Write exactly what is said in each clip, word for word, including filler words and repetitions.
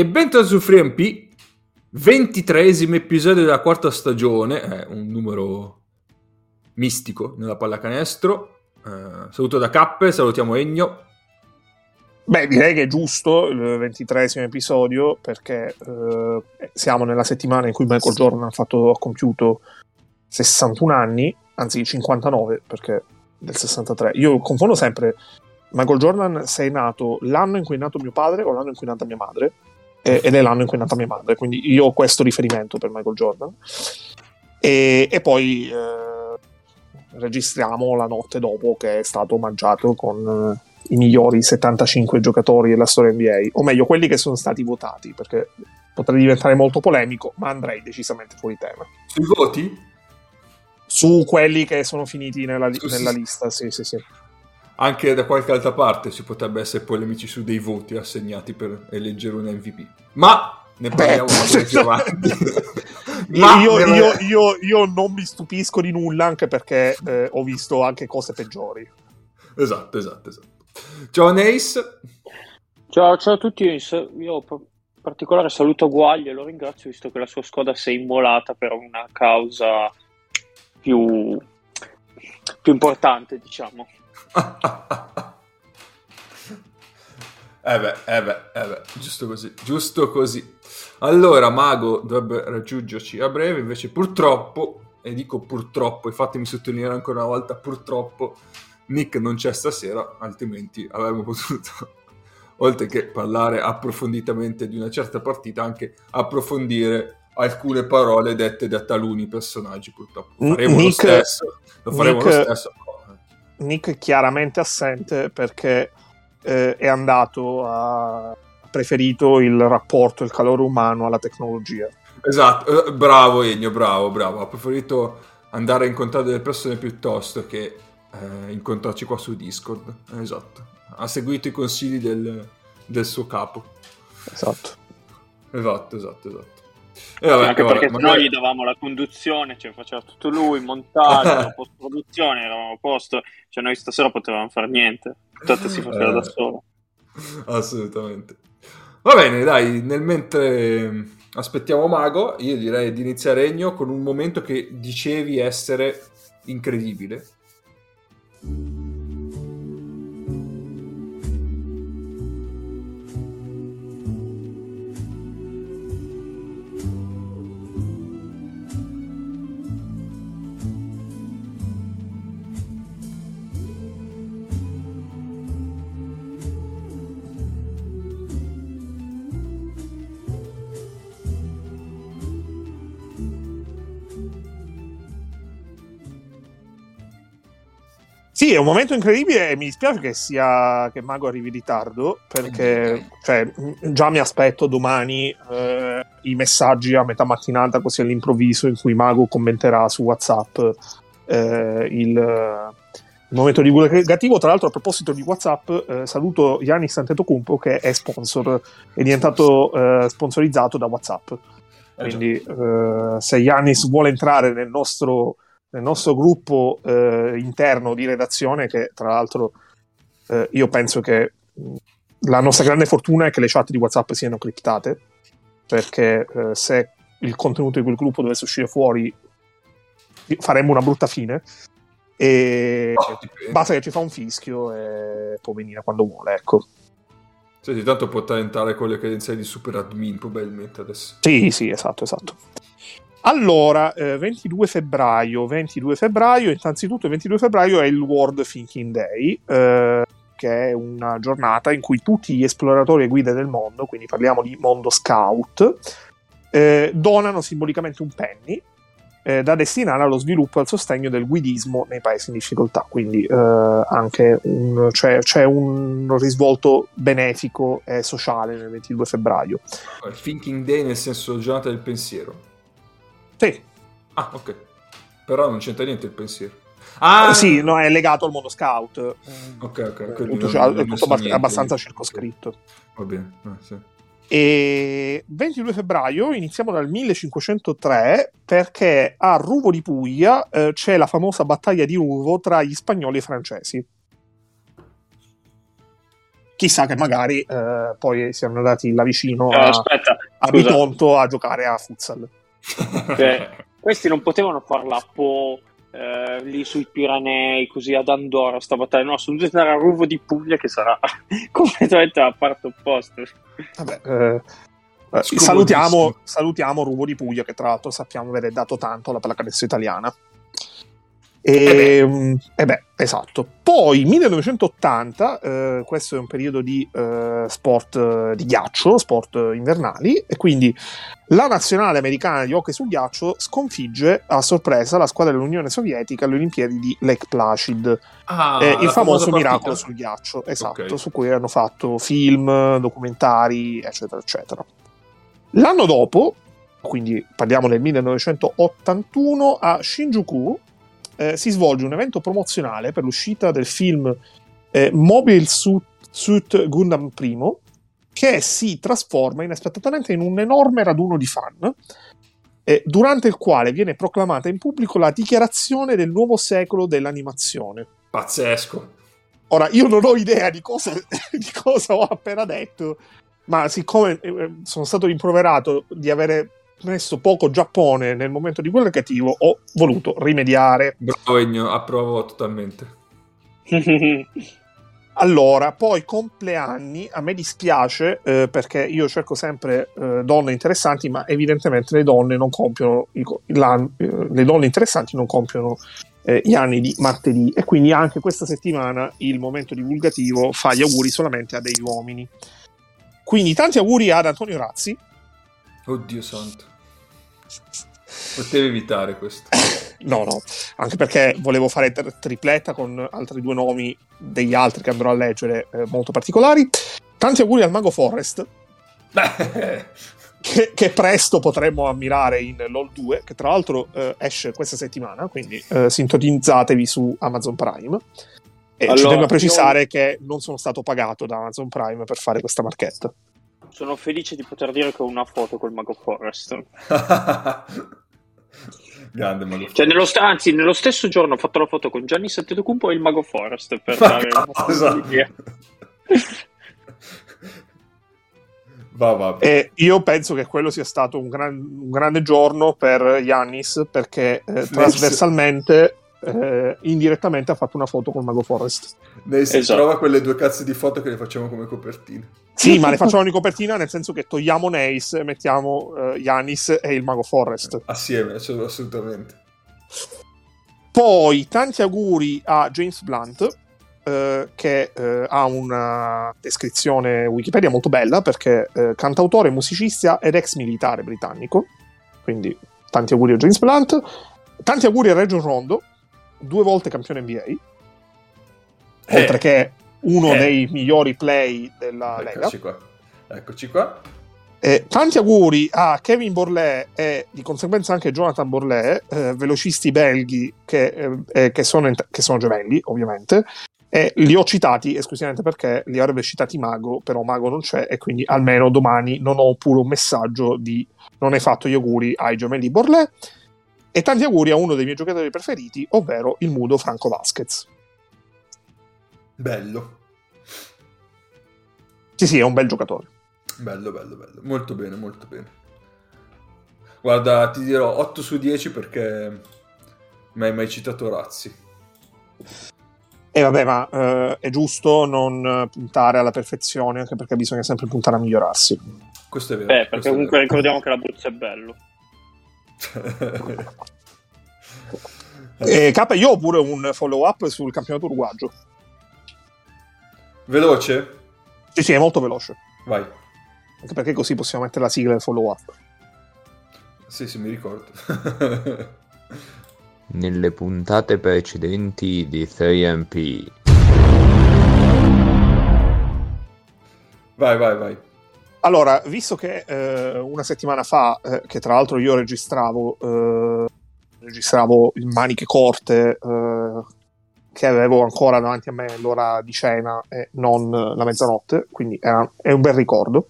E bentornati su FreeMP, ventitreesimo episodio della quarta stagione, eh, un numero mistico nella pallacanestro. Eh, saluto da Cappe, salutiamo Egno. Beh, direi che è giusto il ventitreesimo episodio perché eh, siamo nella settimana in cui Michael Jordan ha, fatto, ha compiuto sessantuno anni, anzi cinquantanove perché del sessantatré. Io confondo sempre Michael Jordan, sei nato l'anno in cui è nato mio padre o l'anno in cui è nata mia madre, ed è l'anno in cui è nata mia madre, quindi io ho questo riferimento per Michael Jordan. E, e poi eh, registriamo la notte dopo che è stato omaggiato con eh, i migliori settantacinque giocatori della storia N B A, o meglio quelli che sono stati votati, perché potrei diventare molto polemico, ma andrei decisamente fuori tema. Sui voti? Su quelli che sono finiti nella, li- nella lista, sì sì sì. Anche da qualche altra parte si potrebbe essere polemici su dei voti assegnati per eleggere un M V P. Ma ne parliamo più avanti. Ma io, ne... io, io, io non mi stupisco di nulla, anche perché eh, ho visto anche cose peggiori. Esatto, esatto, esatto. Ciao Neis. Ciao, ciao a tutti. Io in particolare saluto Guaglia e lo ringrazio, visto che la sua squadra si è immolata per una causa più, più importante, diciamo. eh, beh, eh, beh, eh beh, giusto così, giusto così. Allora, Mago dovrebbe raggiungerci a breve, invece purtroppo, e dico purtroppo, e fatemi sottolineare ancora una volta purtroppo, Nick non c'è stasera, altrimenti avremmo potuto, oltre che parlare approfonditamente di una certa partita, anche approfondire alcune parole dette da taluni personaggi. Purtroppo lo faremo Nick, lo stesso, lo faremo Nick... lo stesso. Nick chiaramente assente perché eh, è andato a preferito il rapporto, il calore umano alla tecnologia. Esatto, bravo Ennio, bravo, bravo. Ha preferito andare a incontrare delle persone piuttosto che eh, incontrarci qua su Discord. Esatto. Ha seguito i consigli del, del suo capo. Esatto. Esatto, esatto, esatto. E vabbè, anche perché vabbè, noi gli davamo la conduzione, cioè faceva tutto lui, il montaggio, la post-produzione, eravamo a posto, cioè noi stasera potevamo fare niente, tutto si faceva eh, da solo. Assolutamente. Va bene, dai, nel mentre aspettiamo Mago, io direi di iniziare Egno con un momento che dicevi essere incredibile. Sì, è un momento incredibile e mi dispiace che sia che Mago arrivi in ritardo, perché cioè, già mi aspetto domani eh, i messaggi a metà mattinata così all'improvviso in cui Mago commenterà su WhatsApp eh, il, il momento divulgativo. Tra l'altro, a proposito di WhatsApp, eh, saluto Giannis Antetokounmpo che è sponsor, è diventato eh, sponsorizzato da WhatsApp. Quindi eh, se Giannis vuole entrare nel nostro... nel nostro gruppo eh, interno di redazione, che tra l'altro eh, io penso che la nostra grande fortuna è che le chat di WhatsApp siano criptate, perché eh, se il contenuto di quel gruppo dovesse uscire fuori faremmo una brutta fine, e oh, basta che ci fa un fischio e può venire quando vuole, ecco. Senti, tanto può tentare con le credenziali di super admin probabilmente adesso. Sì, sì, esatto, esatto. Allora, eh, ventidue febbraio, ventidue febbraio, innanzitutto il ventidue febbraio è il World Thinking Day, eh, che è una giornata in cui tutti gli esploratori e guide del mondo, quindi parliamo di mondo scout, eh, donano simbolicamente un penny eh, da destinare allo sviluppo e al sostegno del guidismo nei paesi in difficoltà, quindi eh, anche un, cioè, c'è un risvolto benefico e sociale nel ventidue febbraio. Il Thinking Day nel senso giornata del pensiero? Sì. Ah, ok. Però non c'entra niente il pensiero. Ah, sì, no, è legato al mondo scout. Ok, ok. Quindi tutto, non, non è tutto niente, abbastanza niente. Circoscritto. Va bene, eh, sì. E ventidue febbraio iniziamo dal millecinquecentotre perché a Ruvo di Puglia eh, c'è la famosa battaglia di Ruvo tra gli spagnoli e i francesi. chissà che magari eh, poi siano andati là vicino a, eh, a Bitonto a giocare a futsal. Cioè, questi non potevano farla po' eh, lì sui Piranei, così ad Andorra, sta battaglia. No, sono dovuti andare a Ruvo di Puglia, che sarà completamente la parte opposta. Vabbè, eh, eh, salutiamo, salutiamo Ruvo di Puglia, che tra l'altro sappiamo aver dato tanto alla pallacanestro italiana. E, eh beh. Eh beh, esatto. Poi millenovecentottanta, eh, questo è un periodo di eh, sport eh, di ghiaccio, sport eh, invernali, e quindi la nazionale americana di hockey sul ghiaccio sconfigge a sorpresa la squadra dell'Unione Sovietica alle Olimpiadi di Lake Placid, ah, eh, il famoso miracolo sul ghiaccio, esatto, okay. Su cui hanno fatto film, documentari, eccetera, eccetera. L'anno dopo, quindi parliamo del millenovecentottantuno, a Shinjuku Eh, si svolge un evento promozionale per l'uscita del film eh, Mobile Suit, Suit Gundam primo, che si trasforma inaspettatamente in un enorme raduno di fan, eh, durante il quale viene proclamata in pubblico la dichiarazione del nuovo secolo dell'animazione. Pazzesco. Ora, io non ho idea di cosa, di cosa ho appena detto, ma siccome eh, sono stato rimproverato di avere messo poco Giappone nel momento di quello cattivo, ho voluto rimediare. Bravo Egno, approvo totalmente. Allora, poi compleanni, a me dispiace eh, perché io cerco sempre eh, donne interessanti, ma evidentemente le donne non compiono i, la, eh, le donne interessanti non compiono eh, gli anni di martedì, e quindi anche questa settimana il momento divulgativo fa gli auguri solamente a degli uomini. Quindi tanti auguri ad Antonio Razzi. Oddio santo, potevi evitare questo. No, no, anche perché volevo fare ter- tripletta con altri due nomi degli altri che andrò a leggere, eh, molto particolari. Tanti auguri al Mago Forest, che, che presto potremo ammirare in LoL due, che tra l'altro eh, esce questa settimana, quindi eh, sintonizzatevi su Amazon Prime. E allora, ci tengo a precisare io... che non sono stato pagato da Amazon Prime per fare questa marchetta. Sono felice di poter dire che ho una foto col Mago Forest. Grande Mago Forest. Cioè, nello st- anzi, nello stesso giorno ho fatto la foto con Giannis Antetokounmpo e il Mago Forest. Per dare una va, va. E io penso che quello sia stato un, gran- un grande giorno per Giannis, perché eh, trasversalmente... Eh, indirettamente ha fatto una foto con Mago Forest. Lei si esatto. trova quelle due cazzo di foto che le facciamo come copertine. Sì, ma le facciamo in copertina, nel senso che togliamo Neis, mettiamo eh, Giannis e il Mago Forest assieme, assolutamente. Poi tanti auguri a James Blunt, eh, che eh, ha una descrizione Wikipedia molto bella, perché eh, cantautore, musicista ed ex militare britannico. Quindi tanti auguri a James Blunt. Tanti auguri a Reggio Rondo, due volte campione N B A, eh, oltre che uno eh. dei migliori play della eccoci Lega. Qua. Eccoci qua. E tanti auguri a Kevin Borlé e di conseguenza anche Jonathan Borlé, eh, velocisti belghi che, eh, che, sono, che sono gemelli, ovviamente, e li ho citati esclusivamente perché li avrebbe citati Mago, però Mago non c'è, e quindi almeno domani non ho pure un messaggio di non hai fatto gli auguri ai gemelli Borlé. E tanti auguri a uno dei miei giocatori preferiti, ovvero il mudo Franco Vasquez. Bello. Sì, sì, è un bel giocatore. Bello, bello, bello. Molto bene, molto bene. Guarda, ti dirò otto su dieci perché mi hai mai citato Razzi. E eh, vabbè, ma eh, è giusto non puntare alla perfezione, anche perché bisogna sempre puntare a migliorarsi. Questo è vero. Beh, perché comunque ricordiamo che l'Abruzzo è bello. eh, K, io ho pure un follow up sul campionato uruguagio. Veloce? Sì, sì, è molto veloce. Vai. Anche perché così possiamo mettere la sigla del follow up. Sì, sì, mi ricordo. Nelle puntate precedenti di tre M P. Vai, vai, vai. Allora, visto che eh, una settimana fa, eh, che tra l'altro io registravo eh, registravo in maniche corte, eh, che avevo ancora davanti a me l'ora di cena e non la mezzanotte, quindi era, è un bel ricordo,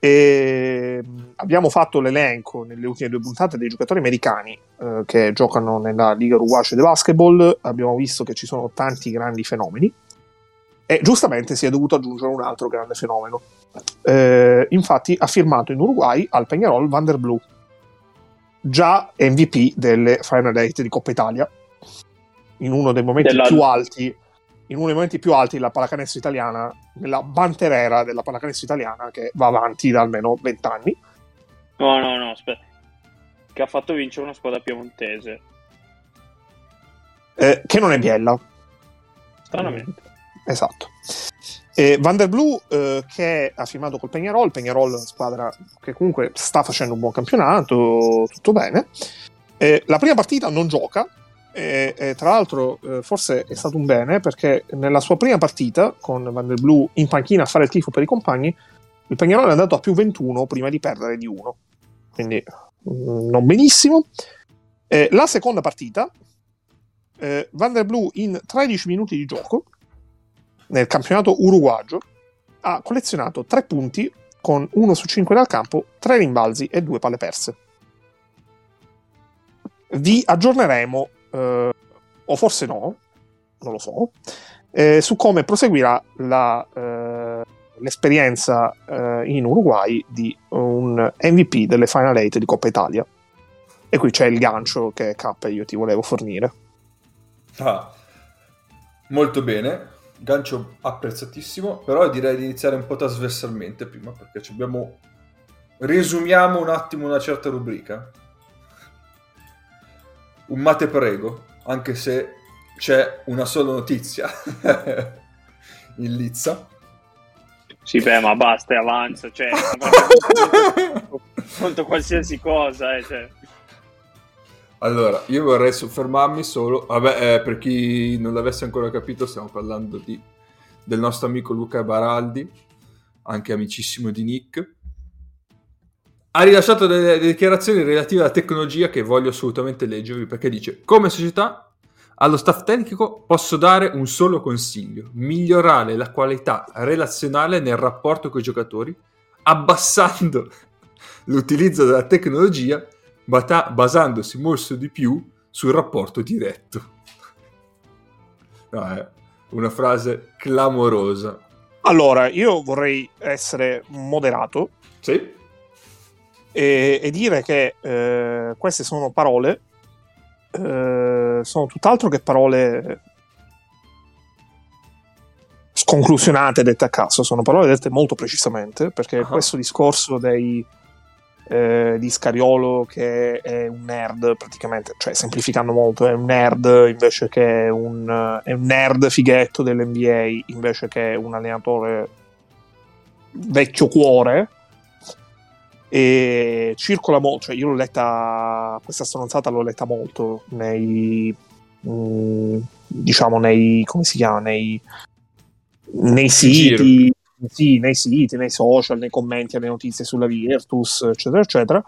e abbiamo fatto l'elenco nelle ultime due puntate dei giocatori americani eh, che giocano nella Liga Uruguaya di Basketball. Abbiamo visto che ci sono tanti grandi fenomeni. e giustamente si è dovuto aggiungere un altro grande fenomeno. Eh, infatti ha firmato in Uruguay al Peñarol Vander Blue, già M V P delle Final Eight di Coppa Italia, in uno dei momenti della... più alti in uno dei momenti più alti della pallacanestro italiana, nella banterera della pallacanestro italiana che va avanti da almeno vent'anni. No, no, no, aspetta, che ha fatto vincere una squadra piemontese, eh, che non è Biella, stranamente. Mm, esatto. E Vander Blue, eh, che ha firmato col Peñarol. Peñarol è una squadra che comunque sta facendo un buon campionato, tutto bene. Eh, la prima partita non gioca, e, e tra l'altro eh, forse è stato un bene, perché nella sua prima partita con Vander Blue in panchina a fare il tifo per i compagni, il Peñarol è andato a più ventuno prima di perdere di uno, quindi mh, non benissimo. Eh, la seconda partita, eh, Vander Blue in tredici minuti di gioco nel campionato uruguagio ha collezionato tre punti con uno su cinque dal campo, tre rimbalzi e due palle perse. Vi aggiorneremo, eh, o forse no, non lo so, eh, su come proseguirà la, eh, l'esperienza eh, in Uruguay di un M V P delle Final Eight di Coppa Italia. E qui c'è il gancio che K io ti volevo fornire. Ah, molto bene. Gancio apprezzatissimo, però direi di iniziare un po' trasversalmente prima, perché ci abbiamo riesumiamo un attimo una certa rubrica, un mate prego, anche se c'è una sola notizia in lizza. Sì, beh, ma basta e avanza, cioè contro qualsiasi cosa, eh, cioè. Allora, io vorrei soffermarmi solo, vabbè, eh, per chi non l'avesse ancora capito, stiamo parlando di, del nostro amico Luca Baraldi, anche amicissimo di Nick. Ha rilasciato delle dichiarazioni relative alla tecnologia che voglio assolutamente leggervi, perché dice: come società, allo staff tecnico posso dare un solo consiglio, migliorare la qualità relazionale nel rapporto con i giocatori, abbassando l'utilizzo della tecnologia, Bata- basandosi molto di più sul rapporto diretto. No, è una frase clamorosa. Allora, io vorrei essere moderato, sì, e, e dire che eh, queste sono parole, eh, sono tutt'altro che parole sconclusionate, dette a caso, sono parole dette molto precisamente, perché uh-huh. questo discorso dei Eh, di Scariolo, che è un nerd praticamente, cioè semplificando molto, è un nerd invece che un, è un nerd fighetto dell'N B A invece che un allenatore vecchio cuore, e circola molto, cioè io l'ho letta questa stronzata, l'ho letta molto nei mh, diciamo nei come si chiama nei nei siti. Sì, nei siti, nei social, nei commenti alle notizie sulla Virtus, eccetera, eccetera.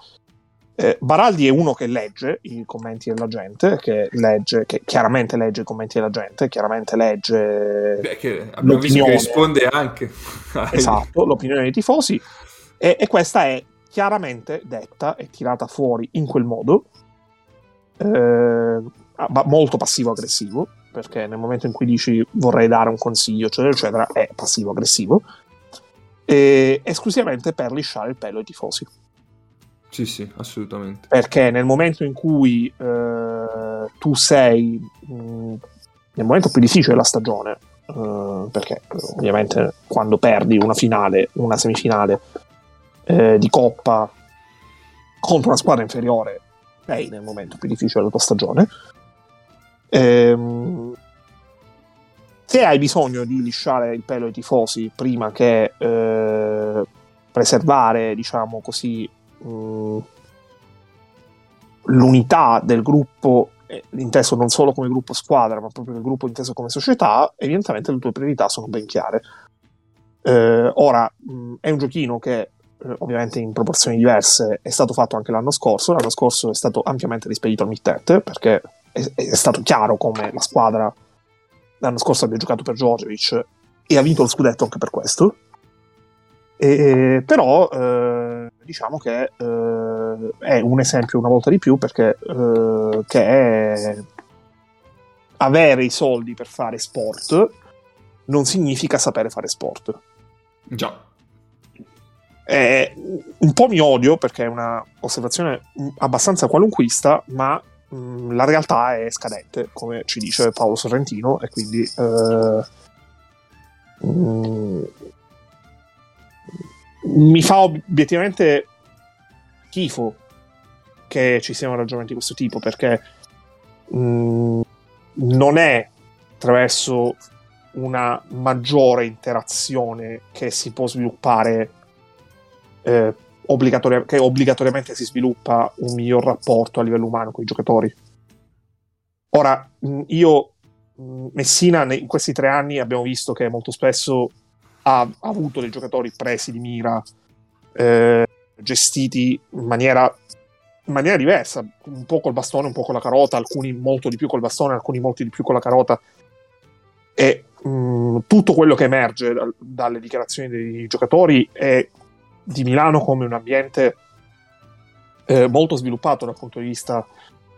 Eh, Baraldi è uno che legge i commenti della gente, che legge, che chiaramente legge i commenti della gente, chiaramente legge. Beh, che abbiamo visto che risponde anche. Esatto, l'opinione dei tifosi. E, e questa è chiaramente detta e tirata fuori in quel modo, eh, molto passivo-aggressivo, perché nel momento in cui dici vorrei dare un consiglio, eccetera, eccetera, è passivo-aggressivo, e esclusivamente per lisciare il pelo ai tifosi. Sì, sì, assolutamente. Perché nel momento in cui eh, tu sei mh, nel momento più difficile della stagione, eh, perché ovviamente quando perdi una finale, una semifinale eh, di Coppa contro una squadra inferiore, sei nel momento più difficile della tua stagione. Ehm, se hai bisogno di lisciare il pelo ai tifosi prima che eh, preservare, diciamo così, mh, l'unità del gruppo, eh, inteso non solo come gruppo squadra, ma proprio il gruppo inteso come società, evidentemente le tue priorità sono ben chiare. Eh, ora mh, è un giochino che eh, ovviamente in proporzioni diverse è stato fatto anche l'anno scorso. L'anno scorso è stato ampiamente rispedito al mittente, perché è stato chiaro come la squadra l'anno scorso abbia giocato per Djordjevic e ha vinto lo scudetto anche per questo, e, però eh, diciamo che eh, è un esempio una volta di più, perché eh, che è avere i soldi per fare sport non significa sapere fare sport. Già. È un po' mi odio perché è una osservazione abbastanza qualunquista, ma mh, la realtà è scadente, come ci dice Paolo Sorrentino, e quindi eh, mh, mi fa obiettivamente schifo che ci siano ragionamenti di questo tipo, perché mh, non è attraverso una maggiore interazione che si può sviluppare Eh, obbligatoria- che obbligatoriamente si sviluppa un miglior rapporto a livello umano con i giocatori. Ora, io Messina in questi tre anni abbiamo visto che molto spesso ha, ha avuto dei giocatori presi di mira, eh, gestiti in maniera, in maniera diversa, un po' col bastone, un po' con la carota, alcuni molto di più col bastone, alcuni molti di più con la carota, e mh, tutto quello che emerge da, dalle dichiarazioni dei giocatori è di Milano come un ambiente eh, molto sviluppato dal punto di vista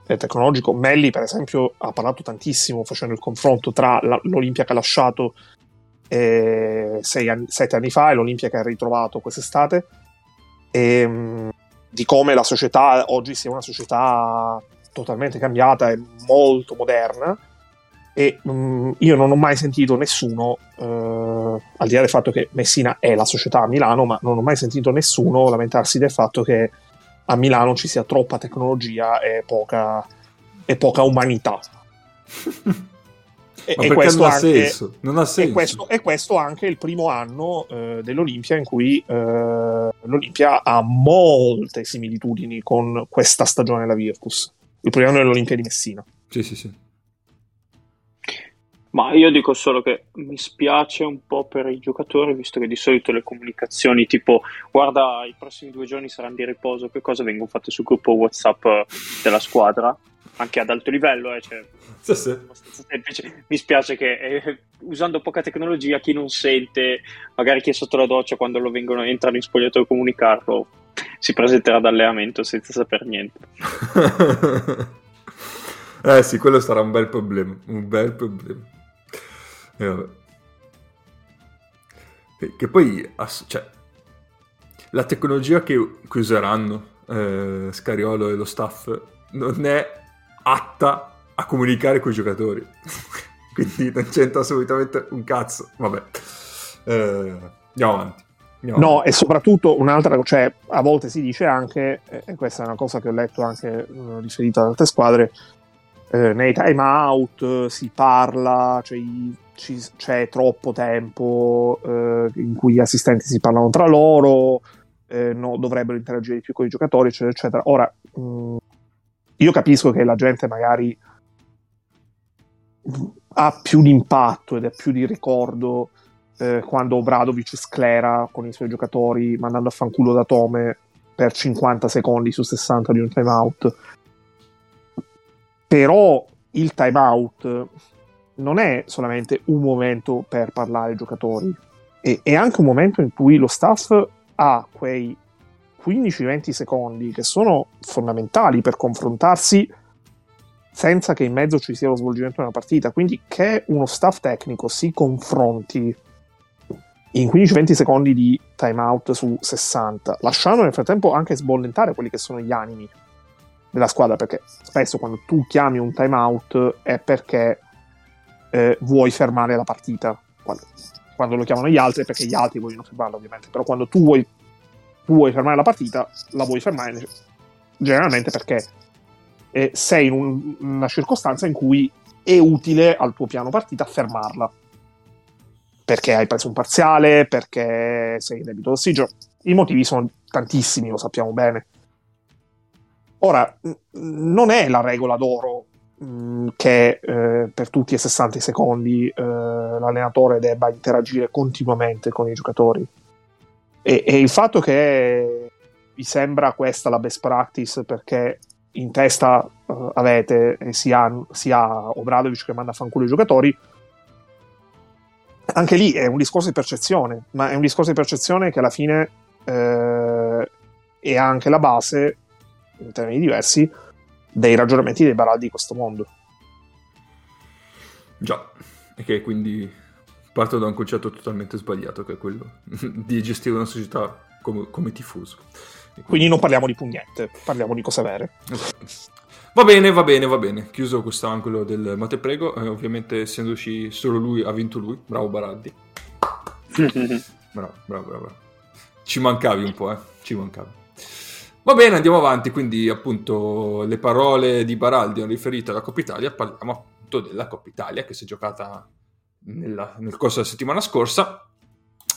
eh, tecnologico. Melli, per esempio, ha parlato tantissimo facendo il confronto tra la, l'Olimpia che ha lasciato eh, sei anni, sette anni fa e l'Olimpia che ha ritrovato quest'estate, e, mh, di come la società oggi sia una società totalmente cambiata e molto moderna, e mh, io non ho mai sentito nessuno eh, al di là del fatto che Messina è la società a Milano, ma non ho mai sentito nessuno lamentarsi del fatto che a Milano ci sia troppa tecnologia e poca, e poca umanità. E, ma e questo non ha anche, senso, non ha senso. E questo, e questo anche il primo anno eh, dell'Olimpia, in cui eh, l'Olimpia ha molte similitudini con questa stagione della Virtus, il primo anno dell'Olimpia di Messina. Sì, sì, sì. Ma io dico solo che mi spiace un po' per i giocatori, visto che di solito le comunicazioni tipo guarda i prossimi due giorni saranno di riposo, che cosa, vengono fatte sul gruppo WhatsApp della squadra, anche ad alto livello, eh, cioè, sì, sì. È abbastanza semplice. Mi spiace che eh, usando poca tecnologia, chi non sente, magari chi è sotto la doccia, quando lo vengono entrare in spogliatoio a comunicarlo, si presenterà ad allenamento senza saper niente. Eh sì, quello sarà un bel problema, un bel problema. Eh, vabbè. Che poi ass- cioè, la tecnologia che, che useranno eh, Scariolo e lo staff non è atta a comunicare con i giocatori. Quindi non c'entra assolutamente un cazzo. Vabbè, eh, andiamo avanti. Andiamo no, avanti. E soprattutto un'altra, cioè a volte si dice anche, e questa è una cosa che ho letto anche eh, riferita ad altre squadre, eh, nei time out si parla, cioè i c'è troppo tempo eh, in cui gli assistenti si parlano tra loro, eh, no, dovrebbero interagire di più con i giocatori, eccetera, eccetera. Ora, mh, io capisco che la gente magari ha più di impatto ed è più di ricordo eh, quando Obradovic sclera con i suoi giocatori mandando a fanculo Datome per cinquanta secondi su sessanta di un time out, però il time out non è solamente un momento per parlare ai giocatori, e, è anche un momento in cui lo staff ha quei quindici venti secondi che sono fondamentali per confrontarsi senza che in mezzo ci sia lo svolgimento di una partita. Quindi che uno staff tecnico si confronti in quindici venti secondi di time out su sessanta, lasciando nel frattempo anche sbollentare quelli che sono gli animi della squadra, perché spesso quando tu chiami un time out è perché Eh, vuoi fermare la partita, quando, quando lo chiamano gli altri perché gli altri vogliono fermarla, ovviamente, però quando tu vuoi, tu vuoi fermare la partita, la vuoi fermare generalmente perché eh, sei in un, una circostanza in cui è utile al tuo piano partita fermarla, perché hai preso un parziale, perché sei in debito d'ossigeno. I motivi sono tantissimi, lo sappiamo bene. Ora, n- non è la regola d'oro che eh, per tutti e sessanta secondi eh, l'allenatore debba interagire continuamente con i giocatori, e, e il fatto che vi sembra questa la best practice perché in testa eh, avete eh, sia, sia Obradovic che manda a fanculo i giocatori, anche lì è un discorso di percezione, ma è un discorso di percezione che alla fine eh, è anche la base, in termini diversi, dei ragionamenti dei baraldi di questo mondo. Già, e okay, che quindi parto da un concetto totalmente sbagliato, che è quello di gestire una società come, come tifoso. Quindi... Quindi non parliamo di pugnette, parliamo di cose vere. Va bene, va bene, va bene. Chiuso quest'angolo del Mate Prego, eh, ovviamente essendoci solo lui, ha vinto lui. Bravo Baraldi. Bravo, bravo, bravo. Ci mancavi un po', eh. Ci mancavi. Va bene, andiamo avanti. Quindi, appunto, le parole di Baraldi hanno riferito alla Coppa Italia. Parliamo appunto della Coppa Italia, che si è giocata nella, nel corso della settimana scorsa.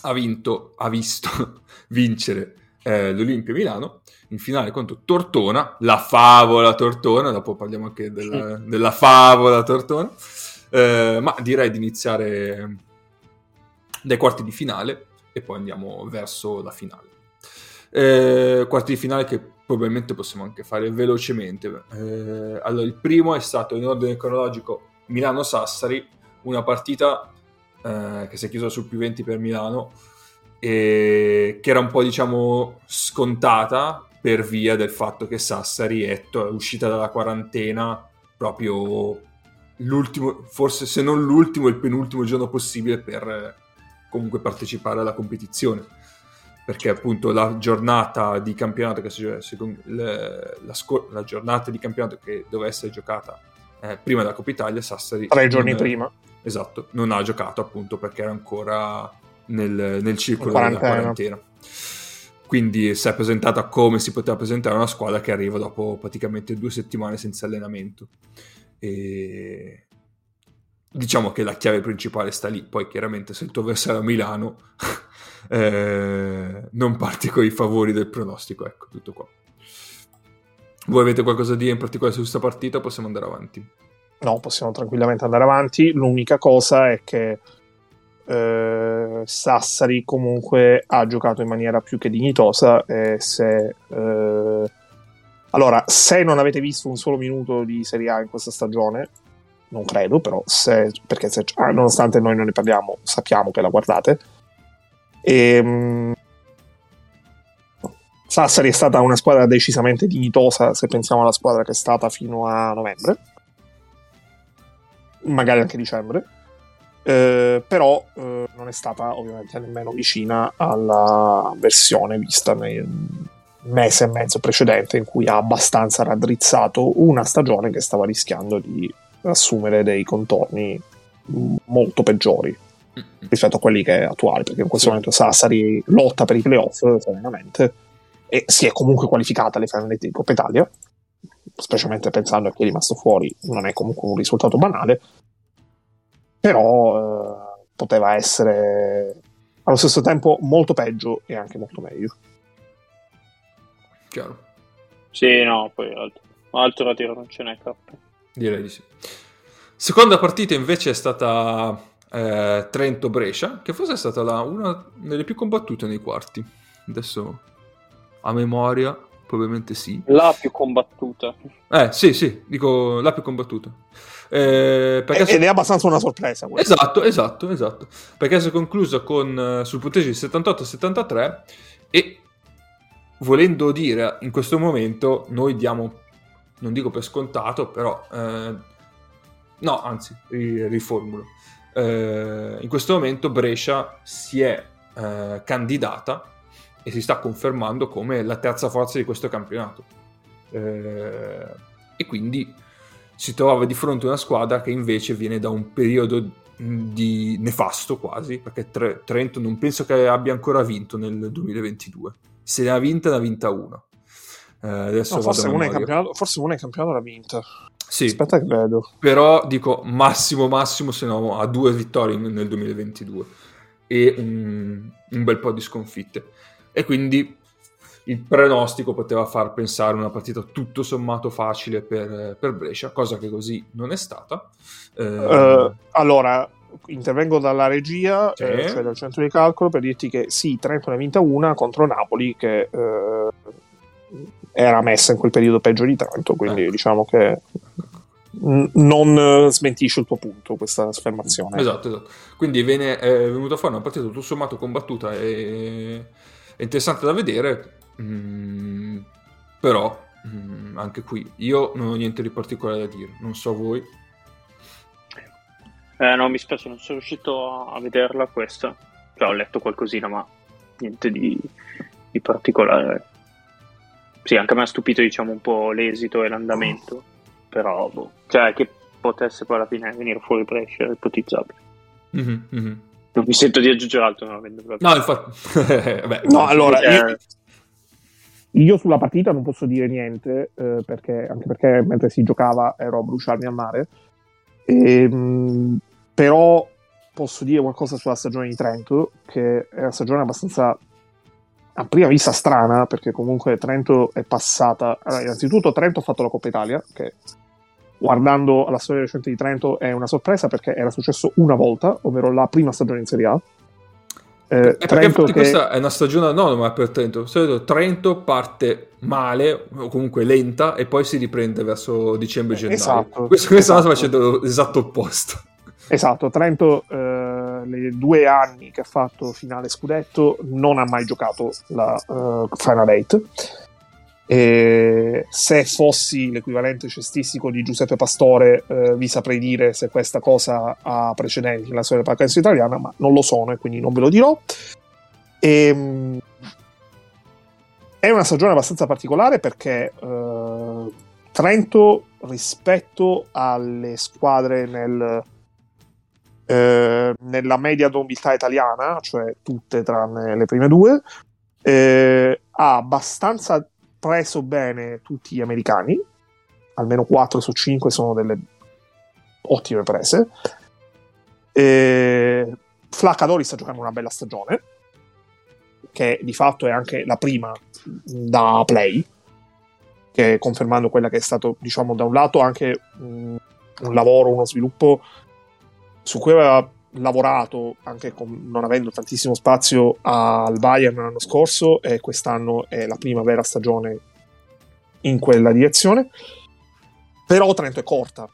Ha vinto, ha visto vincere Eh, l'Olimpia Milano in finale contro Tortona, la favola Tortona, dopo parliamo anche della, della favola Tortona, eh, ma direi di iniziare dai quarti di finale e poi andiamo verso la finale. Eh, quarti di finale che probabilmente possiamo anche fare velocemente. Eh, allora, il primo è stato in ordine cronologico Milano-Sassari, una partita eh, che si è chiusa sul più venti per Milano, e che era un po', diciamo, scontata per via del fatto che Sassari è uscita dalla quarantena proprio l'ultimo, forse se non l'ultimo, il penultimo giorno possibile per comunque partecipare alla competizione, perché appunto la giornata di campionato che si, secondo, le, la, scor- la giornata di campionato che doveva essere giocata eh, prima della Coppa Italia, Sassari tre giorni non, prima esatto, non ha giocato, appunto perché era ancora Nel, nel circolo quarantena. della quarantena, quindi si è presentata come si poteva presentare una squadra che arriva dopo praticamente due settimane senza allenamento, e diciamo che la chiave principale sta lì. Poi chiaramente se il tuo avversario a Milano eh, non parti con i favori del pronostico, ecco, tutto qua. Voi avete qualcosa di in particolare su questa partita? Possiamo andare avanti? No, possiamo tranquillamente andare avanti. L'unica cosa è che Uh, Sassari comunque ha giocato in maniera più che dignitosa, e se uh, allora se non avete visto un solo minuto di Serie A in questa stagione, non credo, però se, perché se, ah, nonostante noi non ne parliamo, sappiamo che la guardate, e, um, Sassari è stata una squadra decisamente dignitosa se pensiamo alla squadra che è stata fino a novembre, magari anche dicembre. Eh, però eh, non è stata ovviamente nemmeno vicina alla versione vista nel mese e mezzo precedente, in cui ha abbastanza raddrizzato una stagione che stava rischiando di assumere dei contorni molto peggiori rispetto a quelli che è attuale, perché in questo momento Sassari lotta per i playoff serenamente e si è comunque qualificata alle finali di Coppa Italia, specialmente pensando a chi è rimasto fuori, non è comunque un risultato banale. Però eh, poteva essere allo stesso tempo molto peggio e anche molto meglio. Chiaro. Sì, no, poi altro, altro da dire non ce n'è troppo. Direi di sì. Seconda partita invece è stata eh, Trento-Brescia, che forse è stata la, una delle più combattute nei quarti. Adesso a memoria probabilmente sì. La più combattuta. Eh, sì, sì, dico la più combattuta. Eh, perché ed è abbastanza una sorpresa questa. esatto esatto esatto perché si è conclusa con sul punteggio di settantotto a settantatré, e volendo dire in questo momento noi diamo, non dico per scontato, però eh, no anzi riformulo eh, in questo momento Brescia si è eh, candidata e si sta confermando come la terza forza di questo campionato, eh, e quindi si trovava di fronte a una squadra che invece viene da un periodo di nefasto quasi, perché tre, Trento non penso che abbia ancora vinto nel duemilaventidue. Se ne ha vinta, ne ha vinta una. Eh, adesso no, forse una è campionato, l'ha vinta. Sì, aspetta che vedo. Però dico massimo massimo, se no ha due vittorie nel duemilaventidue e un, un bel po' di sconfitte. E quindi il pronostico poteva far pensare una partita tutto sommato facile per, per Brescia, cosa che così non è stata. Eh... Uh, allora, intervengo dalla regia, sì. eh, cioè dal centro di calcolo, per dirti che sì, Trento ne ha vinta una contro Napoli, che eh, era messa in quel periodo peggio di Trento, quindi ecco. Diciamo che n- non smentisce il tuo punto questa affermazione. Esatto, esatto. Quindi viene, è venuta fuori una partita tutto sommato combattuta e interessante da vedere. Mm, però mm, anche qui io non ho niente di particolare da dire, non so voi. Eh, no, mi spiace, non sono riuscito a vederla questa. Cioè, ho letto qualcosina, ma niente di, di particolare. Sì, anche a me ha stupito, diciamo, un po' l'esito e l'andamento. Però, boh, cioè, che potesse poi alla fine venire fuori Brescia, ipotizzabile. Mm-hmm, mm-hmm. Non mi sento di aggiungere altro, non avendo proprio... No, infatti... Beh, no, allora... Cioè... Io... Io sulla partita non posso dire niente, eh, perché, anche perché mentre si giocava ero a bruciarmi al mare, e, mh, però posso dire qualcosa sulla stagione di Trento, che è una stagione abbastanza, a prima vista, strana, perché comunque Trento è passata... Allora, innanzitutto Trento ha fatto la Coppa Italia, che guardando alla storia recente di Trento è una sorpresa, perché era successo una volta, ovvero la prima stagione in Serie A. Eh, Trento che... Questa è una stagione anonima per Trento. Trento parte male o comunque lenta e poi si riprende verso dicembre, gennaio. Esatto, questo esatto. Sta facendo l'esatto opposto. Esatto, Trento eh, le due anni che ha fatto finale scudetto non ha mai giocato la uh, Final Eight. E se fossi l'equivalente cestistico di Giuseppe Pastore, eh, vi saprei dire se questa cosa ha precedenti nella storia della pallacanestro italiana, ma non lo sono e quindi non ve lo dirò. E, è una stagione abbastanza particolare perché eh, Trento, rispetto alle squadre nel, eh, nella media d'umiltà italiana, cioè tutte tranne le prime due, eh, ha abbastanza preso bene tutti gli americani, almeno quattro su cinque sono delle ottime prese. E... Flacadori sta giocando una bella stagione, che di fatto è anche la prima da play, che confermando quella che è stato, diciamo, da un lato anche un, un lavoro, uno sviluppo su cui aveva lavorato anche con, non avendo tantissimo spazio al Bayern l'anno scorso, e quest'anno è la prima vera stagione in quella direzione. Però Trento è corta,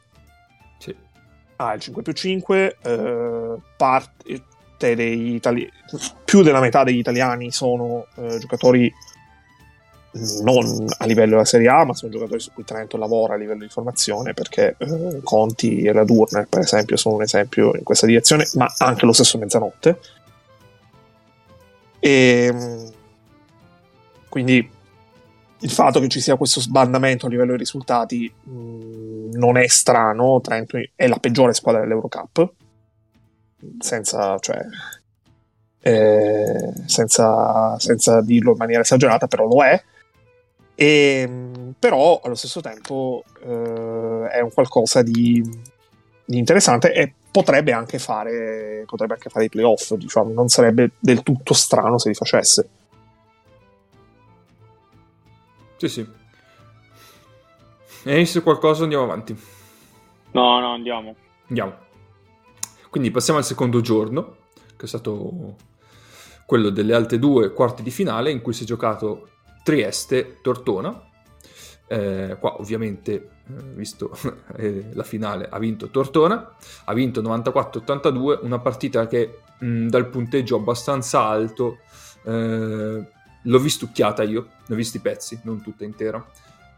sì. Ha ah, il cinque più cinque, eh, parte degli itali- più della metà degli italiani sono eh, giocatori non a livello della Serie A, ma sono giocatori su cui Trento lavora a livello di formazione, perché eh, Conti e la Durner, per esempio, sono un esempio in questa direzione, ma anche lo stesso Mezzanotte. E quindi il fatto che ci sia questo sbandamento a livello di risultati mh, non è strano. Trento è la peggiore squadra dell'Eurocup, senza cioè eh, senza, senza dirlo in maniera esagerata, però lo è. E, però allo stesso tempo eh, è un qualcosa di, di interessante, e potrebbe anche fare potrebbe anche fare i playoff, diciamo. Non sarebbe del tutto strano se li facesse. Sì, sì. E se qualcosa andiamo avanti. No, no, andiamo. Andiamo. Quindi passiamo al secondo giorno, che è stato quello delle altre due quarti di finale, in cui si è giocato Trieste-Tortona. Eh, qua ovviamente, eh, visto eh, la finale, ha vinto Tortona, ha vinto novantaquattro ottantadue, una partita che mh, dal punteggio abbastanza alto eh, l'ho vistucchiata io, ne ho visti pezzi, non tutta intera,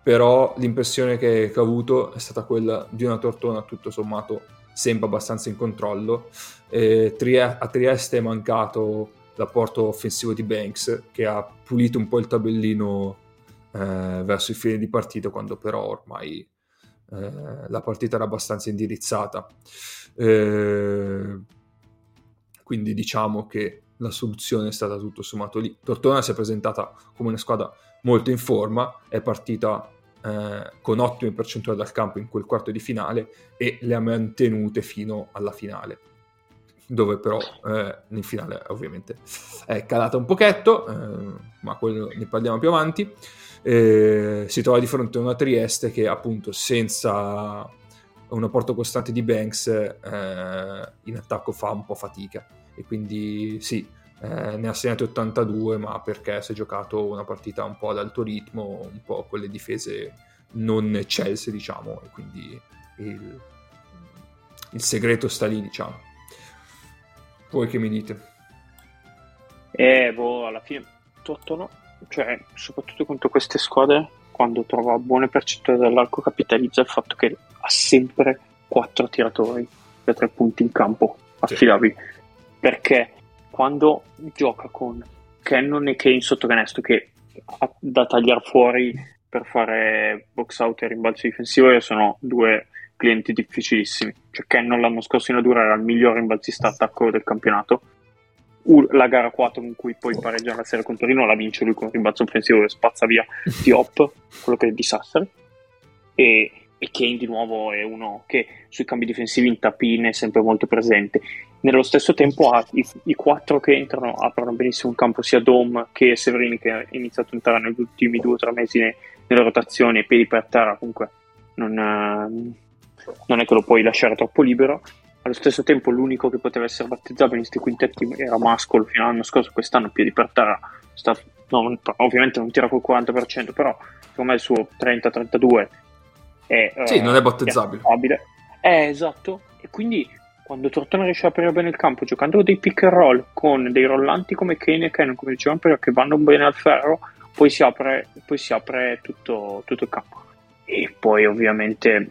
però l'impressione che, che ho avuto è stata quella di una Tortona tutto sommato sembra abbastanza in controllo. eh, A Trieste è mancato l'apporto offensivo di Banks, che ha pulito un po' il tabellino eh, verso il fine di partita, quando però ormai eh, la partita era abbastanza indirizzata. Eh, quindi diciamo che la soluzione è stata tutto sommato lì. Tortona si è presentata come una squadra molto in forma, è partita Eh, con ottime percentuali dal campo in quel quarto di finale e le ha mantenute fino alla finale, dove però eh, in finale ovviamente è calata un pochetto, eh, ma quello ne parliamo più avanti. Eh, si trova di fronte a una Trieste che, appunto, senza un apporto costante di Banks eh, in attacco fa un po' fatica, e quindi sì, Eh, ne ha segnati ottantadue, ma perché si è giocato una partita un po' ad alto ritmo, un po' con le difese non eccelse, diciamo, e quindi il, il segreto sta lì, diciamo. Voi che mi dite? Eh, boh, alla fine Tortona, cioè, soprattutto contro queste squadre, quando trova buone percentuali dall'arco capitalizza il fatto che ha sempre quattro tiratori da tre punti in campo affidabili, sì. Perché quando gioca con Cannon e Kane sotto canestro, che da tagliare fuori per fare box out e rimbalzo difensivo, sono due clienti difficilissimi. Cioè Cannon l'anno scorso in Adura era il miglior rimbalzista attacco del campionato. La gara quattro con cui poi pareggia la serie con Torino la vince lui con un rimbalzo offensivo che spazza via Diop, quello che è di Sassari, e, e Kane di nuovo è uno che sui cambi difensivi in tapine è sempre molto presente. Nello stesso tempo ha i, i quattro che entrano, aprono benissimo il campo, sia Dom che Severini, che ha iniziato a entrare negli ultimi due o tre mesi ne, nelle rotazioni, piedi per terra, comunque non, non è che lo puoi lasciare troppo libero. Allo stesso tempo l'unico che poteva essere battezzato in questi quintetti era Mascolo fino all'anno scorso, quest'anno piedi per terra sta, no, ovviamente non tira col quaranta per cento, però secondo me il suo trenta trentadue è, sì, eh, non è battezzabile, è eh, esatto. E quindi quando Tortona riesce a aprire bene il campo giocando dei pick and roll con dei rollanti come Kane e Cannon, come dicevamo prima, che vanno bene al ferro, poi si apre, poi si apre tutto, tutto il campo. E poi ovviamente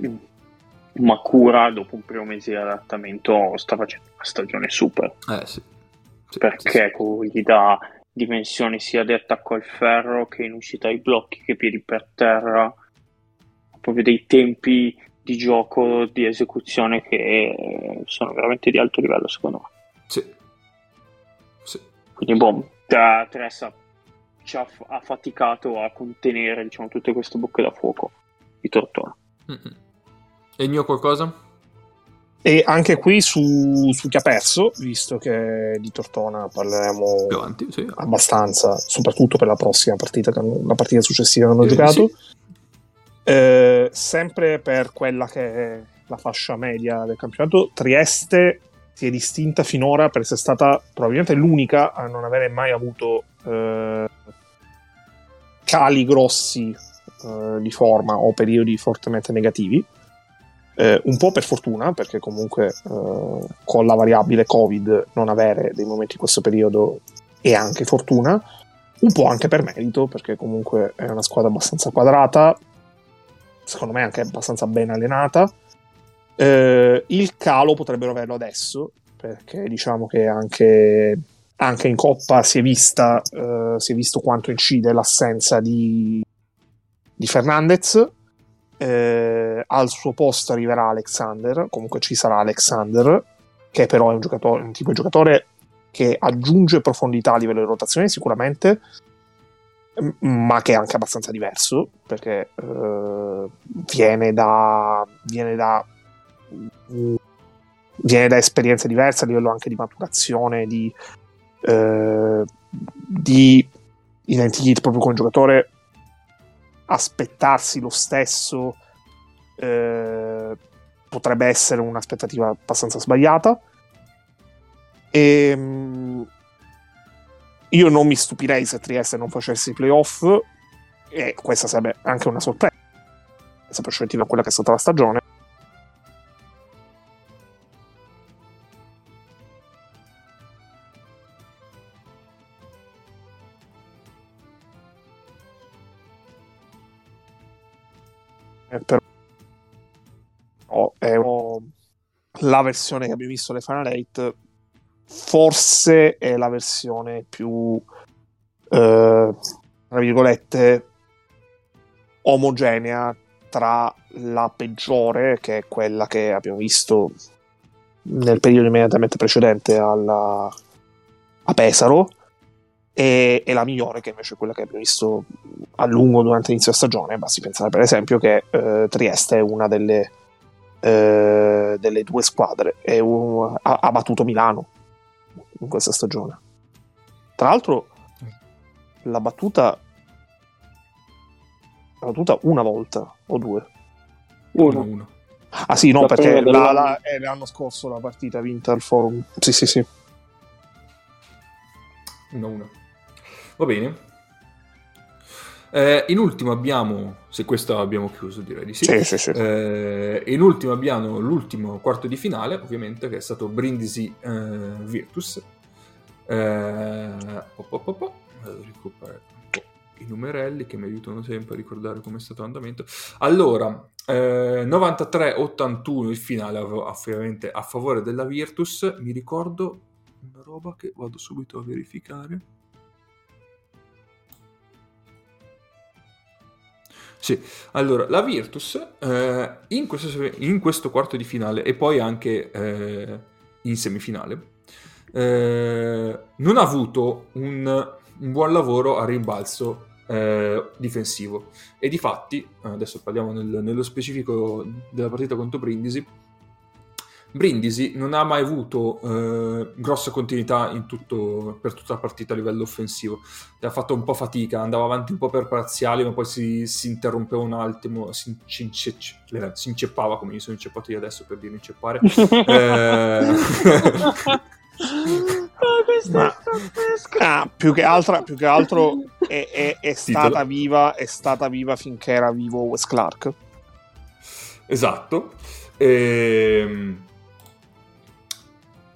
Makura dopo un primo mese di adattamento sta facendo una stagione super, eh, sì. Sì, perché sì, sì. Gli dà dimensioni sia di attacco al ferro che in uscita ai blocchi che piedi per terra, proprio dei tempi di gioco, di esecuzione che sono veramente di alto livello secondo me. Sì, sì. Quindi boh, da Tressa ci ha, ha faticato a contenere, diciamo, tutte queste bocche da fuoco di Tortona. Mm-hmm. E il mio qualcosa? E anche qui su, su chi ha perso, visto che di Tortona parleremo più avanti, sì, abbastanza, soprattutto per la prossima partita, la partita successiva che hanno eh, giocato, sì. Eh, sempre per quella che è la fascia media del campionato, Trieste si è distinta finora per essere stata probabilmente l'unica a non avere mai avuto eh, cali grossi eh, di forma o periodi fortemente negativi. Eh, un po' per fortuna, perché comunque eh, con la variabile Covid non avere dei momenti in questo periodo è anche fortuna, un po' anche per merito, perché comunque è una squadra abbastanza quadrata, secondo me anche abbastanza ben allenata. Eh, il calo potrebbero averlo adesso, perché diciamo che anche, anche in Coppa si è vista eh, si è visto quanto incide l'assenza di, di Fernandez. Eh, al suo posto arriverà Alexander, comunque ci sarà Alexander, che però è un giocatore, un tipo di giocatore che aggiunge profondità a livello di rotazione sicuramente, ma che è anche abbastanza diverso, perché eh, viene da viene da viene da esperienze diverse a livello anche di maturazione, di eh, di identikit proprio con il giocatore. Aspettarsi lo stesso eh, potrebbe essere un'aspettativa abbastanza sbagliata, e mh, io non mi stupirei se Trieste non facesse i playoff, e questa sarebbe anche una sorpresa prospettiva a quella che è stata la stagione. Però è uno, la versione che abbiamo visto alle Final Eight forse è la versione più eh, tra virgolette omogenea tra la peggiore, che è quella che abbiamo visto nel periodo immediatamente precedente alla, a Pesaro, e, e la migliore, che invece è quella che abbiamo visto a lungo durante l'inizio della stagione. Basti pensare per esempio che eh, Trieste è una delle, eh, delle due squadre, è un, ha, ha battuto Milano in questa stagione, tra l'altro l'ha battuta l'ha battuta una volta o due uno, uno. Ah sì, no, la perché la, la, è l'anno scorso la partita vinta al Forum, sì sì sì uno uno. Va bene. Eh, in ultimo abbiamo, se questo abbiamo chiuso direi di sì, sì, sì, sì. Eh, in ultimo abbiamo l'ultimo quarto di finale, ovviamente, che è stato Brindisi eh, Virtus. Eh, po, po, po, po. Vado a recuperare un po' i numerelli che mi aiutano sempre a ricordare come è stato l'andamento. Allora, eh, novantatré ottantuno il finale ovviamente a favore della Virtus. Mi ricordo una roba che vado subito a verificare. Sì, allora, la Virtus eh, in, questo, in questo quarto di finale e poi anche eh, in semifinale eh, non ha avuto un, un buon lavoro a rimbalzo eh, difensivo, e difatti, adesso parliamo nel, nello specifico della partita contro Brindisi, Brindisi non ha mai avuto eh, grossa continuità in tutto, per tutta la partita a livello offensivo. Ha fatto un po' fatica, andava avanti un po' per parziali, ma poi si, si interrompeva un attimo, si, si, si, si inceppava, come mi sono inceppato io adesso per dire inceppare. eh... oh, questo ma... è ah, più che altro, più che altro è, è, è stata viva, è stata viva finché era vivo Wes Clark. Esatto. Ehm...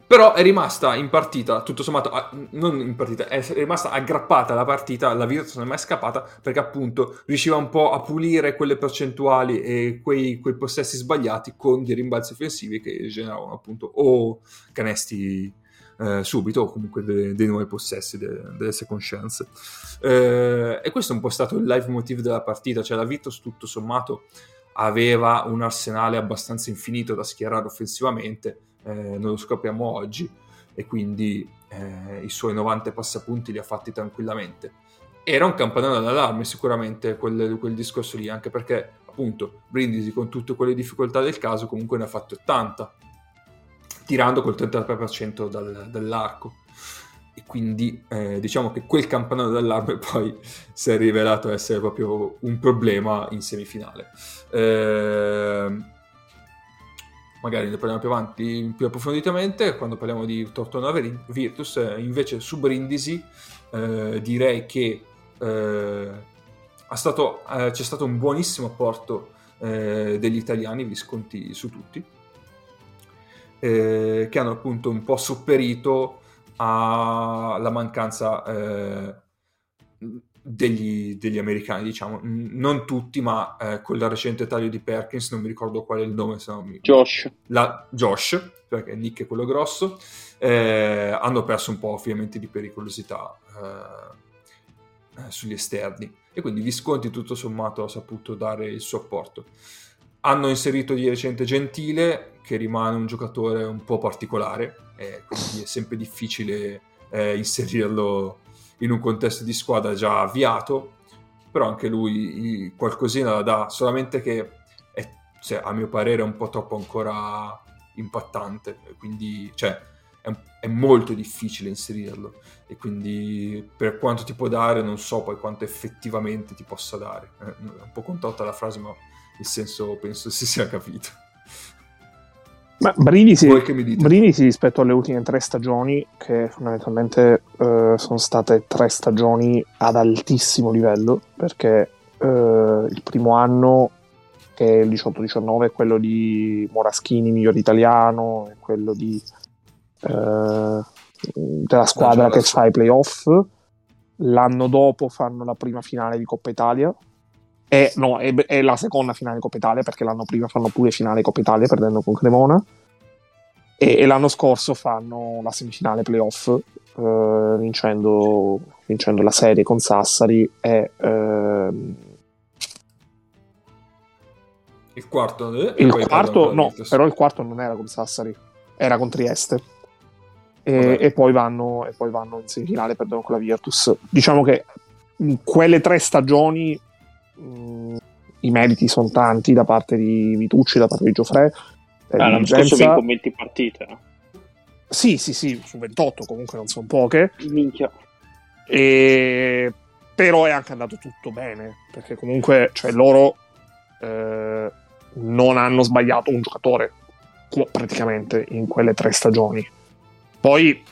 Però è rimasta in partita, tutto sommato, non in partita, è rimasta aggrappata alla partita, la Virtus non è mai scappata, perché appunto riusciva un po' a pulire quelle percentuali e quei, quei possessi sbagliati con dei rimbalzi offensivi che generavano appunto o canestri eh, subito o comunque dei, dei nuovi possessi, de, delle second chance. Eh, e questo è un po' stato il leitmotiv della partita, cioè la Virtus tutto sommato aveva un arsenale abbastanza infinito da schierare offensivamente. Eh, non lo scopriamo oggi, e quindi eh, i suoi novanta passapunti li ha fatti tranquillamente. Era un campanello d'allarme sicuramente quel, quel discorso lì, anche perché appunto Brindisi con tutte quelle difficoltà del caso comunque ne ha fatto ottanta tirando col trentatré per cento dal, dall'arco, e quindi eh, diciamo che quel campanello d'allarme poi si è rivelato essere proprio un problema in semifinale. eh, Magari ne parliamo più avanti, più approfonditamente, quando parliamo di Tortona Virtus. Invece su Brindisi eh, direi che eh, ha stato, eh, c'è stato un buonissimo apporto eh, degli italiani, Visconti su tutti, eh, che hanno appunto un po' sopperito alla mancanza eh, Degli, degli americani, diciamo, non tutti, ma eh, con la recente taglio di Perkins, non mi ricordo qual è il nome, se non mi... Josh. La... Josh, perché Nick è quello grosso, eh, hanno perso un po' ovviamente di pericolosità eh, eh, sugli esterni, e quindi Visconti tutto sommato ha saputo dare il suo apporto. Hanno inserito di recente Gentile, che rimane un giocatore un po' particolare, eh, quindi è sempre difficile eh, inserirlo in un contesto di squadra già avviato, però anche lui qualcosina la dà, solamente che è, cioè, a mio parere è un po' troppo ancora impattante, quindi cioè, è, è molto difficile inserirlo, e quindi per quanto ti può dare non so poi quanto effettivamente ti possa dare. È un po' contorta la frase, ma il senso penso si sia capito. Ma Brindisi, Brindisi rispetto alle ultime tre stagioni, che fondamentalmente eh, sono state tre stagioni ad altissimo livello, perché eh, il primo anno, che è il diciotto diciannove, è quello di Moraschini miglior italiano, è quello di eh, della squadra che fa i playoff. L'anno dopo fanno la prima finale di Coppa Italia. È, no, è, è la seconda finale Coppa Italia, perché l'anno prima fanno pure finale Coppa Italia perdendo con Cremona, e, e l'anno scorso fanno la semifinale playoff eh, vincendo, vincendo la serie con Sassari. E, eh, il quarto, eh, il poi quarto no, però il quarto non era con Sassari, era con Trieste, e, e, poi, vanno, e poi vanno in semifinale perdono con la Virtus. Diciamo che in quelle tre stagioni i meriti sono tanti da parte di Vitucci, da parte di Giofre. Ah, l'anno scorso vinco venti partite, no? Sì, sì, sì, su ventotto comunque non sono poche. Minchia. E... però è anche andato tutto bene, perché comunque cioè, loro eh, non hanno sbagliato un giocatore praticamente in quelle tre stagioni. Poi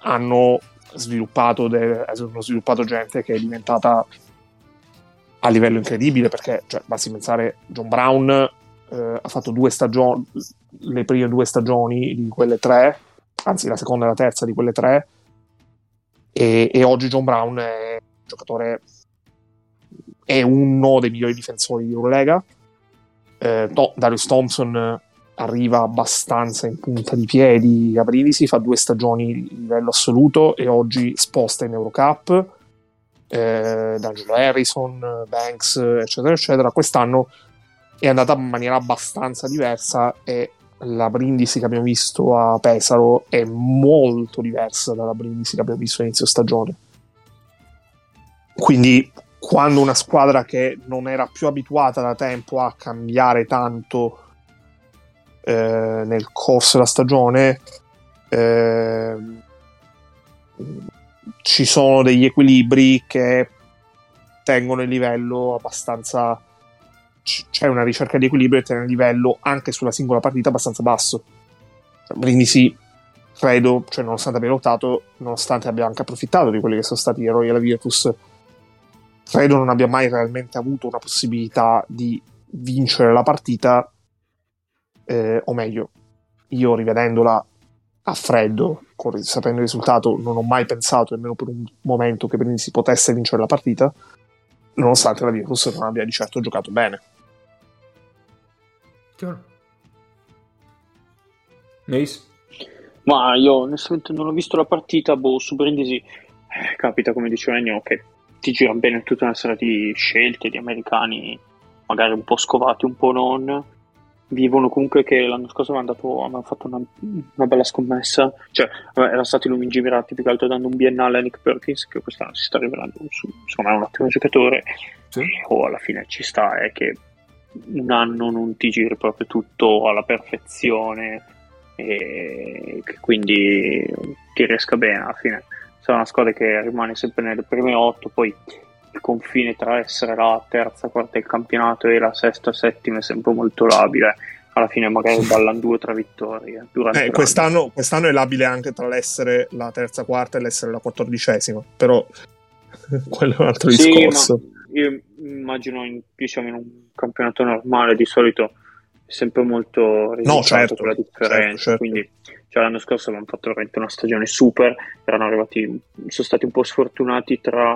hanno sviluppato, de... hanno sviluppato gente che è diventata a livello incredibile, perché cioè, basti pensare, John Brown eh, ha fatto due stagioni, le prime due stagioni di quelle tre, anzi la seconda e la terza di quelle tre, e, e oggi John Brown è un giocatore è uno dei migliori difensori di Eurolega. Eh, no, Darius Thompson arriva abbastanza in punta di piedi a Brindisi, fa due stagioni di livello assoluto e oggi sposta in Eurocup. Eh, D'Angelo Harrison, Banks, eccetera eccetera. Quest'anno è andata in maniera abbastanza diversa e la Brindisi che abbiamo visto a Pesaro è molto diversa dalla Brindisi che abbiamo visto all'inizio stagione. Quindi quando una squadra che non era più abituata da tempo a cambiare tanto eh, nel corso della stagione, eh, ci sono degli equilibri che tengono il livello abbastanza, c'è una ricerca di equilibrio e tiene il livello anche sulla singola partita abbastanza basso. Brindisi, credo, cioè nonostante abbia lottato, nonostante abbia anche approfittato di quelli che sono stati gli eroi della Virtus, credo non abbia mai realmente avuto una possibilità di vincere la partita, eh, o meglio, io rivedendola a freddo, sapendo il risultato, non ho mai pensato nemmeno per un momento che Brindisi potesse vincere la partita, nonostante la Virtus non abbia di certo giocato bene. Nice. Ma io onestamente non ho visto la partita, boh, su Brindisi eh, capita, come diceva Ennio, che ti gira bene tutta una serie di scelte di americani magari un po' scovati, un po' non. Vivono comunque che l'anno scorso avevano, dato, avevano fatto una, una bella scommessa, cioè era stato lungimirati più che altro dando un biennale a Nick Perkins, che quest'anno si sta rivelando su, secondo me un ottimo giocatore, sì. O oh, alla fine ci sta, è che un anno non ti giri proprio tutto alla perfezione e che quindi ti riesca bene. Alla fine sarà una squadra che rimane sempre nelle prime otto, poi il confine tra essere la terza, quarta del campionato e la sesta, settima è sempre molto labile. Alla fine magari ballano due o tre vittorie durante eh, quest'anno, quest'anno è labile anche tra l'essere la terza, quarta e l'essere la quattordicesima, però quello è un altro sì, discorso. Io immagino in, diciamo, in un campionato normale di solito è sempre molto risultato, no, certo, quella differenza, certo, certo. Quindi cioè, l'anno scorso avevano fatto veramente una stagione super, erano arrivati, sono stati un po' sfortunati tra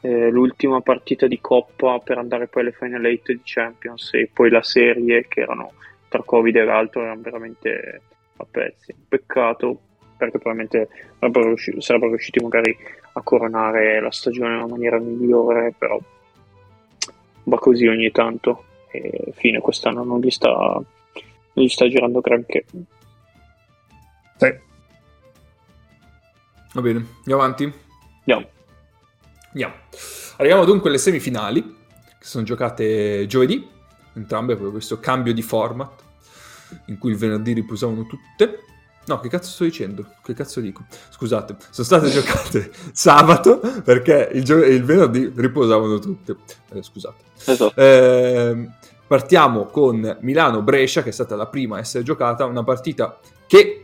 Eh, l'ultima partita di Coppa per andare poi alle Final Eight di Champions e poi la serie, che erano tra Covid e l'altro, erano veramente a pezzi. Peccato, perché probabilmente sarebbero riusciti, sarebbero riusciti magari a coronare la stagione in una maniera migliore, però va così ogni tanto e fine quest'anno non gli sta non gli sta girando granché. Sì. Va bene, andiamo avanti? Andiamo. Andiamo. Arriviamo dunque alle semifinali, che sono giocate giovedì, entrambe per questo cambio di format, in cui il venerdì riposavano tutte. No, che cazzo sto dicendo? Che cazzo dico? Scusate, sono state giocate sabato, perché il, gio- il venerdì riposavano tutte. Eh, scusate. Esatto. Eh, partiamo con Milano-Brescia, che è stata la prima a essere giocata, una partita che,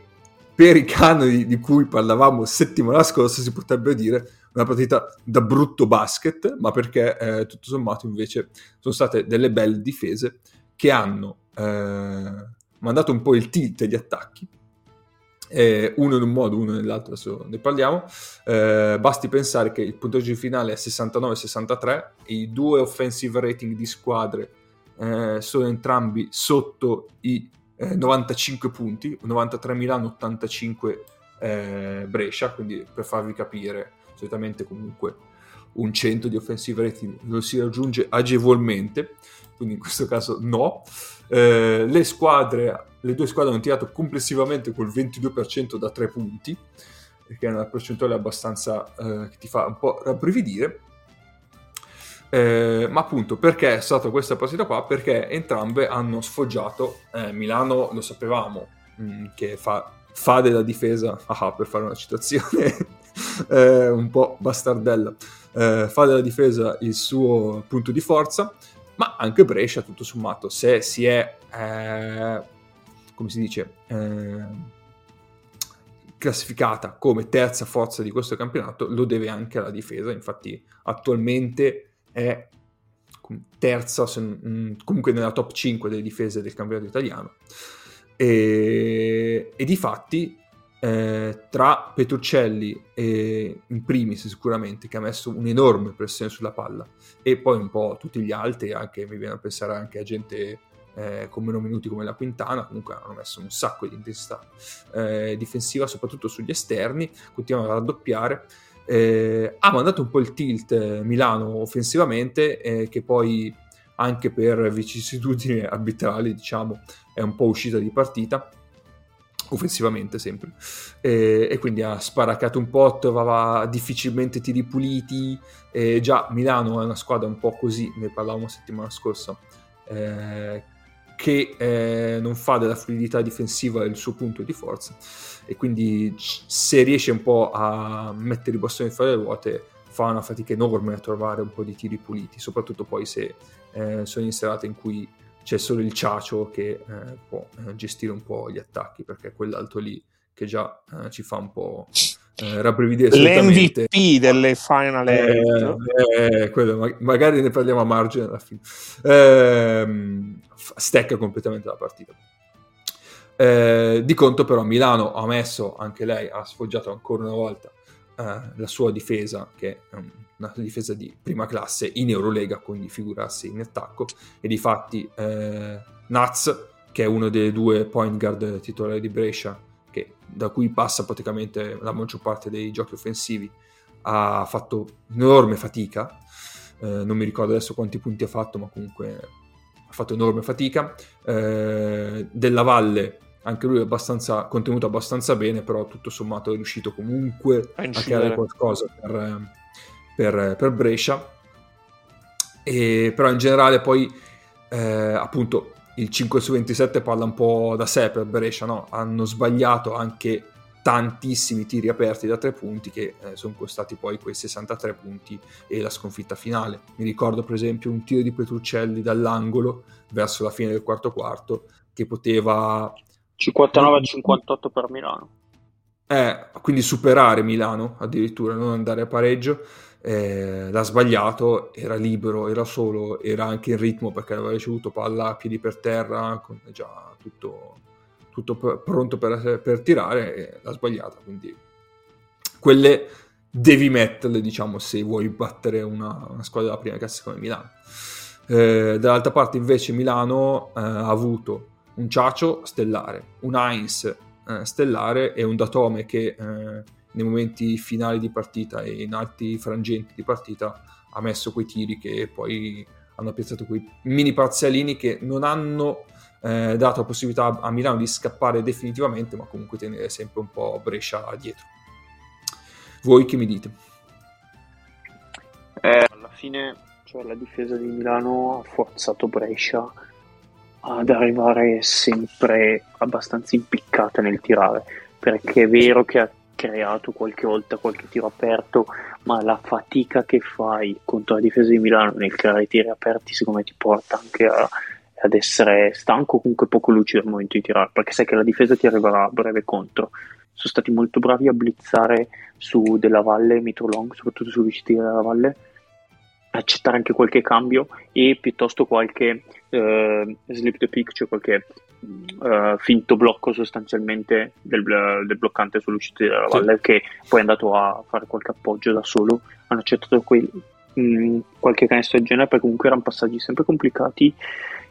per i canoni di cui parlavamo settimana scorsa, si potrebbe dire una partita da brutto basket, ma perché eh, tutto sommato invece sono state delle belle difese che hanno eh, mandato un po' il tilt agli attacchi, eh, uno in un modo, uno nell'altro, adesso ne parliamo. Eh, basti pensare che il punteggio finale è sessantanove sessantatré, i due offensive rating di squadre eh, sono entrambi sotto i eh, novantacinque punti, novantatré Milano, ottantacinque eh, Brescia, quindi per farvi capire solitamente comunque un cento di offensive rating lo si raggiunge agevolmente, quindi in questo caso no. Eh, le squadre, le due squadre hanno tirato complessivamente col ventidue per cento da tre punti, che è una percentuale abbastanza eh, che ti fa un po' rabbrividire. Eh, ma appunto, perché è stata questa partita qua? Perché entrambe hanno sfoggiato eh, Milano, lo sapevamo mh, che fa, fa della difesa, aha, per fare una citazione eh, un po' bastardella, eh, fa della difesa il suo punto di forza, ma anche Brescia tutto sommato, se si è eh, come si dice eh, classificata come terza forza di questo campionato, lo deve anche alla difesa. Infatti attualmente è terza, comunque nella top cinque delle difese del campionato italiano, e, e difatti eh, tra Petruccelli e in primis sicuramente, che ha messo un'enorme pressione sulla palla, e poi un po' tutti gli altri, anche mi viene a pensare anche a gente eh, con meno minuti come la Quintana, comunque hanno messo un sacco di intensità eh, difensiva soprattutto sugli esterni, continuano a raddoppiare. Eh, ha mandato un po' il tilt Milano offensivamente, eh, che poi anche per vicissitudini arbitrali, diciamo, è un po' uscita di partita offensivamente sempre, eh, e quindi ha sparacato un po', trovava difficilmente tiri puliti. Eh, già Milano è una squadra un po' così, ne parlavamo settimana scorsa, eh, che eh, non fa della fluidità difensiva il suo punto di forza, e quindi se riesce un po' a mettere i bastoni fuori le ruote fa una fatica enorme a trovare un po' di tiri puliti, soprattutto poi se eh, sono in serate in cui c'è solo il Ciaccio che eh, può gestire un po' gli attacchi, perché quell'altro lì che già eh, ci fa un po' eh, rabbrividere. L'M V P delle Final Eight, eh, eh, ma- magari ne parliamo a margine alla fine, eh, stecca completamente la partita. Eh, di conto però Milano ha messo, anche lei ha sfoggiato ancora una volta eh, la sua difesa, che è una difesa di prima classe in Eurolega, quindi figurarsi in attacco, e difatti eh, Nats, che è uno dei due point guard titolari di Brescia, che, da cui passa praticamente la maggior parte dei giochi offensivi, ha fatto un'enorme fatica, eh, non mi ricordo adesso quanti punti ha fatto, ma comunque ha fatto enorme fatica. eh, Della Valle anche lui è abbastanza contenuto abbastanza bene, però tutto sommato è riuscito comunque a, a creare qualcosa per, per, per Brescia. E però in generale poi eh, appunto il cinque su ventisette parla un po' da sé per Brescia, no? Hanno sbagliato anche tantissimi tiri aperti da tre punti, che eh, sono costati poi quei sessantatré punti e la sconfitta finale. Mi ricordo per esempio un tiro di Petruccelli dall'angolo verso la fine del quarto quarto che poteva cinquantanove a cinquantotto per Milano, eh, quindi superare Milano addirittura, non andare a pareggio. Eh, l'ha sbagliato, era libero, era solo, era anche in ritmo perché aveva ricevuto palla a piedi per terra con già tutto, tutto pr- pronto per, per tirare, e l'ha sbagliata. Quindi quelle devi metterle, diciamo, se vuoi battere una, una squadra della prima classe come Milano. Eh, dall'altra parte invece Milano eh, ha avuto un Ciaccio stellare, un Heinz eh, stellare e un Datome che eh, nei momenti finali di partita e in altri frangenti di partita ha messo quei tiri che poi hanno piazzato quei mini parzialini che non hanno eh, dato la possibilità a Milano di scappare definitivamente, ma comunque tenere sempre un po' Brescia dietro. Voi che mi dite? Eh, alla fine, cioè, la difesa di Milano ha forzato Brescia ad arrivare sempre abbastanza impiccata nel tirare, perché è vero che ha creato qualche volta qualche tiro aperto, ma la fatica che fai contro la difesa di Milano nel creare tiri aperti secondo me ti porta anche a, ad essere stanco, comunque poco lucido al momento di tirare, perché sai che la difesa ti arriverà a breve contro. Sono stati molto bravi a blitzare su Della Valle, Metro Long, soprattutto su vicini Della Valle, accettare anche qualche cambio e piuttosto qualche eh, slip the pick, cioè qualche Uh, finto blocco sostanzialmente del, del bloccante sull'uscita della Valle, sì, che poi è andato a fare qualche appoggio da solo. Hanno accettato quel, mh, qualche canestro del genere, perché comunque erano passaggi sempre complicati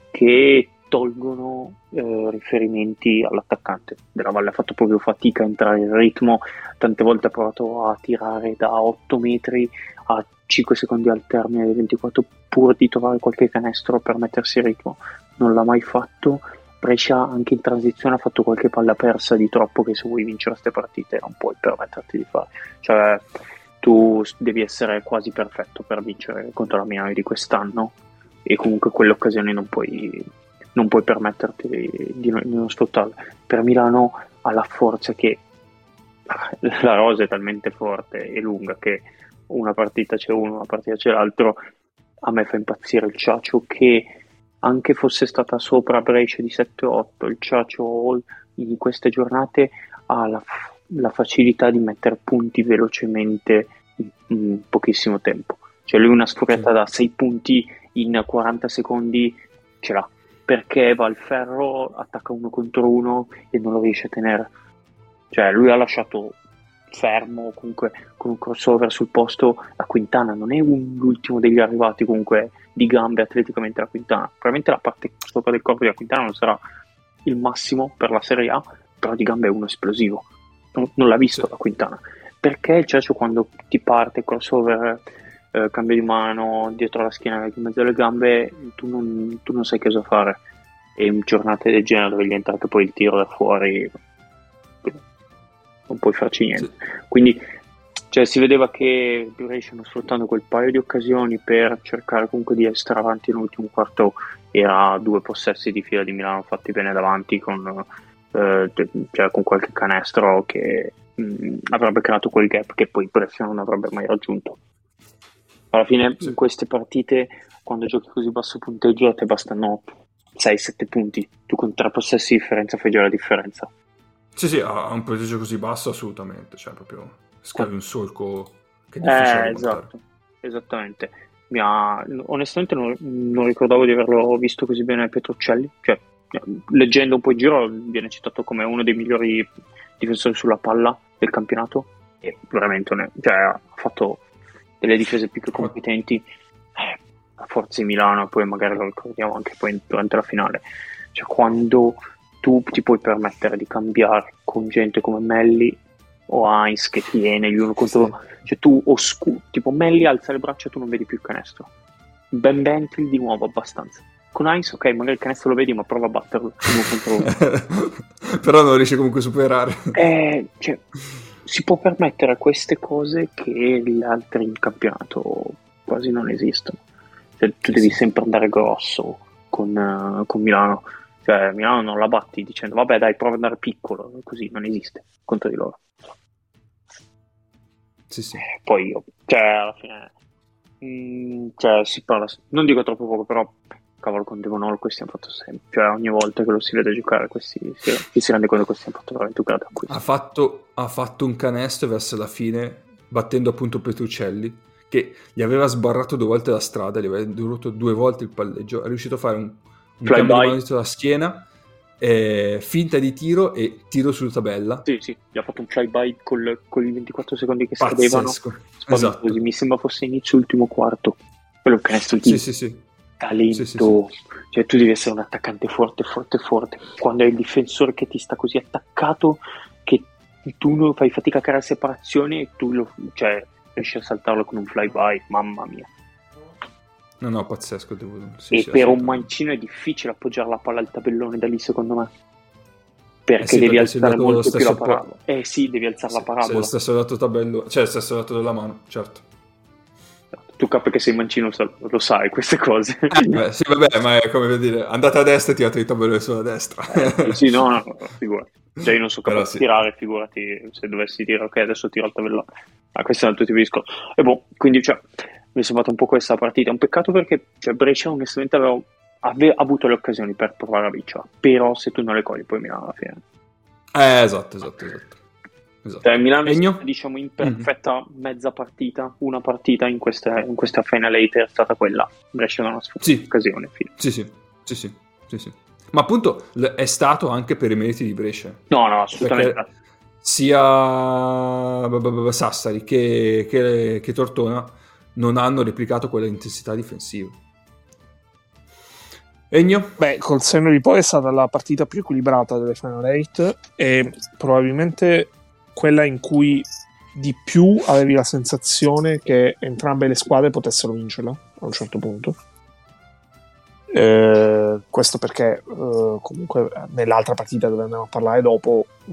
che tolgono eh, riferimenti all'attaccante. Della Valle ha fatto proprio fatica a entrare in ritmo, tante volte ha provato a tirare da otto metri a cinque secondi al termine dei ventiquattro pur di trovare qualche canestro per mettersi in ritmo, non l'ha mai fatto. Brescia anche in transizione ha fatto qualche palla persa di troppo, che se vuoi vincere queste partite non puoi permetterti di fare, cioè tu devi essere quasi perfetto per vincere contro la Milano di quest'anno, e comunque quelle occasioni non puoi, non puoi permetterti di, di, non, di non sfruttarle. Per Milano ha la forza che la rosa è talmente forte e lunga che una partita c'è uno, una partita c'è l'altro. A me fa impazzire il Ciaccio, che anche fosse stata sopra Brescia di sette otto, il Ciaccio in queste giornate ha la, la facilità di mettere punti velocemente in, in pochissimo tempo. Cioè lui una sfuriata da sei punti in quaranta secondi ce l'ha, perché va al ferro, attacca uno contro uno e non lo riesce a tenere. Cioè lui ha lasciato fermo comunque con un crossover sul posto a Quintana, non è un, l'ultimo degli arrivati comunque di gambe atleticamente la Quintana, probabilmente la parte sopra del corpo della Quintana non sarà il massimo per la Serie A, però di gambe è uno esplosivo, non, non l'ha visto la Quintana, perché il Ciaccio quando ti parte crossover, eh, cambio di mano dietro la schiena in mezzo alle gambe, tu non, tu non sai che cosa fare, e in giornate del genere dove gli è entrato poi il tiro da fuori non puoi farci niente, sì. Quindi cioè, si vedeva che Duration, sfruttando quel paio di occasioni per cercare comunque di essere avanti nell'ultimo quarto, era due possessi di fila di Milano fatti bene davanti con, eh, cioè, con qualche canestro che mh, avrebbe creato quel gap che poi Brescia non avrebbe mai raggiunto. Alla fine in queste partite, quando giochi così basso punteggio, a te bastano sei sette punti, tu con tre possessi di differenza fai già la differenza. Sì, sì, ha un punteggio così basso assolutamente, cioè proprio scavi un solco che è difficile. Eh, esatto, esattamente. Mi ha, onestamente non, non ricordavo di averlo visto così bene Petruccelli, cioè leggendo un po' in giro viene citato come uno dei migliori difensori sulla palla del campionato e veramente ne, cioè, ha fatto delle difese più che competenti, eh, a Forza di Milano, poi magari lo ricordiamo anche poi durante la finale, cioè quando tu ti puoi permettere di cambiare con gente come Melli o Heinz che tiene gli uno contro l'altro, cioè tu oscuri, tipo Melli alza le braccia e tu non vedi più il canestro, Ben Bentley di nuovo abbastanza, con Heinz ok magari il canestro lo vedi ma prova a batterlo uno contro uno. Però non riesce comunque a superare, eh, cioè, si può permettere queste cose che gli altri in campionato quasi non esistono, cioè, tu devi sempre andare grosso con, uh, con Milano. Cioè, Milano non la batti dicendo vabbè dai prova ad andare piccolo, così non esiste contro di loro. Sì, sì. Poi io, cioè alla fine mh, cioè si parla, non dico troppo poco, però cavolo con Devonol questi hanno fatto sempre, cioè ogni volta che lo si vede giocare questi si, si, si rende conto che questi hanno fatto veramente un grado acquisto. Ha fatto, ha fatto un canestro verso la fine battendo appunto Petruccelli che gli aveva sbarrato due volte la strada, gli aveva rotto due volte il palleggio, è riuscito a fare un un fly cambio by. Di mano dietro la schiena, eh, finta di tiro e tiro sulla tabella. Sì, sì, gli ha fatto un fly by col, con i ventiquattro secondi che scadevano. Esatto. Mi sembra fosse inizio ultimo quarto. Quello che resta di sì, sì, sì. Talento. Sì, sì, sì. Cioè tu devi essere un attaccante forte, forte, forte. Quando hai il difensore che ti sta così attaccato che tu non fai fatica a creare separazione e tu lo, cioè, riesci a saltarlo con un fly by, mamma mia. No, no, pazzesco. Devo... Sì, e sì, per un mancino è difficile appoggiare la palla al tabellone da lì, secondo me. Perché eh sì, devi perché alzare molto più la parabola. Po- eh sì, devi alzare sì, la parabola. C'è lo stesso dato tabellone, cioè lo stesso dato della mano, certo. Tu capi che sei mancino, lo sai, queste cose. Eh, beh, sì, vabbè, ma è come per dire, andate a destra e tirate il tabellone sulla destra. Eh, sì, no, no, no, figurati. Cioè io non so capace sì. di tirare, figurati se dovessi dire, ok, adesso tiro il tabellone. Ah, questo è un altro tipo di discorso. E boh, quindi, cioè... mi è sembrata un po' questa partita, un peccato perché cioè, Brescia onestamente aveva, aveva avuto le occasioni per provare la vincita, però se tu non le cogli poi Milano alla fine eh, esatto esatto esatto, esatto. Cioè, Milano è, diciamo, in perfetta mm-hmm. mezza partita, una partita in questa, in questa final eight è stata quella, Brescia non ha sfruttato l'occasione sì. Sì, sì, sì, sì, sì, sì. Ma appunto è stato anche per i meriti di Brescia, no no assolutamente perché sia Sassari che, che, che Tortona non hanno replicato quella intensità difensiva. Egno? Beh, col senno di poi è stata la partita più equilibrata delle Final Eight e probabilmente quella in cui di più avevi la sensazione che entrambe le squadre potessero vincerla a un certo punto. Eh, questo perché eh, comunque nell'altra partita dove andremo a parlare dopo mh,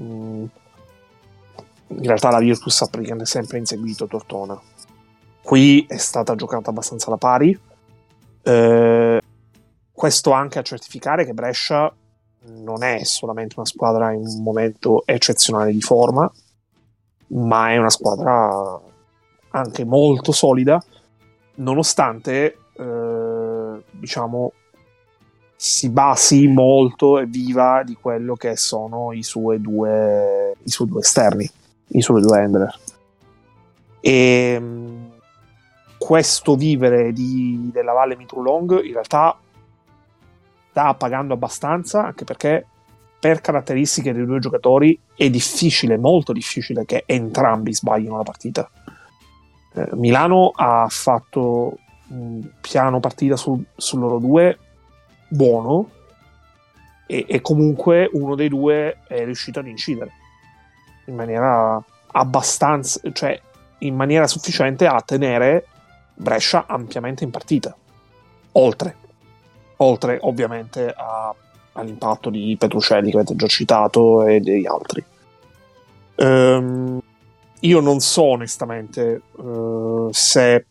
in realtà la Virtus ha praticamente sempre inseguito Tortona. Qui è stata giocata abbastanza alla pari, eh, questo anche a certificare che Brescia non è solamente una squadra in un momento eccezionale di forma, ma è una squadra anche molto solida, nonostante eh, diciamo si basi molto e viva di quello che sono i suoi due, i suoi due esterni, i suoi due handler. E questo vivere di Della Valle Mitrulong in realtà sta pagando abbastanza, anche perché per caratteristiche dei due giocatori è difficile, molto difficile che entrambi sbaglino la partita. eh, Milano ha fatto un piano partita su, su loro due buono e, e comunque uno dei due è riuscito ad incidere in maniera abbastanza, cioè in maniera sufficiente a tenere Brescia ampiamente in partita, oltre oltre ovviamente a, all'impatto di Petruccelli che avete già citato e degli altri. Ehm, io non so onestamente eh, se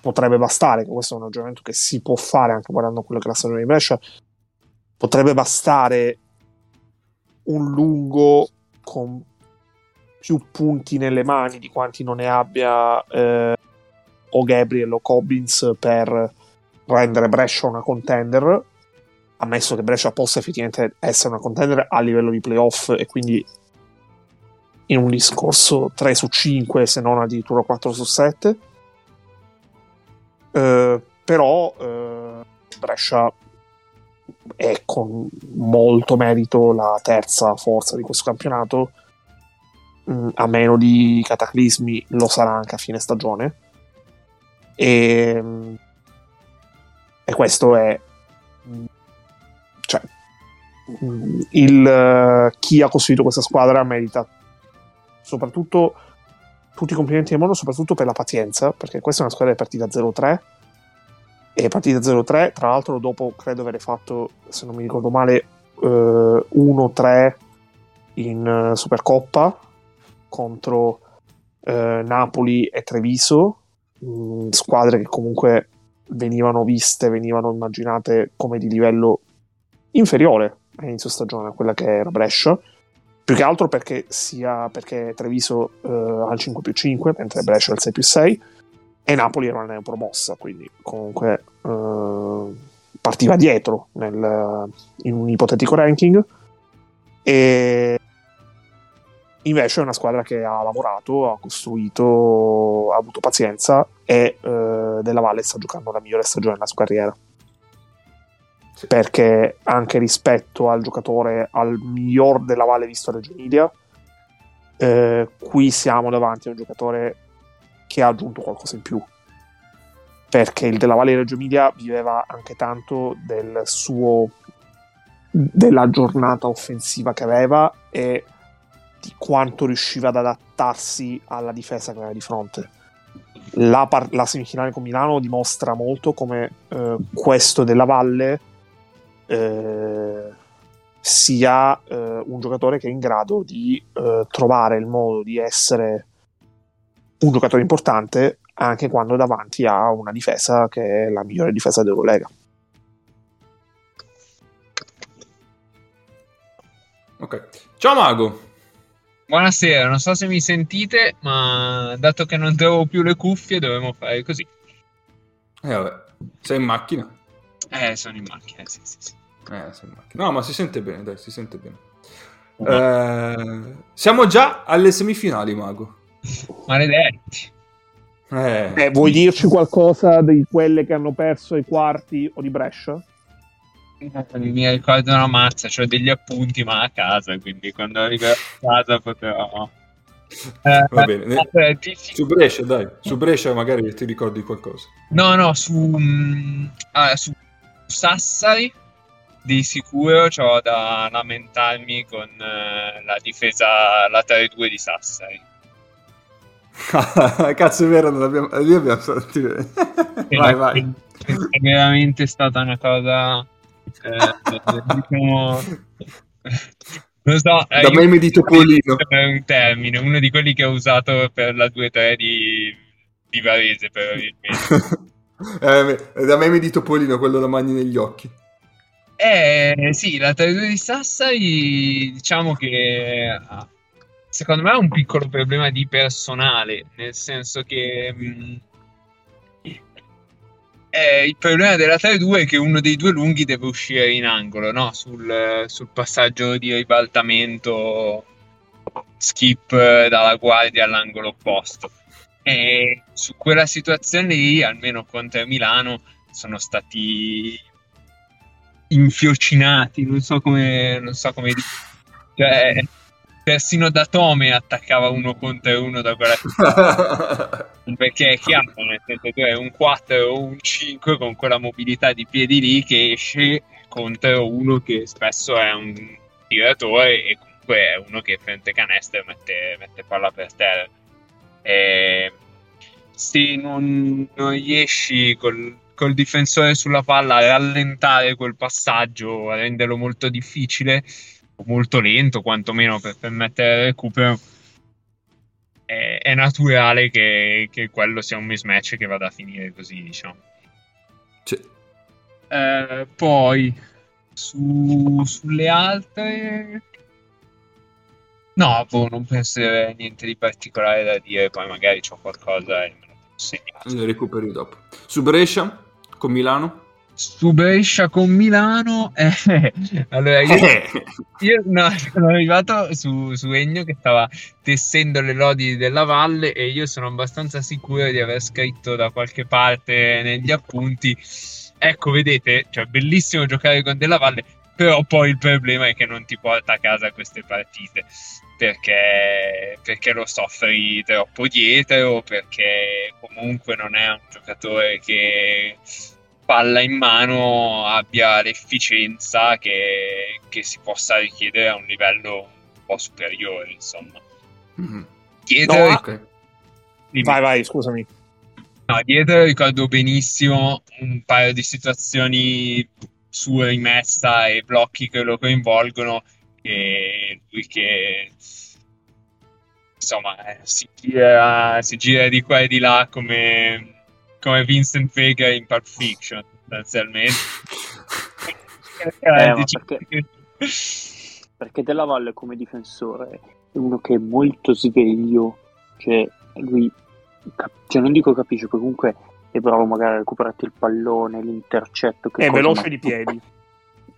potrebbe bastare, che questo è un ragionamento che si può fare anche guardando quello che è la stagione di Brescia, potrebbe bastare un lungo con più punti nelle mani di quanti non ne abbia eh, o Gabriel o Cobbins per rendere Brescia una contender, ammesso che Brescia possa effettivamente essere una contender a livello di playoff e quindi in un discorso tre su cinque se non addirittura quattro su sette. Eh, però eh, Brescia è con molto merito la terza forza di questo campionato, a meno di cataclismi lo sarà anche a fine stagione, e, e questo è, cioè, il chi ha costruito questa squadra merita soprattutto tutti i complimenti del mondo, soprattutto per la pazienza, perché questa è una squadra che è partita zero tre e partita zero tre tra l'altro dopo credo avere fatto, se non mi ricordo male, eh, uno tre in Supercoppa contro eh, Napoli e Treviso, mh, squadre che comunque venivano viste, venivano immaginate come di livello inferiore all'inizio stagione a quella che era Brescia, più che altro perché sia perché Treviso eh, ha il cinque più cinque mentre Brescia ha il sei più sei e Napoli era una neopromossa, quindi comunque eh, partiva dietro nel, in un ipotetico ranking, e invece è una squadra che ha lavorato, ha costruito, ha avuto pazienza e eh, Della Valle sta giocando la migliore stagione della sua carriera, sì. Perché anche rispetto al giocatore, al miglior Della Valle visto a Reggio Emilia, eh, qui siamo davanti a un giocatore che ha aggiunto qualcosa in più, perché il Della Valle di Reggio Emilia viveva anche tanto del suo, della giornata offensiva che aveva e di quanto riusciva ad adattarsi alla difesa che aveva di fronte. La, par- la semifinale con Milano dimostra molto come eh, questo Della Valle eh, sia eh, un giocatore che è in grado di eh, trovare il modo di essere un giocatore importante anche quando è davanti a una difesa che è la migliore difesa dell'Eurolega. Ok, ciao Mago! Buonasera, non so se mi sentite, ma dato che non avevo più le cuffie dovevamo fare così. Eh vabbè, sei in macchina? Eh, sono in macchina, sì, sì, sì. Eh, sei in macchina. No, ma si sente bene, dai, si sente bene. Uh-huh. Eh, siamo già alle semifinali, Mago. Maledetti. Eh. Eh, vuoi dirci qualcosa di quelle che hanno perso ai quarti o di Brescia? Mi ricordo una mazza, cioè degli appunti ma a casa, quindi quando arrivo a casa potrò eh, va bene, vabbè, ti... su Brescia dai, su Brescia magari ti ricordi qualcosa. No no, su, mh, ah, su Sassari di sicuro c'ho da lamentarmi con eh, la difesa, la tre due di Sassari. Cazzo è vero, non abbiamo, lì abbiamo sentito. Vai vai, è veramente stata una cosa eh, diciamo, non so, da me mi dito Polino è un termine, uno di quelli che ho usato per la due tre di, di Varese probabilmente. eh, da me mi dito Polino, quello da Magni negli occhi. Eh sì, la tre due di Sassari, diciamo che secondo me ha un piccolo problema di personale, nel senso che mh, Eh, il problema della tre due è che uno dei due lunghi deve uscire in angolo, no? sul, sul passaggio di ribaltamento skip dalla guardia all'angolo opposto, e su quella situazione lì, almeno contro Milano, sono stati infiocinati, non so come non so come dire. Cioè, persino Datome attaccava uno contro uno da quella perché è chiaro, nel senso tu hai un quattro o un cinque con quella mobilità di piedi lì che esce contro uno che spesso è un tiratore e comunque è uno che prende canestro e mette, mette palla per terra. E se non riesci col, col difensore sulla palla a rallentare quel passaggio, a renderlo molto difficile, molto lento quantomeno per permettere il recupero, è, è naturale che, che quello sia un mismatch che vada a finire così, diciamo. Sì. Eh, poi su, sulle altre no, boh, non penso niente di particolare da dire, poi magari c'ho qualcosa e me lo segno, lo recuperi dopo. Su Brescia con Milano Su Brescia con Milano, eh, allora io, io no, sono arrivato su, su Egno che stava tessendo le lodi della Valle e io sono abbastanza sicuro di aver scritto da qualche parte negli appunti: ecco, vedete, cioè bellissimo giocare con Della Valle, però poi il problema è che non ti porta a casa queste partite perché, perché lo soffri troppo dietro, perché comunque non è un giocatore che palla in mano abbia l'efficienza che, che si possa richiedere a un livello un po' superiore, insomma. Mm-hmm. Dietro no, ric- okay. vai vai scusami no, dietro ricordo benissimo un paio di situazioni su rimessa e blocchi che lo coinvolgono e lui che insomma si gira, si gira di qua e di là come come Vincent Vega in Pulp Fiction, sostanzialmente. eh, diciamo perché, perché Della Valle come difensore è uno che è molto sveglio, cioè lui cap- cioè non dico capisce, comunque è bravo magari a recuperarti il pallone, l'intercetto, che è cosa, veloce di piedi.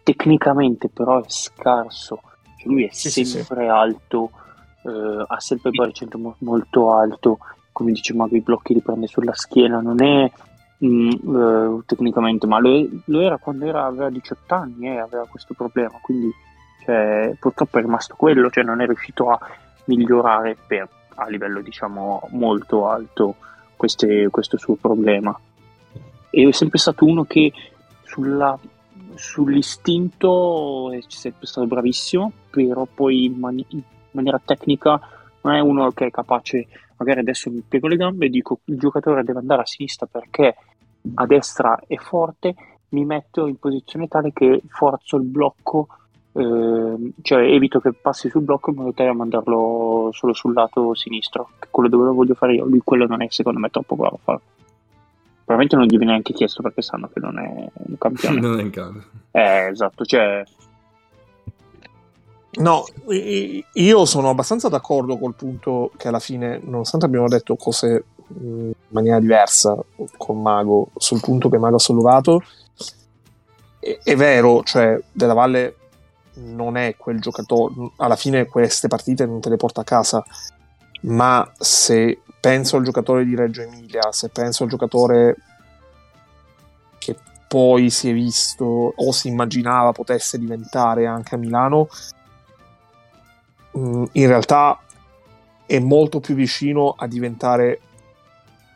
Tecnicamente però è scarso, cioè lui è sì, sempre sì, sì. alto, eh, ha sempre il baricentro mo- molto alto. Come dice Mago, i blocchi li prende sulla schiena, non è mh, eh, tecnicamente, ma lo, lo era quando era, aveva diciotto anni e eh, aveva questo problema, quindi cioè, purtroppo è rimasto quello, cioè non è riuscito a migliorare per, a livello diciamo molto alto queste, questo suo problema. E è sempre stato uno che sulla, sull'istinto è sempre stato bravissimo, però poi in, mani- in maniera tecnica non è uno che è capace. Magari adesso mi piego le gambe e dico il giocatore deve andare a sinistra perché a destra è forte, mi metto in posizione tale che forzo il blocco, eh, cioè evito che passi sul blocco in modo tale da mandarlo solo sul lato sinistro, che quello dove lo voglio fare io. Lui quello non è, secondo me, troppo bravo a farlo. Probabilmente non gli viene neanche chiesto perché sanno che non è un campione. Non è in campo. Eh, esatto, cioè... No, io sono abbastanza d'accordo col punto che alla fine, nonostante abbiamo detto cose in maniera diversa con Mago, sul punto che Mago ha sollevato, è, è vero, cioè Della Valle non è quel giocatore, alla fine queste partite non te le porta a casa, ma se penso al giocatore di Reggio Emilia, se penso al giocatore che poi si è visto o si immaginava potesse diventare anche a Milano, in realtà è molto più vicino a diventare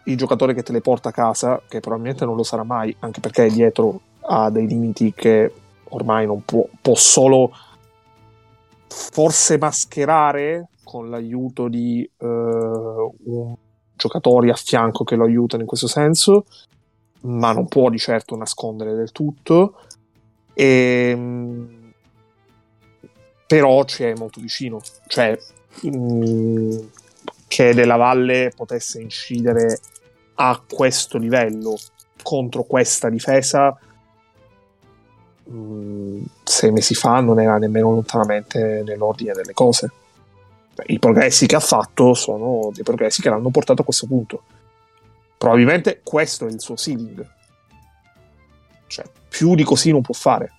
il giocatore che te le porta a casa, che probabilmente non lo sarà mai, anche perché è dietro a dei limiti che ormai non può, può solo forse mascherare con l'aiuto di eh, un giocatori a fianco che lo aiutano in questo senso, ma non può di certo nascondere del tutto. E però ci è molto vicino, cioè mh, che Della Valle potesse incidere a questo livello contro questa difesa mh, sei mesi fa non era nemmeno lontanamente nell'ordine delle cose. I progressi che ha fatto sono dei progressi che l'hanno portato a questo punto. Probabilmente questo è il suo ceiling, cioè più di così non può fare,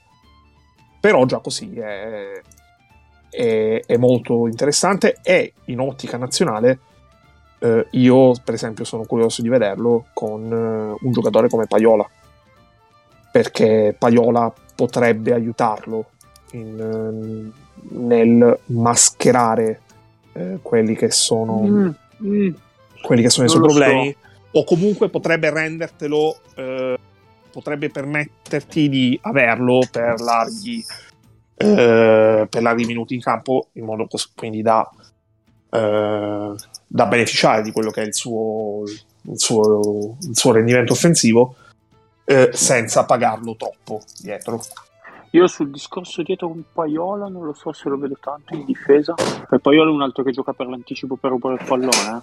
però già così è... È, è molto interessante, e in ottica nazionale eh, io per esempio sono curioso di vederlo con eh, un giocatore come Paiola, perché Paiola potrebbe aiutarlo in, nel mascherare eh, quelli che sono mm, mm, quelli che sono i suoi problemi, so. O comunque potrebbe rendertelo eh, potrebbe permetterti di averlo per larghi eh, per larghi minuti in campo, in modo quindi da eh, da beneficiare di quello che è il suo il suo, il suo rendimento offensivo eh, senza pagarlo troppo dietro. Io sul discorso dietro con Paiola non lo so se lo vedo tanto in difesa, per Paiola è un altro che gioca per l'anticipo per rubare il pallone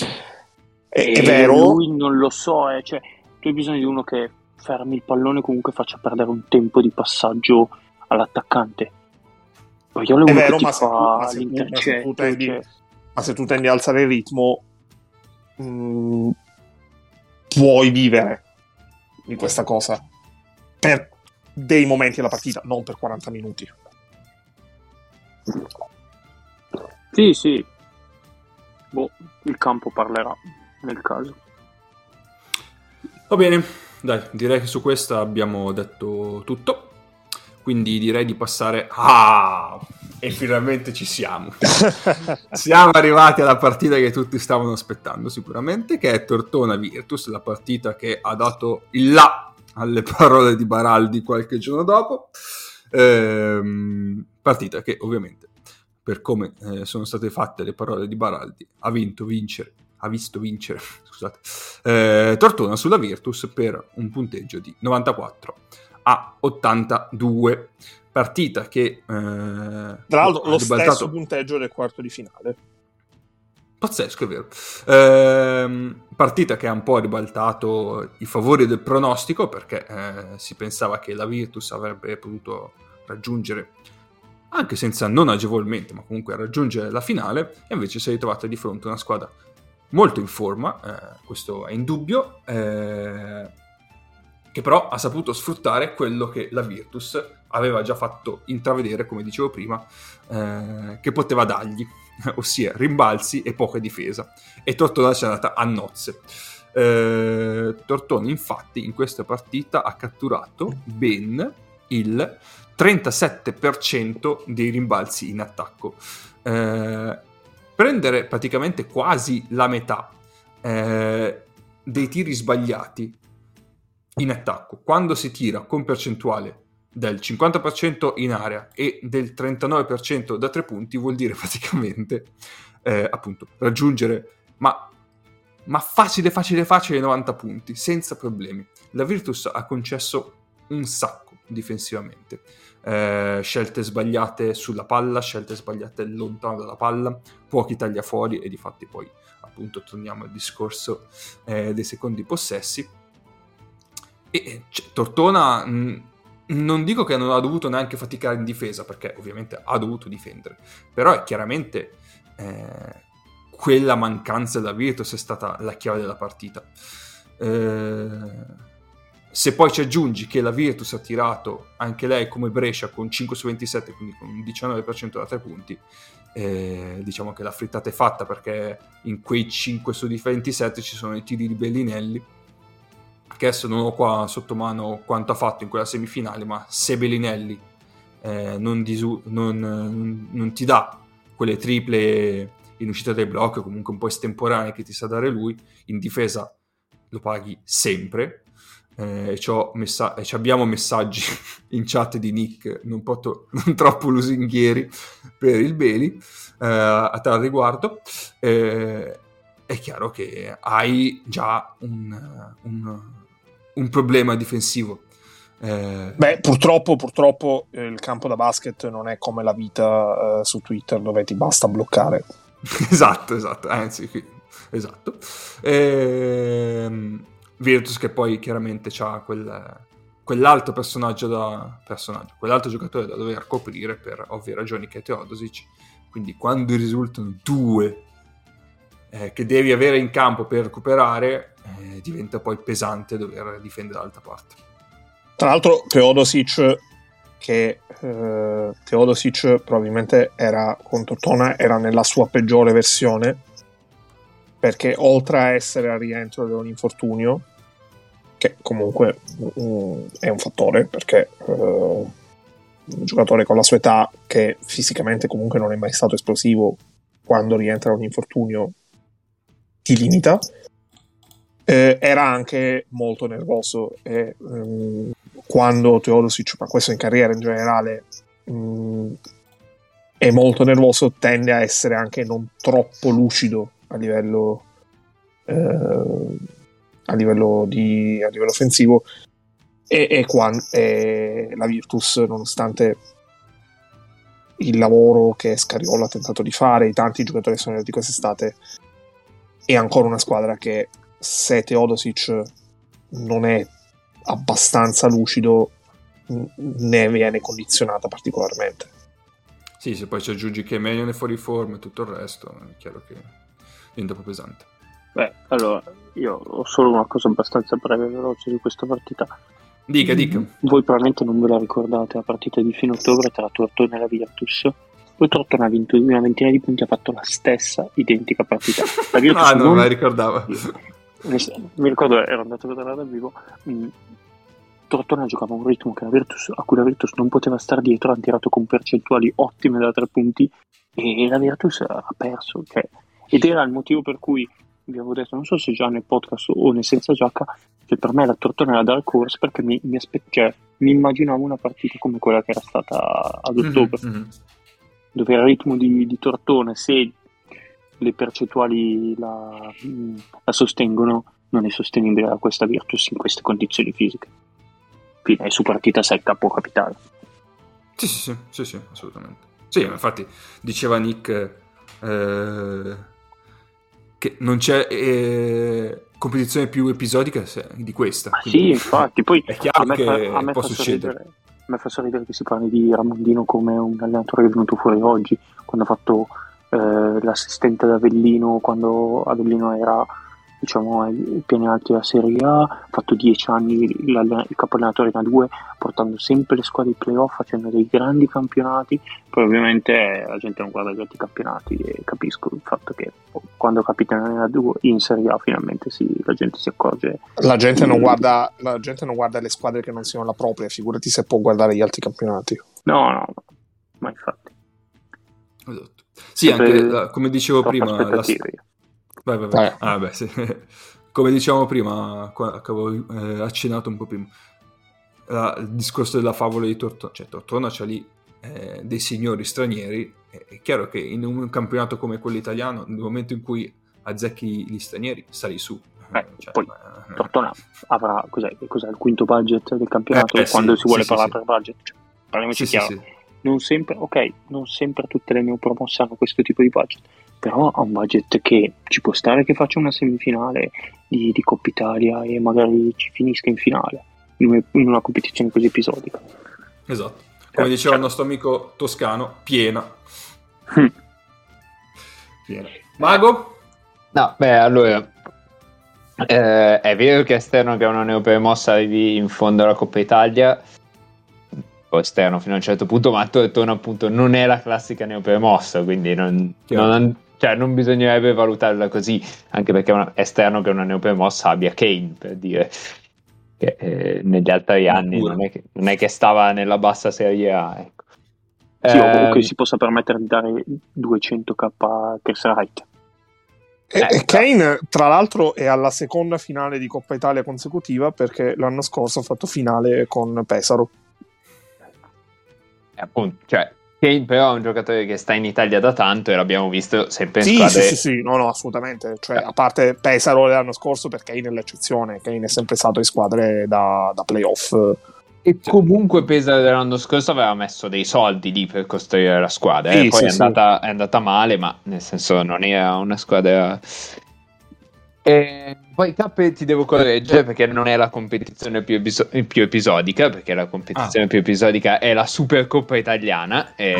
eh. è, è vero, lui non lo so eh. Cioè, tu hai bisogno di uno che fermi il pallone, comunque faccia perdere un tempo di passaggio all'attaccante. Paiola è, è uno vero, che ti fa l'intercetto, cioè... ma se tu tendi a alzare il ritmo mh, puoi vivere di questa cosa per dei momenti della partita, non per quaranta minuti. Sì, sì. Boh, il campo parlerà nel caso. Va bene, dai, direi che su questa abbiamo detto tutto. Quindi direi di passare... Ah! E finalmente ci siamo. Siamo arrivati alla partita che tutti stavano aspettando sicuramente, che è Tortona Virtus, la partita che ha dato il là alle parole di Baraldi qualche giorno dopo, ehm, partita che ovviamente, per come eh, sono state fatte le parole di Baraldi, ha vinto vincere, ha visto vincere, scusate, eh, Tortona sulla Virtus per un punteggio di novantaquattro a ottantadue, partita che eh, tra l'altro lo ribaltato... stesso punteggio del quarto di finale. Pazzesco, è vero. Eh, partita che ha un po' ribaltato i favori del pronostico, perché eh, si pensava che la Virtus avrebbe potuto raggiungere, anche senza non agevolmente, ma comunque raggiungere la finale, e invece si è ritrovata di fronte a una squadra molto in forma, eh, questo è indubbio, eh, che però ha saputo sfruttare quello che la Virtus aveva già fatto intravedere, come dicevo prima, eh, che poteva dargli, ossia rimbalzi e poca difesa, e Tortona c'è andata a nozze. eh, Tortona infatti in questa partita ha catturato ben il trentasette per cento dei rimbalzi in attacco, eh, prendere praticamente quasi la metà eh, dei tiri sbagliati in attacco, quando si tira con percentuale del cinquanta per cento in area e del trentanove per cento da tre punti, vuol dire praticamente eh, appunto raggiungere ma, ma facile facile facile novanta punti senza problemi. La Virtus ha concesso un sacco difensivamente, eh, scelte sbagliate sulla palla, scelte sbagliate lontano dalla palla, pochi tagliafuori, e difatti poi appunto torniamo al discorso eh, dei secondi possessi. E cioè, Tortona mh, non dico che non ha dovuto neanche faticare in difesa, perché ovviamente ha dovuto difendere, però è chiaramente eh, quella mancanza della Virtus è stata la chiave della partita. Eh, se poi ci aggiungi che la Virtus ha tirato anche lei come Brescia con cinque su ventisette, quindi con un diciannove per cento da tre punti, eh, diciamo che la frittata è fatta, perché in quei cinque su ventisette ci sono i tiri di Bellinelli, che adesso non ho qua sotto mano quanto ha fatto in quella semifinale, ma se Bellinelli eh, non, disu- non, non ti dà quelle triple in uscita dai blocchi, comunque un po' estemporanee che ti sa dare lui, in difesa lo paghi sempre. Eh, e c'ho messa- e abbiamo messaggi in chat di Nick non, poto- non troppo lusinghieri per il Beli eh, a tal riguardo. Eh, è chiaro che hai già un... un un problema difensivo. Eh... Beh, purtroppo, purtroppo eh, il campo da basket non è come la vita eh, su Twitter, dove ti basta bloccare. esatto, esatto. Anzi, esatto. Eh... Virtus che poi chiaramente c'ha quel, quell'altro personaggio da personaggio, quell'altro giocatore da dover coprire per ovvie ragioni, che è Teodosic. Quindi quando risultano due eh, che devi avere in campo per recuperare, Eh, diventa poi pesante dover difendere l'altra parte. Tra l'altro Teodosic, che eh, Teodosic probabilmente era con Tortona era nella sua peggiore versione, perché oltre a essere al rientro da un infortunio che comunque mh, è un fattore, perché uh, un giocatore con la sua età, che fisicamente comunque non è mai stato esplosivo, quando rientra un infortunio ti limita. Eh, era anche molto nervoso e um, quando Teodosic, ma questo in carriera in generale, um, è molto nervoso, tende a essere anche non troppo lucido a livello uh, a livello di a livello offensivo, e, e, quando, e la Virtus, nonostante il lavoro che Scariolo ha tentato di fare, i tanti giocatori che sono arrivati quest'estate, è ancora una squadra che, se Teodosic non è abbastanza lucido, ne viene condizionata particolarmente. Sì, se poi ci aggiungi che Melion è fuori forma e tutto il resto, è chiaro che diventa un po' pesante. Beh, allora, io ho solo una cosa abbastanza breve e veloce di questa partita. Dica, dica. Voi probabilmente non ve la ricordate, la partita di fine ottobre tra Tortona e la Virtus. Poi Tortona ha vinto una ventina di punti, ha fatto la stessa identica partita. La Virtus ah, non, non me la ricordavo. Mi ricordo, ero andato a vedere dal vivo. Tortona giocava un ritmo che la Virtus, a cui la Virtus non poteva star dietro, ha tirato con percentuali ottime da tre punti e la Virtus ha perso, cioè. Ed era il motivo per cui vi avevo detto, non so se già nel podcast o nel senza giacca, che per me la Tortona era dark horse, perché mi, mi, aspe- cioè, mi immaginavo una partita come quella che era stata ad ottobre, mm-hmm. dove il ritmo di, di Tortona, se le percentuali la, la sostengono, non è sostenibile a questa Virtus in queste condizioni fisiche. Quindi è su partita secca, può capitare. Sì, sì, sì, sì, sì, assolutamente. Sì, infatti diceva Nick eh, che non c'è eh, competizione più episodica di questa. Ma sì, infatti, poi è chiaro a me, che fa, a me può succedere. Ridere, a me fa sorridere che si parli di Ramondino come un allenatore che è venuto fuori oggi, quando ha fatto l'assistente ad Avellino, quando Avellino era, diciamo, ai piani alti della Serie A, ha fatto dieci anni il capo allenatore in A due, portando sempre le squadre ai playoff, facendo dei grandi campionati. Poi ovviamente la gente non guarda gli altri campionati, e capisco il fatto che quando capitano in A due, in Serie A, finalmente si, la gente si accorge, la gente non guarda la gente non guarda le squadre che non siano la propria, figurati se può guardare gli altri campionati. No, no, ma infatti, esatto. Sì, anche la, come dicevo prima, la... vai, vai, vai. Eh. Ah, beh, sì. Come dicevamo prima, qua, che avevo eh, accennato un po' prima, la, il discorso della favola di Tortona, cioè Tortona c'ha lì eh, dei signori stranieri, è, è chiaro che in un campionato come quello italiano, nel momento in cui azzecchi gli stranieri, sali su. Eh, cioè, poi eh, Tortona avrà, cos'è, cos'è il quinto budget del campionato, eh, eh, quando sì, si vuole sì, parlare sì. per budget, cioè, parliamoci sì, chiaro. Sì, sì. Non sempre, ok, non sempre tutte le neopromosse hanno questo tipo di budget, però ha un budget che ci può stare che faccia una semifinale di, di Coppa Italia e magari ci finisca in finale in una competizione così episodica. Esatto, come eh, diceva certo. il nostro amico toscano, piena. Mm. piena. Mago? No, beh, allora eh, è vero che esterno che ha una neopromossa arrivi in fondo alla Coppa Italia, esterno fino a un certo punto, ma Tortona appunto non è la classica neopromossa, quindi non, non, cioè, non bisognerebbe valutarla così, anche perché un esterno che una neopromossa abbia Kane, per dire, che eh, negli altri anni non è, che, non è che stava nella bassa Serie A, ecco. Sì, eh, o comunque si possa permettere di dare duecentomila a Chris Wright. E, eh, Kane tra l'altro è alla seconda finale di Coppa Italia consecutiva, perché l'anno scorso ha fatto finale con Pesaro. Appunto, cioè, Kane però è un giocatore che sta in Italia da tanto e l'abbiamo visto sempre in sì, squadre. Sì, sì, sì, no, no, assolutamente. Cioè, a parte Pesaro l'anno scorso, perché Kane è l'eccezione. Kane è sempre stato in squadre da, da playoff. E comunque Pesaro l'anno scorso aveva messo dei soldi lì per costruire la squadra. Eh? Sì, Poi sì, è, andata, sì. è andata male, ma nel senso non era una squadra... E poi K ti devo correggere, perché non è la competizione più, episo- più episodica, perché la competizione ah. più episodica è la Supercoppa italiana e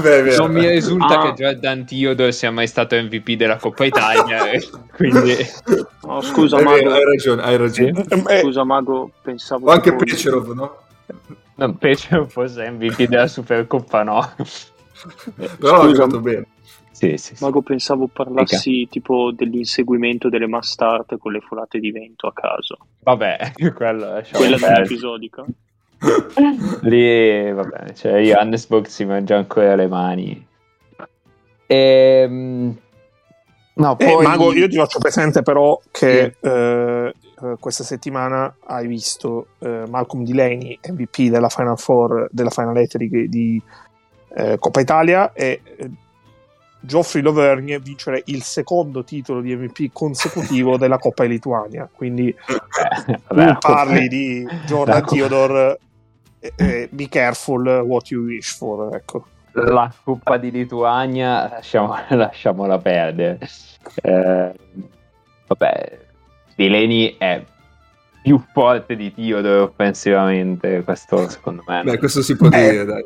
beh, beh, non beh. mi risulta ah. che Jordan Theodore sia mai stato M V P della Coppa Italia, quindi oh, scusa beh, Mago, hai ragione, hai ragione. Eh, scusa Mago, pensavo anche Pecerov, no? No, Pecerov fosse M V P della Supercoppa, no. Però scusa, l'ho fatto bene. Sì, sì, sì. Mago, pensavo parlassi Mica. tipo dell'inseguimento delle mastate con le folate di vento a caso. Vabbè, quello è quella dell'episodica. Lì, vabbè, cioè Johannesburg si mangia ancora le mani. Ehm... No, poi... eh, Mago, io ti faccio presente però che sì. eh, questa settimana hai visto eh, Malcolm Delaney, M V P della Final Four, della Final Eight di, di eh, Coppa Italia, e eh, Geoffrey Lauvergne vincere il secondo titolo di M V P consecutivo della Coppa di Lituania. Quindi eh, vabbè, tu parli di Jordan Theodore, eh, eh, be careful what you wish for, ecco. La Coppa di Lituania lasciamo, lasciamola perdere. Eh, vabbè, Delaney è più forte di Theodore offensivamente, questo secondo me. Beh, questo si può dire, eh, dai.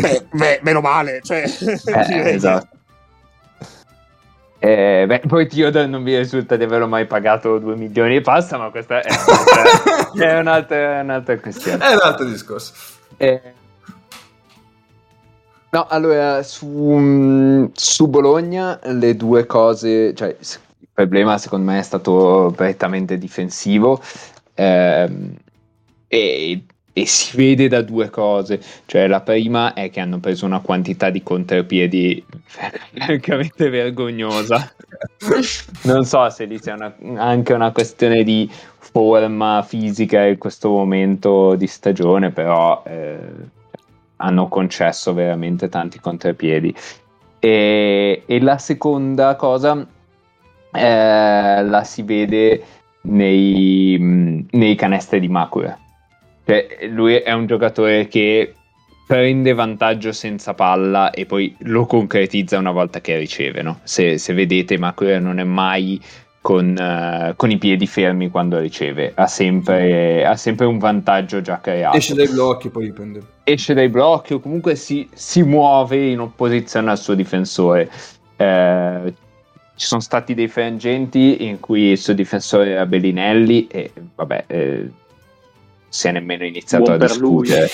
Beh, beh, meno male, cioè. Eh, esatto. Eh, beh, poi Theodore non mi risulta di averlo mai pagato due milioni e passa, ma questa è un'altra, è un'altra, un'altra questione. È un altro discorso. Eh, No, allora, su, su Bologna le due cose, cioè il problema secondo me è stato prettamente difensivo, ehm, e, e si vede da due cose, cioè la prima è che hanno preso una quantità di contrapiedi francamente vergognosa, non so se lì c'è una, anche una questione di forma fisica in questo momento di stagione, però... Eh, hanno concesso veramente tanti contrapiedi. E, e la seconda cosa eh, la si vede nei, nei canestri di Makura. Cioè, lui è un giocatore che prende vantaggio senza palla e poi lo concretizza una volta che riceve, no? Se, se vedete, Makura non è mai con, uh, con i piedi fermi quando riceve, ha sempre, ha sempre un vantaggio già creato. Esce dai blocchi, poi prende. Esce dai blocchi o comunque si, si muove in opposizione al suo difensore. Eh, ci sono stati dei frangenti in cui il suo difensore era Bellinelli e vabbè, eh, si è nemmeno iniziato Buon a discutere.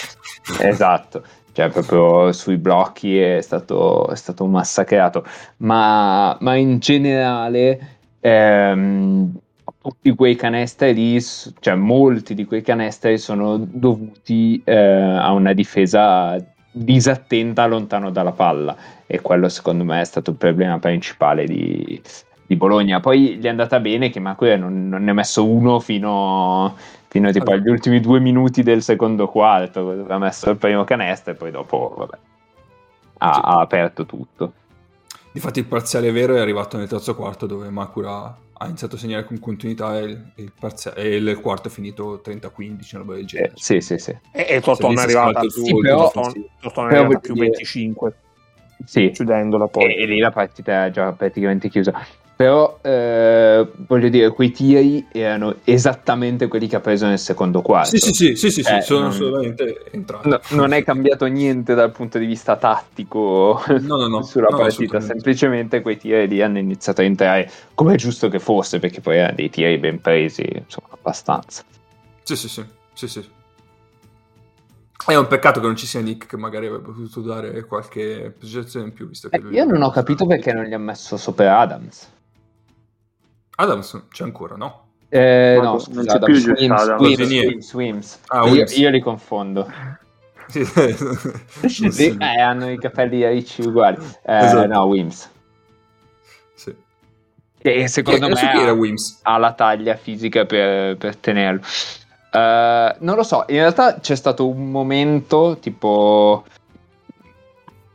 Lui. Esatto. Cioè proprio sui blocchi è stato, è stato massacrato. Ma, ma in generale... Ehm, tutti quei canestri lì, cioè molti di quei canestri sono dovuti eh, a una difesa disattenta lontano dalla palla, e quello secondo me è stato il problema principale di, di Bologna. Poi gli è andata bene che Macuia non, non ne ha messo uno fino, fino tipo agli ultimi due minuti del secondo quarto, ha messo il primo canestro e poi dopo vabbè, ha, ha aperto tutto. Difatti il parziale vero è arrivato nel terzo quarto, dove Makura ha iniziato a segnare con continuità e il, il, parzia- e il quarto è finito trenta a quindici, una roba del genere. Eh, sì, sì, sì. E, e Tortona è arrivata più sì, dire... venticinque, sì. Chiudendola poi. E, e lì la partita è già praticamente chiusa. Però, eh, voglio dire, quei tiri erano esattamente quelli che ha preso nel secondo quarto. Sì, sì, sì, sì, sì, eh, sì sono non... solamente entrati. No, non è cambiato niente dal punto di vista tattico no, no, no, sulla no, partita, semplicemente quei tiri lì hanno iniziato a entrare, come è giusto che fosse, perché poi erano dei tiri ben presi, insomma, abbastanza. Sì, sì, sì, sì, sì. È un peccato che non ci sia Nick, che magari avrebbe potuto dare qualche posizione in più, visto che eh, lui... Io non ho capito perché non gli ha messo sopra Adams. Adams c'è ancora, no? Eh, no, non c'è più Swims. Io li confondo. sì, sì, sì. Eh, hanno i capelli ricci uguali. Eh, esatto. No, Wims. Sì. E secondo che, me era Wims. Ha la taglia fisica per, per tenerlo. Uh, non lo so, in realtà c'è stato un momento tipo...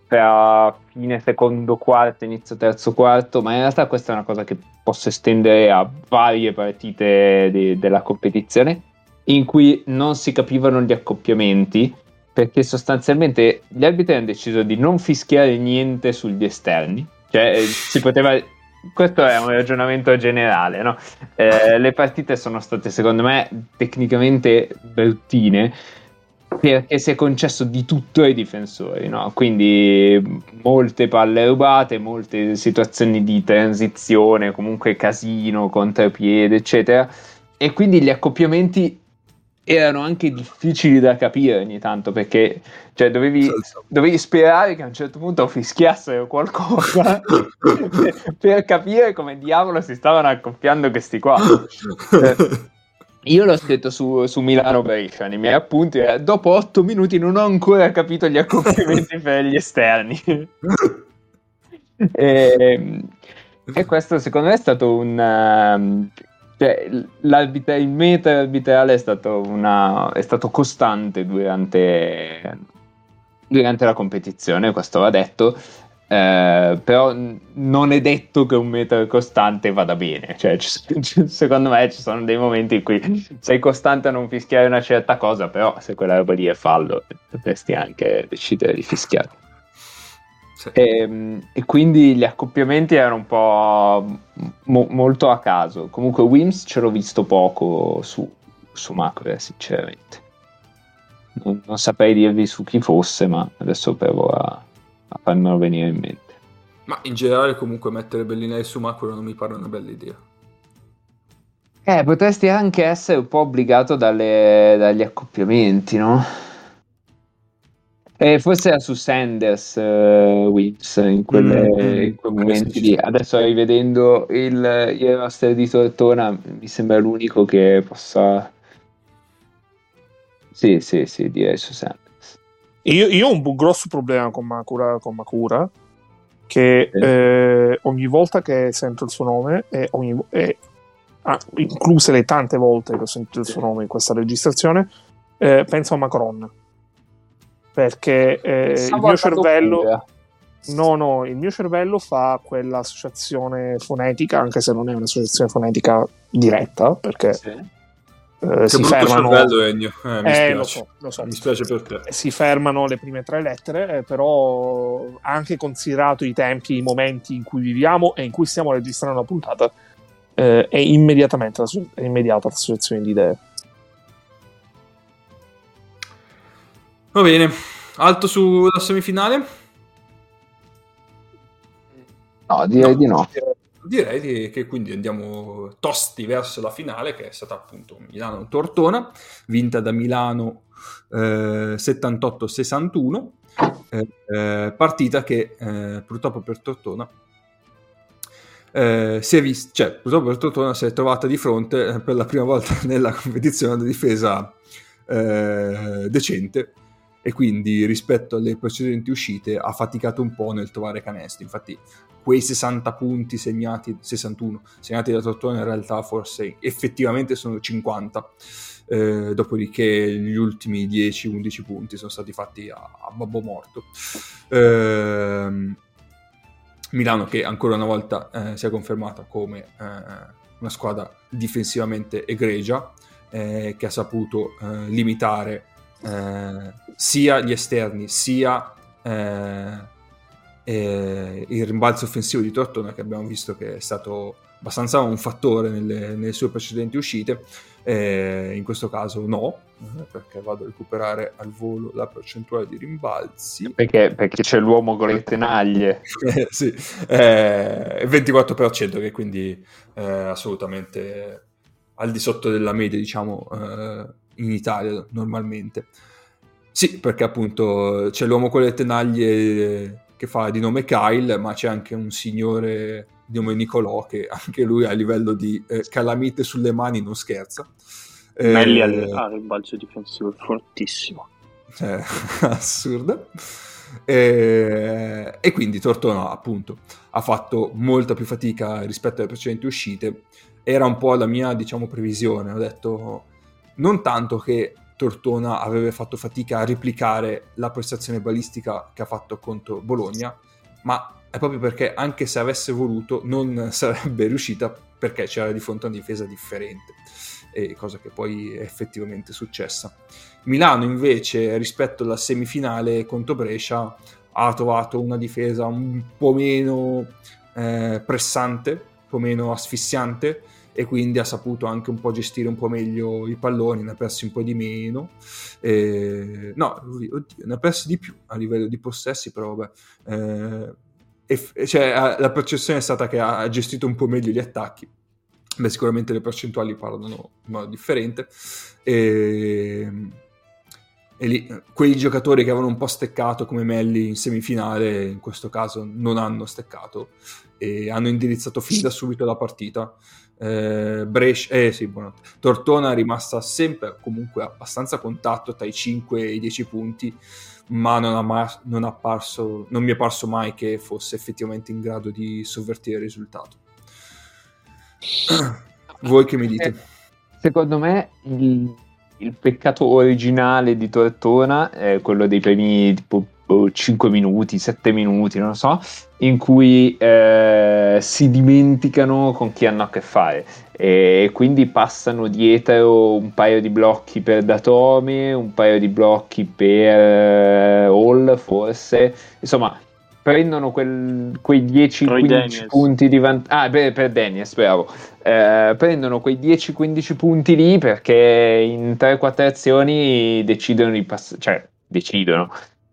a fine secondo quarto, inizio terzo quarto, ma in realtà questa è una cosa che posso estendere a varie partite de- della competizione, in cui non si capivano gli accoppiamenti, perché sostanzialmente gli arbitri hanno deciso di non fischiare niente sugli esterni, cioè eh, si poteva... Questo è un ragionamento generale, no? Eh, le partite sono state secondo me tecnicamente bruttine, perché si è concesso di tutto ai difensori, no? Quindi molte palle rubate, molte situazioni di transizione, comunque casino, contrapiede, eccetera, e quindi gli accoppiamenti erano anche difficili da capire ogni tanto, perché cioè, dovevi, dovevi sperare che a un certo punto fischiassero qualcosa per, per capire come diavolo si stavano accoppiando questi qua. Eh, io l'ho scritto su, su Milano Brescia nei miei appunti, eh, dopo otto minuti non ho ancora capito gli accoppiamenti per gli esterni. e, e questo secondo me è stato un... Uh, Cioè, il metro arbitrale è stato, una, è stato costante durante, durante la competizione, questo va detto, eh, però non è detto che un metro costante vada bene, cioè, c- c- secondo me ci sono dei momenti in cui sei costante a non fischiare una certa cosa, però se quella roba lì è fallo dovresti anche decidere di fischiare. Sì. E, e quindi gli accoppiamenti erano un po' mo- molto a caso. Comunque Wims ce l'ho visto poco su, su Macro, sinceramente non, non saprei dirvi su chi fosse, ma adesso provo a, a farmelo venire in mente. Ma in generale comunque mettere Bellinelli su Macro non mi pare una bella idea. Eh, potresti anche essere un po' obbligato dalle, dagli accoppiamenti, no? Eh, forse era su Sanders uh, Wips in, quelle, mm-hmm. in quei momenti lì. Adesso rivedendo il, il roster di Tortona mi sembra l'unico che possa sì sì sì direi su Sanders. Io, io ho un bu- grosso problema con Makura, con Makura che eh. Eh, ogni volta che sento il suo nome e ogni, eh, ah, incluse le tante volte che ho sentito il suo nome in questa registrazione, eh, penso a Macron. Perché eh, il mio cervello no no il mio cervello fa quell'associazione fonetica, anche se non è un'associazione fonetica diretta, perché sì. eh, si fermano cervello, eh, mi eh, lo so, lo so. Mi spiace per te. Si fermano le prime tre lettere, eh, però anche considerato i tempi, i momenti in cui viviamo e in cui stiamo registrando una puntata, eh, è immediatamente è immediata l'associazione di idee. Va bene, alto sulla semifinale? No, direi no, di no. Direi di, che quindi andiamo tosti verso la finale, che è stata appunto Milano-Tortona, vinta da Milano eh, settantotto sessantuno, eh, eh, partita che eh, purtroppo per Tortona eh, si è vista, cioè purtroppo per Tortona si è trovata di fronte eh, per la prima volta nella competizione di difesa eh, decente, e quindi rispetto alle precedenti uscite ha faticato un po' nel trovare canestri. Infatti quei sessanta punti segnati, sessantuno segnati da Tortona in realtà forse effettivamente sono cinquanta, eh, dopodiché gli ultimi dieci undici punti sono stati fatti a, a babbo morto. eh, Milano che ancora una volta eh, si è confermata come eh, una squadra difensivamente egregia, eh, che ha saputo eh, limitare Eh, sia gli esterni sia eh, eh, il rimbalzo offensivo di Tortona, che abbiamo visto che è stato abbastanza un fattore nelle, nelle sue precedenti uscite. Eh, in questo caso no, perché vado a recuperare al volo la percentuale di rimbalzi perché, perché c'è l'uomo con le tenaglie. eh, sì. eh, ventiquattro per cento, che quindi eh, assolutamente al di sotto della media, diciamo, eh, in Italia normalmente. Sì, perché appunto c'è l'uomo con le tenaglie che fa di nome Kyle, ma c'è anche un signore di nome Nicolò che anche lui a livello di eh, calamite sulle mani non scherza. Melli eh, ha un balzo difensivo fortissimo, eh, assurdo. Eh, e quindi Tortona appunto ha fatto molta più fatica rispetto alle precedenti uscite. Era un po' la mia, diciamo, previsione. Ho detto non tanto che Tortona avrebbe fatto fatica a replicare la prestazione balistica che ha fatto contro Bologna, ma è proprio perché anche se avesse voluto non sarebbe riuscita, perché c'era di fronte una difesa differente, e cosa che poi è effettivamente successa. Milano invece rispetto alla semifinale contro Brescia ha trovato una difesa un po' meno eh, pressante, un po' meno asfissiante, e quindi ha saputo anche un po' gestire un po' meglio i palloni, ne ha persi un po' di meno, eh, no, oddio, ne ha persi di più a livello di possessi, però vabbè, eh, e, cioè, la percezione è stata che ha gestito un po' meglio gli attacchi, beh, sicuramente le percentuali parlano in modo differente, e, e lì, quei giocatori che avevano un po' steccato come Melli in semifinale, in questo caso non hanno steccato e hanno indirizzato fin da subito la partita. Eh, Brescia, eh, sì, buonanotte. Tortona è rimasta sempre comunque abbastanza a contatto tra i cinque e i dieci punti, ma non, ha mar- non, ha parso, non mi è parso mai che fosse effettivamente in grado di sovvertire il risultato. Voi che mi dite? Secondo me il, il peccato originale di Tortona è quello dei primi tipo cinque minuti, sette minuti, non so, in cui eh, si dimenticano con chi hanno a che fare e quindi passano dietro un paio di blocchi per Datome, un paio di blocchi per Hall, forse, insomma prendono quel, quei dieci quindici punti di vantaggio, ah, per, per Daniels, bravo, eh, prendono quei dieci quindici punti lì perché in tre quattro azioni decidono di passare, cioè decidono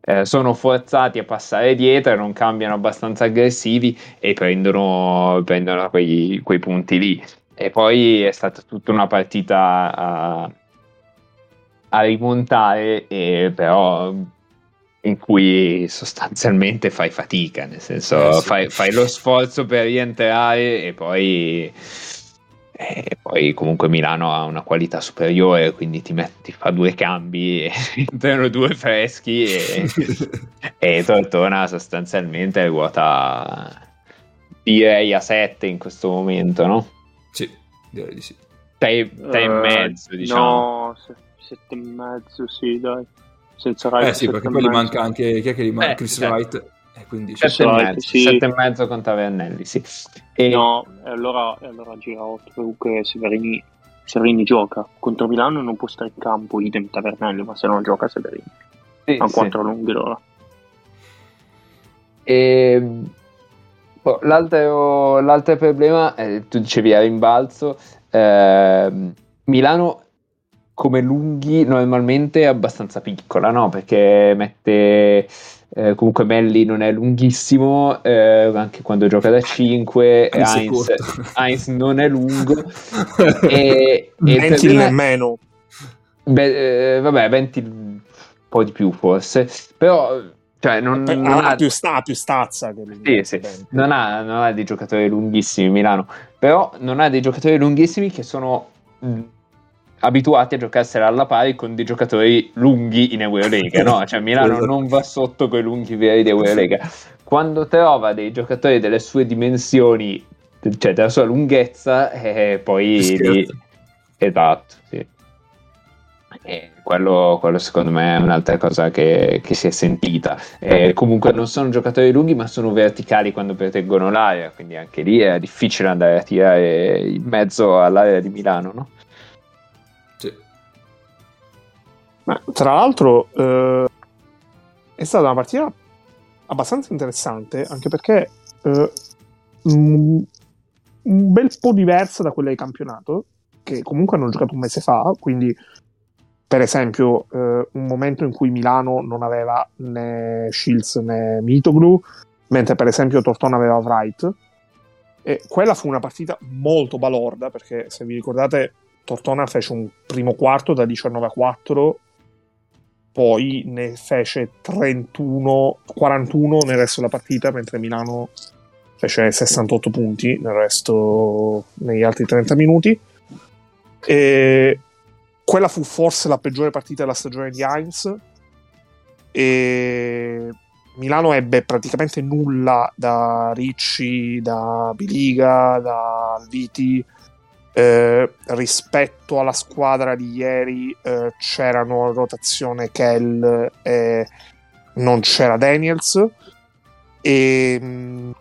Eh, sono forzati a passare dietro, non cambiano abbastanza aggressivi e prendono, prendono quei, quei punti lì. E poi è stata tutta una partita a, a rimontare, e però in cui sostanzialmente fai fatica, nel senso eh sì. fai, fai lo sforzo per rientrare e poi... E poi comunque Milano ha una qualità superiore, quindi ti, met- ti fa due cambi e entrano due freschi e, e Tortona sostanzialmente è ruota direi a sette in questo momento, no? Sì, direi di sì. Tre e mezzo diciamo. No, sette e mezzo, sì, dai. Senza Wright, eh sì, perché poi gli manca anche chi è che gli manca? Eh, Chris sì. Wright. E quindi sette e mezzo, sì. sette e mezzo con Tavernelli, sì. E... No, allora, allora gira otto che Severini, Severini gioca. Contro Milano non può stare in campo, idem Tavernelli, ma se non gioca Severini. Sì, a quattro sì. lunghi l'ora. E... Oh, l'altro, l'altro problema, eh, tu dicevi a rimbalzo, eh, Milano... come lunghi normalmente è abbastanza piccola, no? Perché mette eh, comunque Melli non è lunghissimo, eh, anche quando gioca da cinque, Heinz, Heinz non è lungo e, e Bentil me, nemmeno beh, eh, vabbè Bentil un po' di più forse, però cioè non, per, non ha più, sta, più stazza sì, sì. Non, ha, non ha dei giocatori lunghissimi Milano, però non ha dei giocatori lunghissimi che sono mh, abituati a giocarsela alla pari con dei giocatori lunghi in Eurolega, no? Cioè Milano non va sotto coi lunghi veri di Eurolega. Quando trova dei giocatori delle sue dimensioni, cioè della sua lunghezza, eh, poi li... esatto, sì. E quello, quello secondo me è un'altra cosa che, che si è sentita. E comunque non sono giocatori lunghi, ma sono verticali quando proteggono l'area, quindi anche lì è difficile andare a tirare in mezzo all'area di Milano, no? Ma, tra l'altro eh, è stata una partita abbastanza interessante, anche perché eh, un, un bel po' diversa da quella di campionato, che comunque hanno giocato un mese fa, quindi per esempio eh, un momento in cui Milano non aveva né Shields né Mitoglu, mentre per esempio Tortona aveva Wright, e quella fu una partita molto balorda, perché se vi ricordate Tortona fece un primo quarto da diciannove a quattro, poi ne fece trentuno quarantuno nel resto della partita, mentre Milano fece sessantotto punti nel resto, negli altri trenta minuti. E quella fu forse la peggiore partita della stagione di Heinz, e Milano ebbe praticamente nulla da Ricci, da Biliga, da Viti. Eh, rispetto alla squadra di ieri eh, c'erano rotazione Kell e non c'era Daniels e non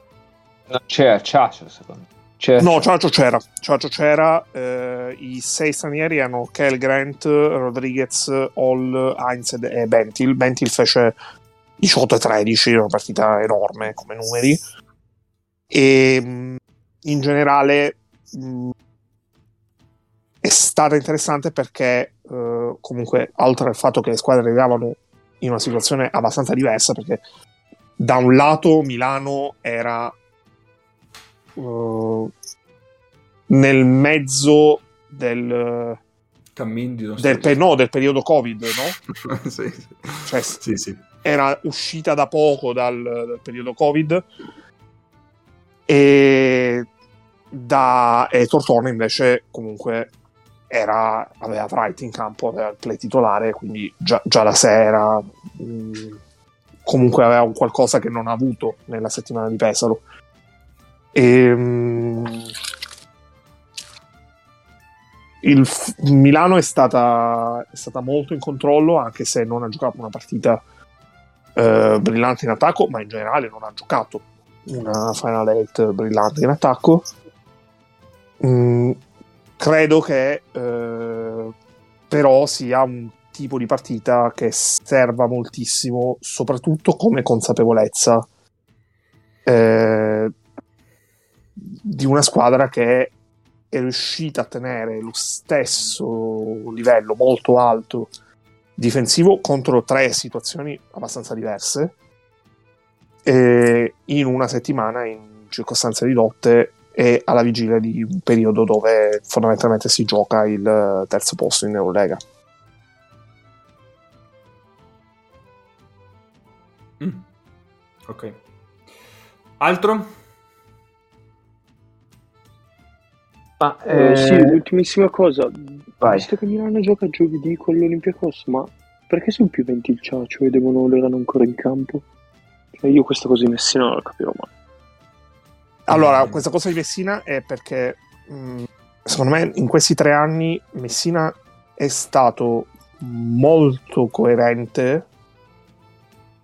c'era Ciaccio, secondo me no Ciaccio c'era Ciaccio c'era eh, i sei stranieri erano Kell, Grant, Rodriguez, Hall, Heinz e Bentil. Bentil fece diciotto e tredici, una partita enorme come numeri, e in generale mh, è stata interessante perché eh, comunque, oltre al fatto che le squadre arrivavano in una situazione abbastanza diversa, perché da un lato Milano era eh, nel mezzo del cammin di del, pe- no, del periodo Covid, no? sì, sì. Cioè, sì, sì. Era uscita da poco dal, dal periodo Covid, e da e Tortona invece comunque era, aveva Wright in campo, aveva il play titolare, quindi già, già la sera mh, comunque aveva un qualcosa che non ha avuto nella settimana di Pesaro. E, mh, il Milano è stata, è stata molto in controllo, anche se non ha giocato una partita eh, brillante in attacco, ma in generale non ha giocato una Final Eight brillante in attacco. Mm, credo che eh, però sia un tipo di partita che serva moltissimo, soprattutto come consapevolezza eh, di una squadra che è riuscita a tenere lo stesso livello molto alto difensivo contro tre situazioni abbastanza diverse eh, in una settimana, in circostanze ridotte e alla vigilia di un periodo dove fondamentalmente si gioca il terzo posto in Eurolega. Mm. Ok, altro? Ah, eh, eh, sì, l'ultimissima cosa, vai. Visto che Milano gioca giovedì con l'Olympiacos, ma perché sono più venti il Ciaccio e devono erano ancora in campo? Cioè, io questa cosa di Messina non la capivo mai. Allora, questa cosa di Messina è perché mh, secondo me in questi tre anni Messina è stato molto coerente,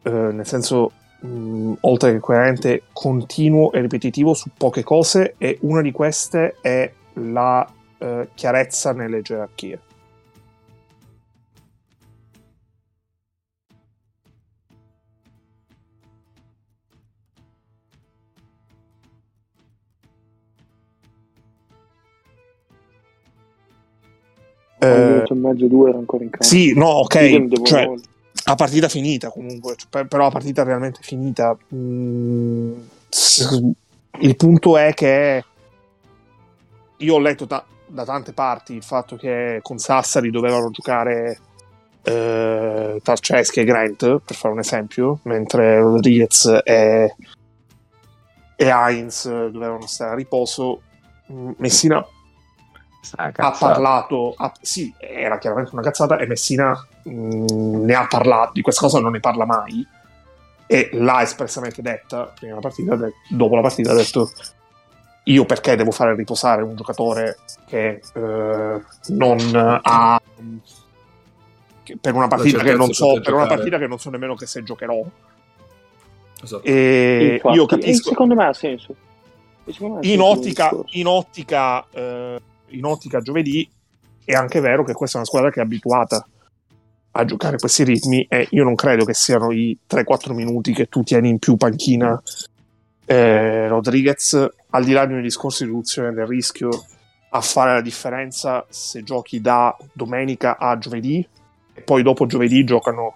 eh, nel senso Mm, oltre che coerente, continuo e ripetitivo su poche cose, e una di queste è la eh, chiarezza nelle gerarchie. Quando eh, maggio due era ancora in campo. Sì, no, ok, cioè a partita finita comunque, cioè, però a partita realmente finita. Mm, il punto è che io ho letto ta- da tante parti il fatto che con Sassari dovevano giocare eh, Tarceschi e Grant, per fare un esempio, mentre Rodriguez e, e Heinz dovevano stare a riposo. Messina ha parlato ha, sì, era chiaramente una cazzata, e Messina mh, ne ha parlato di questa cosa, non ne parla mai, e l'ha espressamente detta prima della partita. De- dopo la partita ha detto: io perché devo fare riposare un giocatore che eh, non ha che per una partita che non so per giocare. Una partita che non so nemmeno che se giocherò. Esatto. E infatti, io capisco, e secondo me ha senso, me ha in, senso ottica, in ottica eh, in ottica giovedì. È anche vero che questa è una squadra che è abituata a giocare questi ritmi, e io non credo che siano i tre quattro minuti che tu tieni in più panchina eh, Rodriguez, al di là di un discorso di riduzione del rischio, a fare la differenza se giochi da domenica a giovedì, e poi dopo giovedì giocano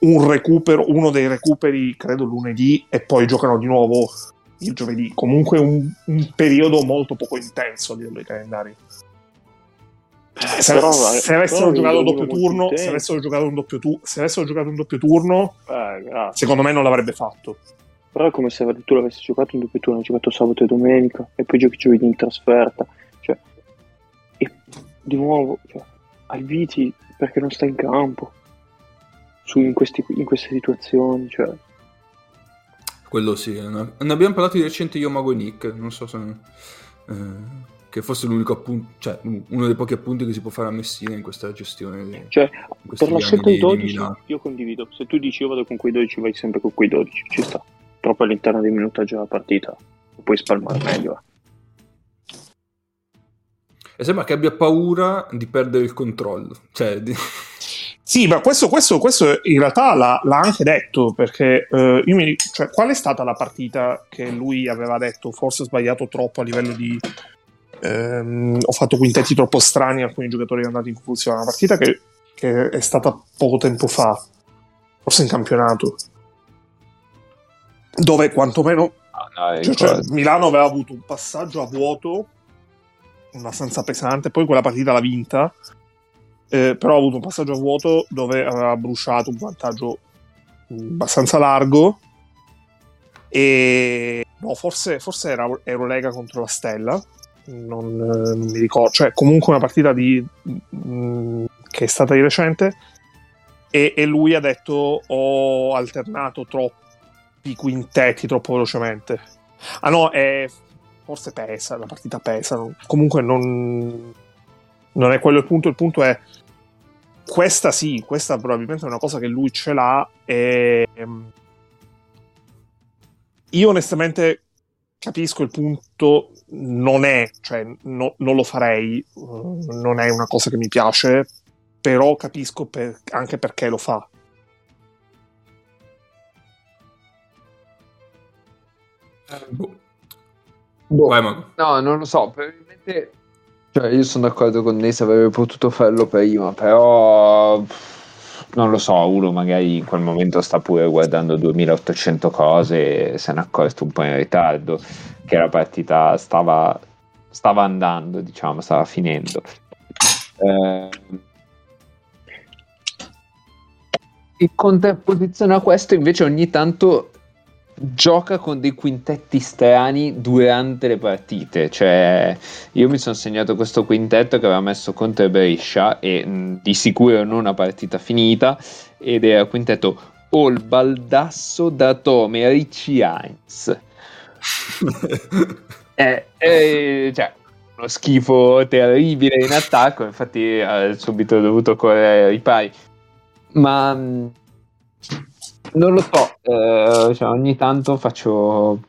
un recupero, uno dei recuperi credo lunedì, e poi giocano di nuovo il giovedì. Comunque un, un periodo molto poco intenso a livello di calendario. Se, però, se avessero giocato un doppio turno, se avessero giocato un doppio tu, se avessero giocato un doppio turno, eh, secondo me non l'avrebbe fatto. Però è come se tu l'avessi giocato un doppio turno, hai giocato sabato e domenica, e poi giochi giovedì in trasferta. Cioè, e di nuovo, cioè, Alviti perché non sta in campo su, in, questi, in queste situazioni, cioè. Quello sì, ne abbiamo parlato di recente io, Mago e Nick, non so se eh, che fosse l'unico appunto, cioè uno dei pochi appunti che si può fare a Messina in questa gestione di, cioè, per la scelta dei dodici io condivido. Se tu dici io vado con quei dodici, vai sempre con quei dodici, ci sta. Troppo all'interno dei minutaggi della partita puoi spalmare meglio, eh. E sembra che abbia paura di perdere il controllo, cioè di... Sì, ma questo, questo, questo in realtà l'ha, l'ha anche detto, perché eh, io mi, cioè, qual è stata la partita che lui aveva detto forse ho sbagliato troppo a livello di ehm, ho fatto quintetti troppo strani, alcuni giocatori sono andati in confusione, una partita che, che è stata poco tempo fa, forse in campionato, dove quantomeno ah, no, cioè, cioè, Milano aveva avuto un passaggio a vuoto abbastanza pesante. Poi quella partita l'ha vinta, eh, però ha avuto un passaggio a vuoto dove aveva bruciato un vantaggio abbastanza largo. E no, forse, forse era Eurolega contro la Stella, non, non mi ricordo, cioè comunque una partita di, mh, che è stata di recente, e, e lui ha detto ho alternato troppi quintetti troppo velocemente. Ah no, è, forse pesa, la partita pesa, non, comunque non, non è quello il punto, il punto è questa sì, questa probabilmente è una cosa che lui ce l'ha, e io onestamente capisco il punto, non è, cioè no, non lo farei, non è una cosa che mi piace, però capisco per, anche perché lo fa. Boh. Boh. Vai, Mago. No, non lo so, probabilmente, cioè io sono d'accordo con Ness, avrebbe potuto farlo prima, però non lo so, uno magari in quel momento sta pure guardando duemilaottocento cose e se n'è accorto un po' in ritardo che la partita stava stava andando, diciamo, stava finendo. Eh, in contrapposizione a questo invece ogni tanto gioca con dei quintetti strani durante le partite, cioè io mi sono segnato questo quintetto che aveva messo contro Brescia e mh, di sicuro non una partita finita, ed era il quintetto Ol, Baldasso, Datome, Ricci, Heinz. eh, eh, cioè uno schifo terribile in attacco, infatti eh, subito ho dovuto correre ai ripari, ma mh, non lo so, eh, cioè ogni tanto faccio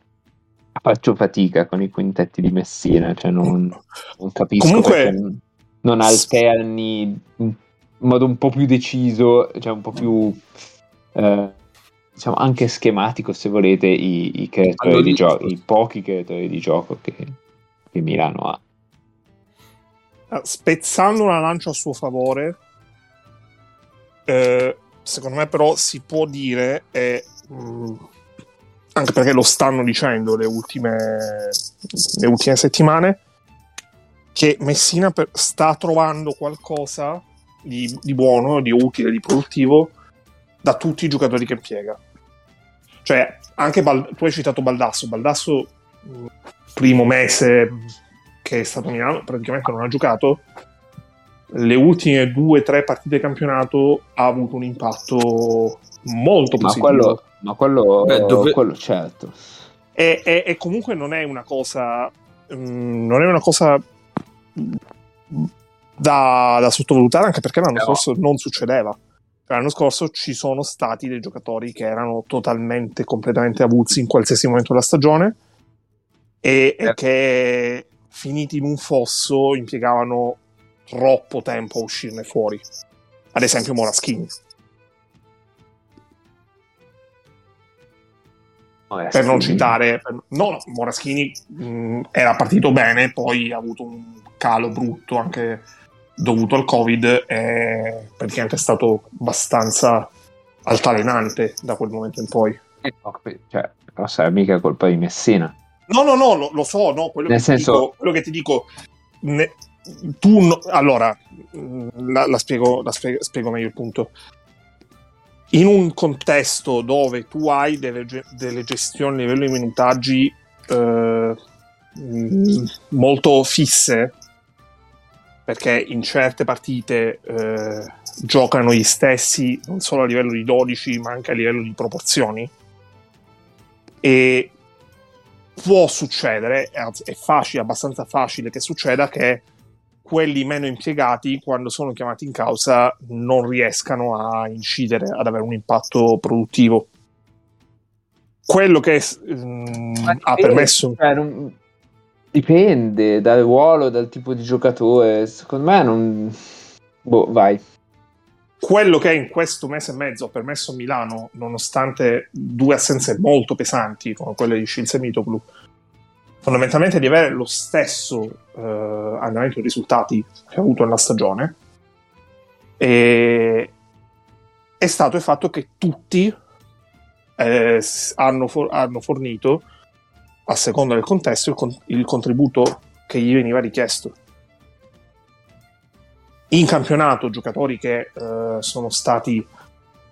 faccio fatica con i quintetti di Messina, cioè non, non capisco. Comunque, non alterni in modo un po' più deciso, cioè un po' più eh, diciamo anche schematico se volete i, i creatori allora, di gioco, i pochi creatori di gioco che, che Milano ha. Spezzando una lancia a suo favore, eh, secondo me però si può dire, eh, mh, anche perché lo stanno dicendo le ultime, le ultime settimane, che Messina per, sta trovando qualcosa di, di buono, di utile, di produttivo da tutti i giocatori che impiega. Cioè, anche Bal, tu hai citato Baldasso, Baldasso mh, primo mese che è stato a Milano praticamente non ha giocato. Le ultime due o tre partite campionato ha avuto un impatto molto positivo. Ma quello, ma quello, Beh, dove... quello certo. E, e, e comunque non è una cosa, um, non è una cosa da, da sottovalutare, anche perché l'anno no. scorso non succedeva. L'anno scorso ci sono stati dei giocatori che erano totalmente, completamente avulsi in qualsiasi momento della stagione e, eh. e che finiti in un fosso impiegavano troppo tempo a uscirne fuori, ad esempio Moraschini. Moraschini. Per non citare, per, no, no, Moraschini mh, era partito bene, poi ha avuto un calo brutto anche dovuto al Covid, e praticamente è stato abbastanza altalenante da quel momento in poi. Eh, cioè, non sarà mica colpa di Messina. No, no, no, lo, lo so, no, quello, Nel che senso... dico, quello che ti dico. Ne... Tu no, allora la, la, spiego, la spiego, spiego meglio il punto. In un contesto dove tu hai delle, delle gestioni a livello di minutaggi eh, molto fisse, perché in certe partite eh, giocano gli stessi non solo a livello di dodici ma anche a livello di proporzioni, e può succedere, è facile, abbastanza facile che succeda che quelli meno impiegati, quando sono chiamati in causa, non riescano a incidere, ad avere un impatto produttivo. Quello che mm, dipende, ha permesso... Cioè, non... Dipende dal ruolo, dal tipo di giocatore. Secondo me non... Boh, vai. Quello che in questo mese e mezzo ha permesso a Milano, nonostante due assenze molto pesanti, come quelle di Scienze Mitoglu, fondamentalmente di avere lo stesso eh, andamento di risultati che ha avuto nella stagione, e è stato il fatto che tutti eh, hanno, for- hanno fornito, a seconda del contesto, il, con- il contributo che gli veniva richiesto. in campionato giocatori che eh, sono stati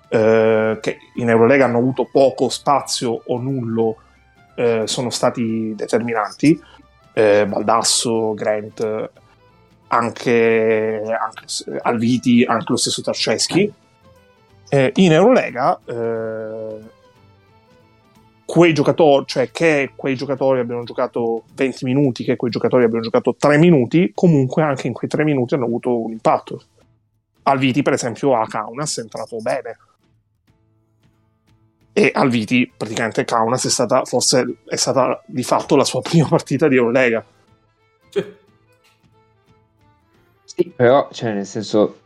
eh, che in Eurolega hanno avuto poco spazio o nullo, eh, sono stati determinanti, eh, Baldasso, Grant, anche, anche Alviti, anche lo stesso Tarceschi. Eh, in Eurolega eh, quei giocatori, cioè che quei giocatori abbiano giocato venti minuti, che quei giocatori abbiano giocato tre minuti, comunque anche in quei tre minuti hanno avuto un impatto. Alviti per esempio a Kaunas è entrato bene, e Alviti praticamente Kaunas è stata forse è stata di fatto la sua prima partita di Eurolega. Sì. Sì, però, cioè, nel senso,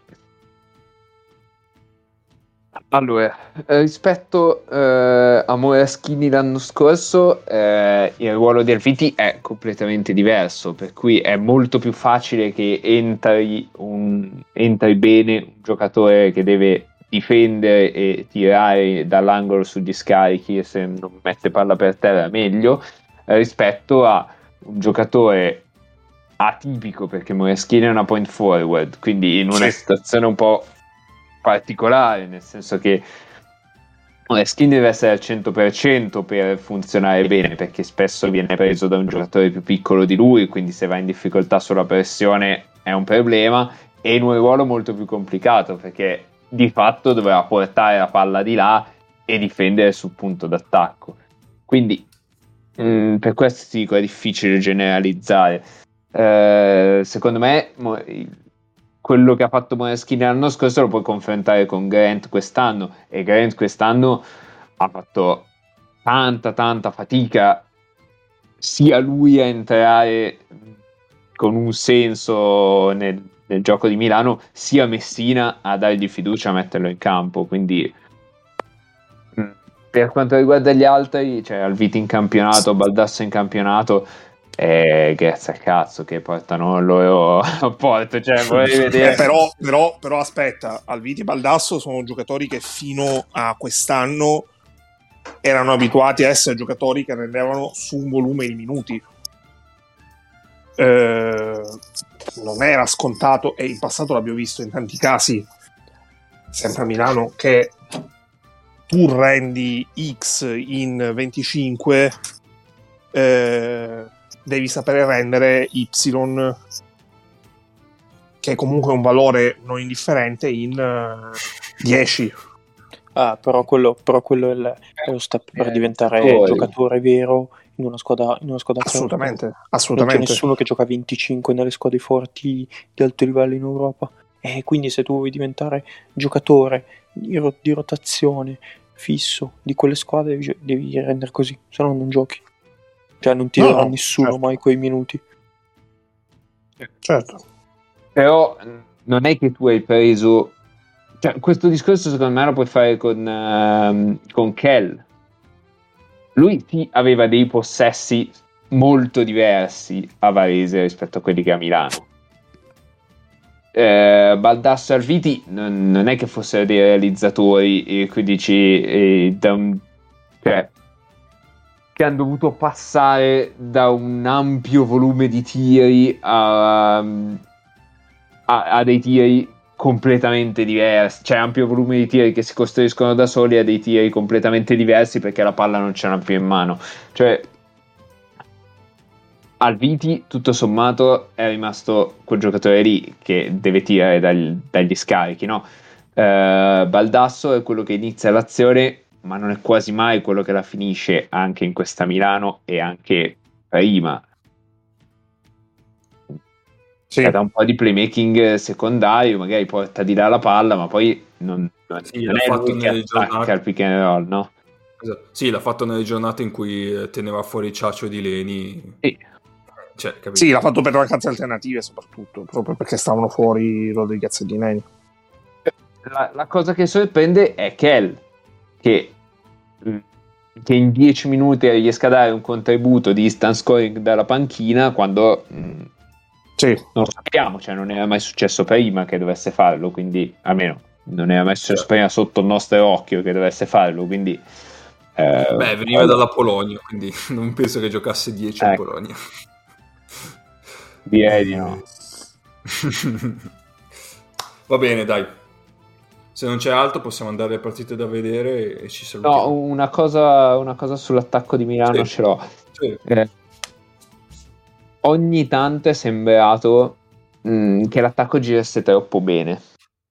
allora, rispetto eh, a Moraschini l'anno scorso, eh, il ruolo di Alviti è completamente diverso, per cui è molto più facile che entri, un, entri bene un giocatore che deve difendere e tirare dall'angolo sugli scarichi, e se non mette palla per terra meglio, eh, rispetto a un giocatore atipico, perché Moraschini è una point forward, quindi in una situazione un po' particolare, nel senso che Moraschini deve essere al cento per cento per funzionare bene, perché spesso viene preso da un giocatore più piccolo di lui, quindi se va in difficoltà sulla pressione è un problema, e in un ruolo molto più complicato, perché di fatto dovrà portare la palla di là e difendere sul punto d'attacco, quindi mh, per questo ti dico è difficile generalizzare. Uh, secondo me mo- quello che ha fatto Moraschini l'anno scorso lo puoi confrontare con Grant quest'anno, e Grant quest'anno ha fatto tanta tanta fatica sia lui a entrare con un senso nel, nel gioco di Milano, sia Messina a dargli fiducia, a metterlo in campo. Quindi per quanto riguarda gli altri, cioè Alviti in campionato, Baldasso in campionato, Eh, grazie al cazzo che portano loro a porto, cioè, vorrei vedere. Eh, però, però, però aspetta, Alviti e Baldasso sono giocatori che fino a quest'anno erano abituati a essere giocatori che rendevano su un volume di minuti, eh, non era scontato, e in passato l'abbiamo visto in tanti casi sempre a Milano, che tu rendi X in venticinque, eh, devi sapere rendere Y, che è comunque un valore non indifferente, in dieci. Ah, però quello, però quello è, il, è lo step per eh, diventare poi giocatore vero in una squadra, in una squadra assolutamente, assolutamente. Non c'è nessuno che gioca venticinque nelle squadre forti di alto livello in Europa, e quindi se tu vuoi diventare giocatore di, ro- di rotazione fisso di quelle squadre devi, devi rendere così, se no non giochi. Cioè non ti no, darà nessuno, certo, mai quei minuti. Certo. Però non è che tu hai preso, cioè, questo discorso secondo me lo puoi fare con uh, con Kell. Lui sì, aveva dei possessi molto diversi a Varese rispetto a quelli che a Milano. Eh, Baldasso e Alviti non, non è che fossero dei realizzatori, e quindi dici, e da un, cioè, che hanno dovuto passare da un ampio volume di tiri a, a, a dei tiri completamente diversi, cioè ampio volume di tiri che si costruiscono da soli a dei tiri completamente diversi, perché la palla non ce l'ha più in mano. Cioè Alviti tutto sommato è rimasto quel giocatore lì che deve tirare dagli, dagli scarichi, no? Eh, Baldasso è quello che inizia l'azione, ma non è quasi mai quello che la finisce, anche in questa Milano e anche prima. Sì. C'è un po' di playmaking secondario, magari porta di là la palla, ma poi non, non, sì, non è lui che attacca il pick and roll, no? Sì, l'ha fatto nelle giornate in cui teneva fuori Ciaccio di Leni. Sì, cioè, sì, l'ha fatto per vacanze alternative soprattutto, proprio perché stavano fuori Rodriguez e di Leni. La, la cosa che sorprende è Kell, Che, che in dieci minuti riesca a dare un contributo di instant scoring dalla panchina, quando mh, sì, non lo sappiamo, cioè non era mai successo prima che dovesse farlo, quindi almeno non era mai successo sì. prima sotto il nostro occhio che dovesse farlo, quindi eh, beh, veniva poi dalla Polonia, quindi non penso che giocasse dieci ecco. in Polonia, direi di no. Va bene, dai. Se non c'è altro possiamo andare alle partite da vedere e ci salutiamo. No, una cosa, una cosa sull'attacco di Milano sì. ce l'ho. Sì. Eh, ogni tanto è sembrato mh, che l'attacco girasse troppo bene.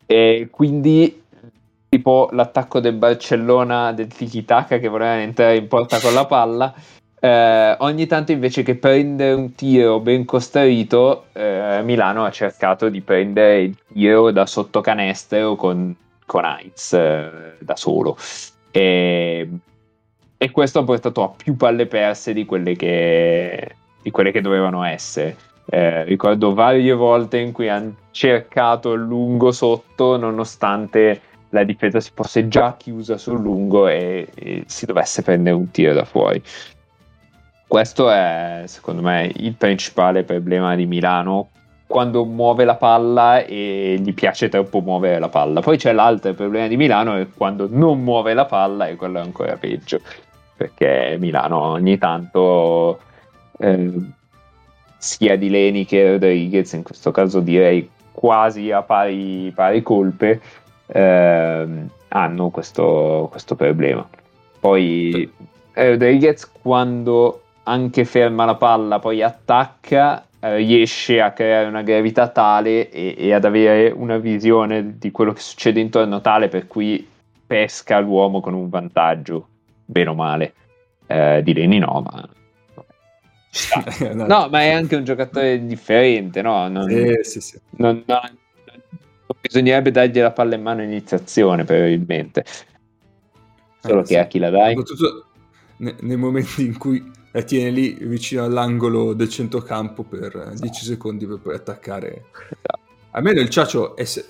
E quindi tipo l'attacco del Barcellona del tiki-taka che voleva entrare in porta con la palla, eh, ogni tanto invece che prendere un tiro ben costruito, eh, Milano ha cercato di prendere il tiro da sotto canestro con, con Heinz eh, da solo e, e questo ha portato a più palle perse di quelle che, di quelle che dovevano essere. Eh, ricordo varie volte in cui hanno cercato il lungo sotto nonostante la difesa si fosse già chiusa sul lungo e, e si dovesse prendere un tiro da fuori. Questo è secondo me il principale problema di Milano quando muove la palla e gli piace troppo muovere la palla. Poi c'è l'altro problema di Milano è quando non muove la palla, e quello è ancora peggio perché Milano ogni tanto eh, sia di Leni che Rodriguez, in questo caso direi quasi a pari, pari colpe, ehm, hanno questo, questo problema. Poi Rodriguez quando anche ferma la palla poi attacca, riesce a creare una gravità tale e, e ad avere una visione di quello che succede intorno tale per cui pesca l'uomo con un vantaggio, bene o male. Eh, di Leni no, ma no, ma è anche un giocatore differente, no? Non, eh, sì, sì. Non, non, non bisognerebbe dargli la palla in mano in iniziazione, probabilmente. Solo eh, che sì. a chi la dai? Soprattutto ne, nei momenti in cui la tiene lì vicino all'angolo del centrocampo per dieci no. secondi per poi attaccare. No. Almeno il Ciaccio è se-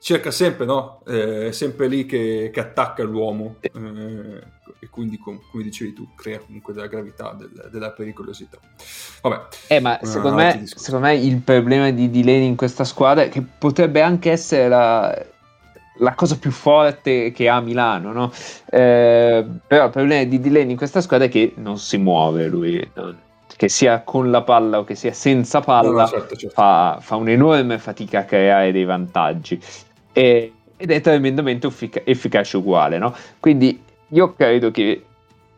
cerca sempre, no? È sempre lì che, che attacca l'uomo. Sì. Eh, e quindi com- come dicevi tu crea comunque della gravità, del- della pericolosità. Vabbè, eh, ma secondo me, secondo me il problema di Di Leni in questa squadra è che potrebbe anche essere la, la cosa più forte che ha Milano, no? Eh, però il problema di Di Leni in questa squadra è che non si muove lui, non, che sia con la palla o che sia senza palla, no, no, certo, certo. Fa, fa un'enorme fatica a creare dei vantaggi e, ed è tremendamente effic- efficace uguale, no? Quindi io credo che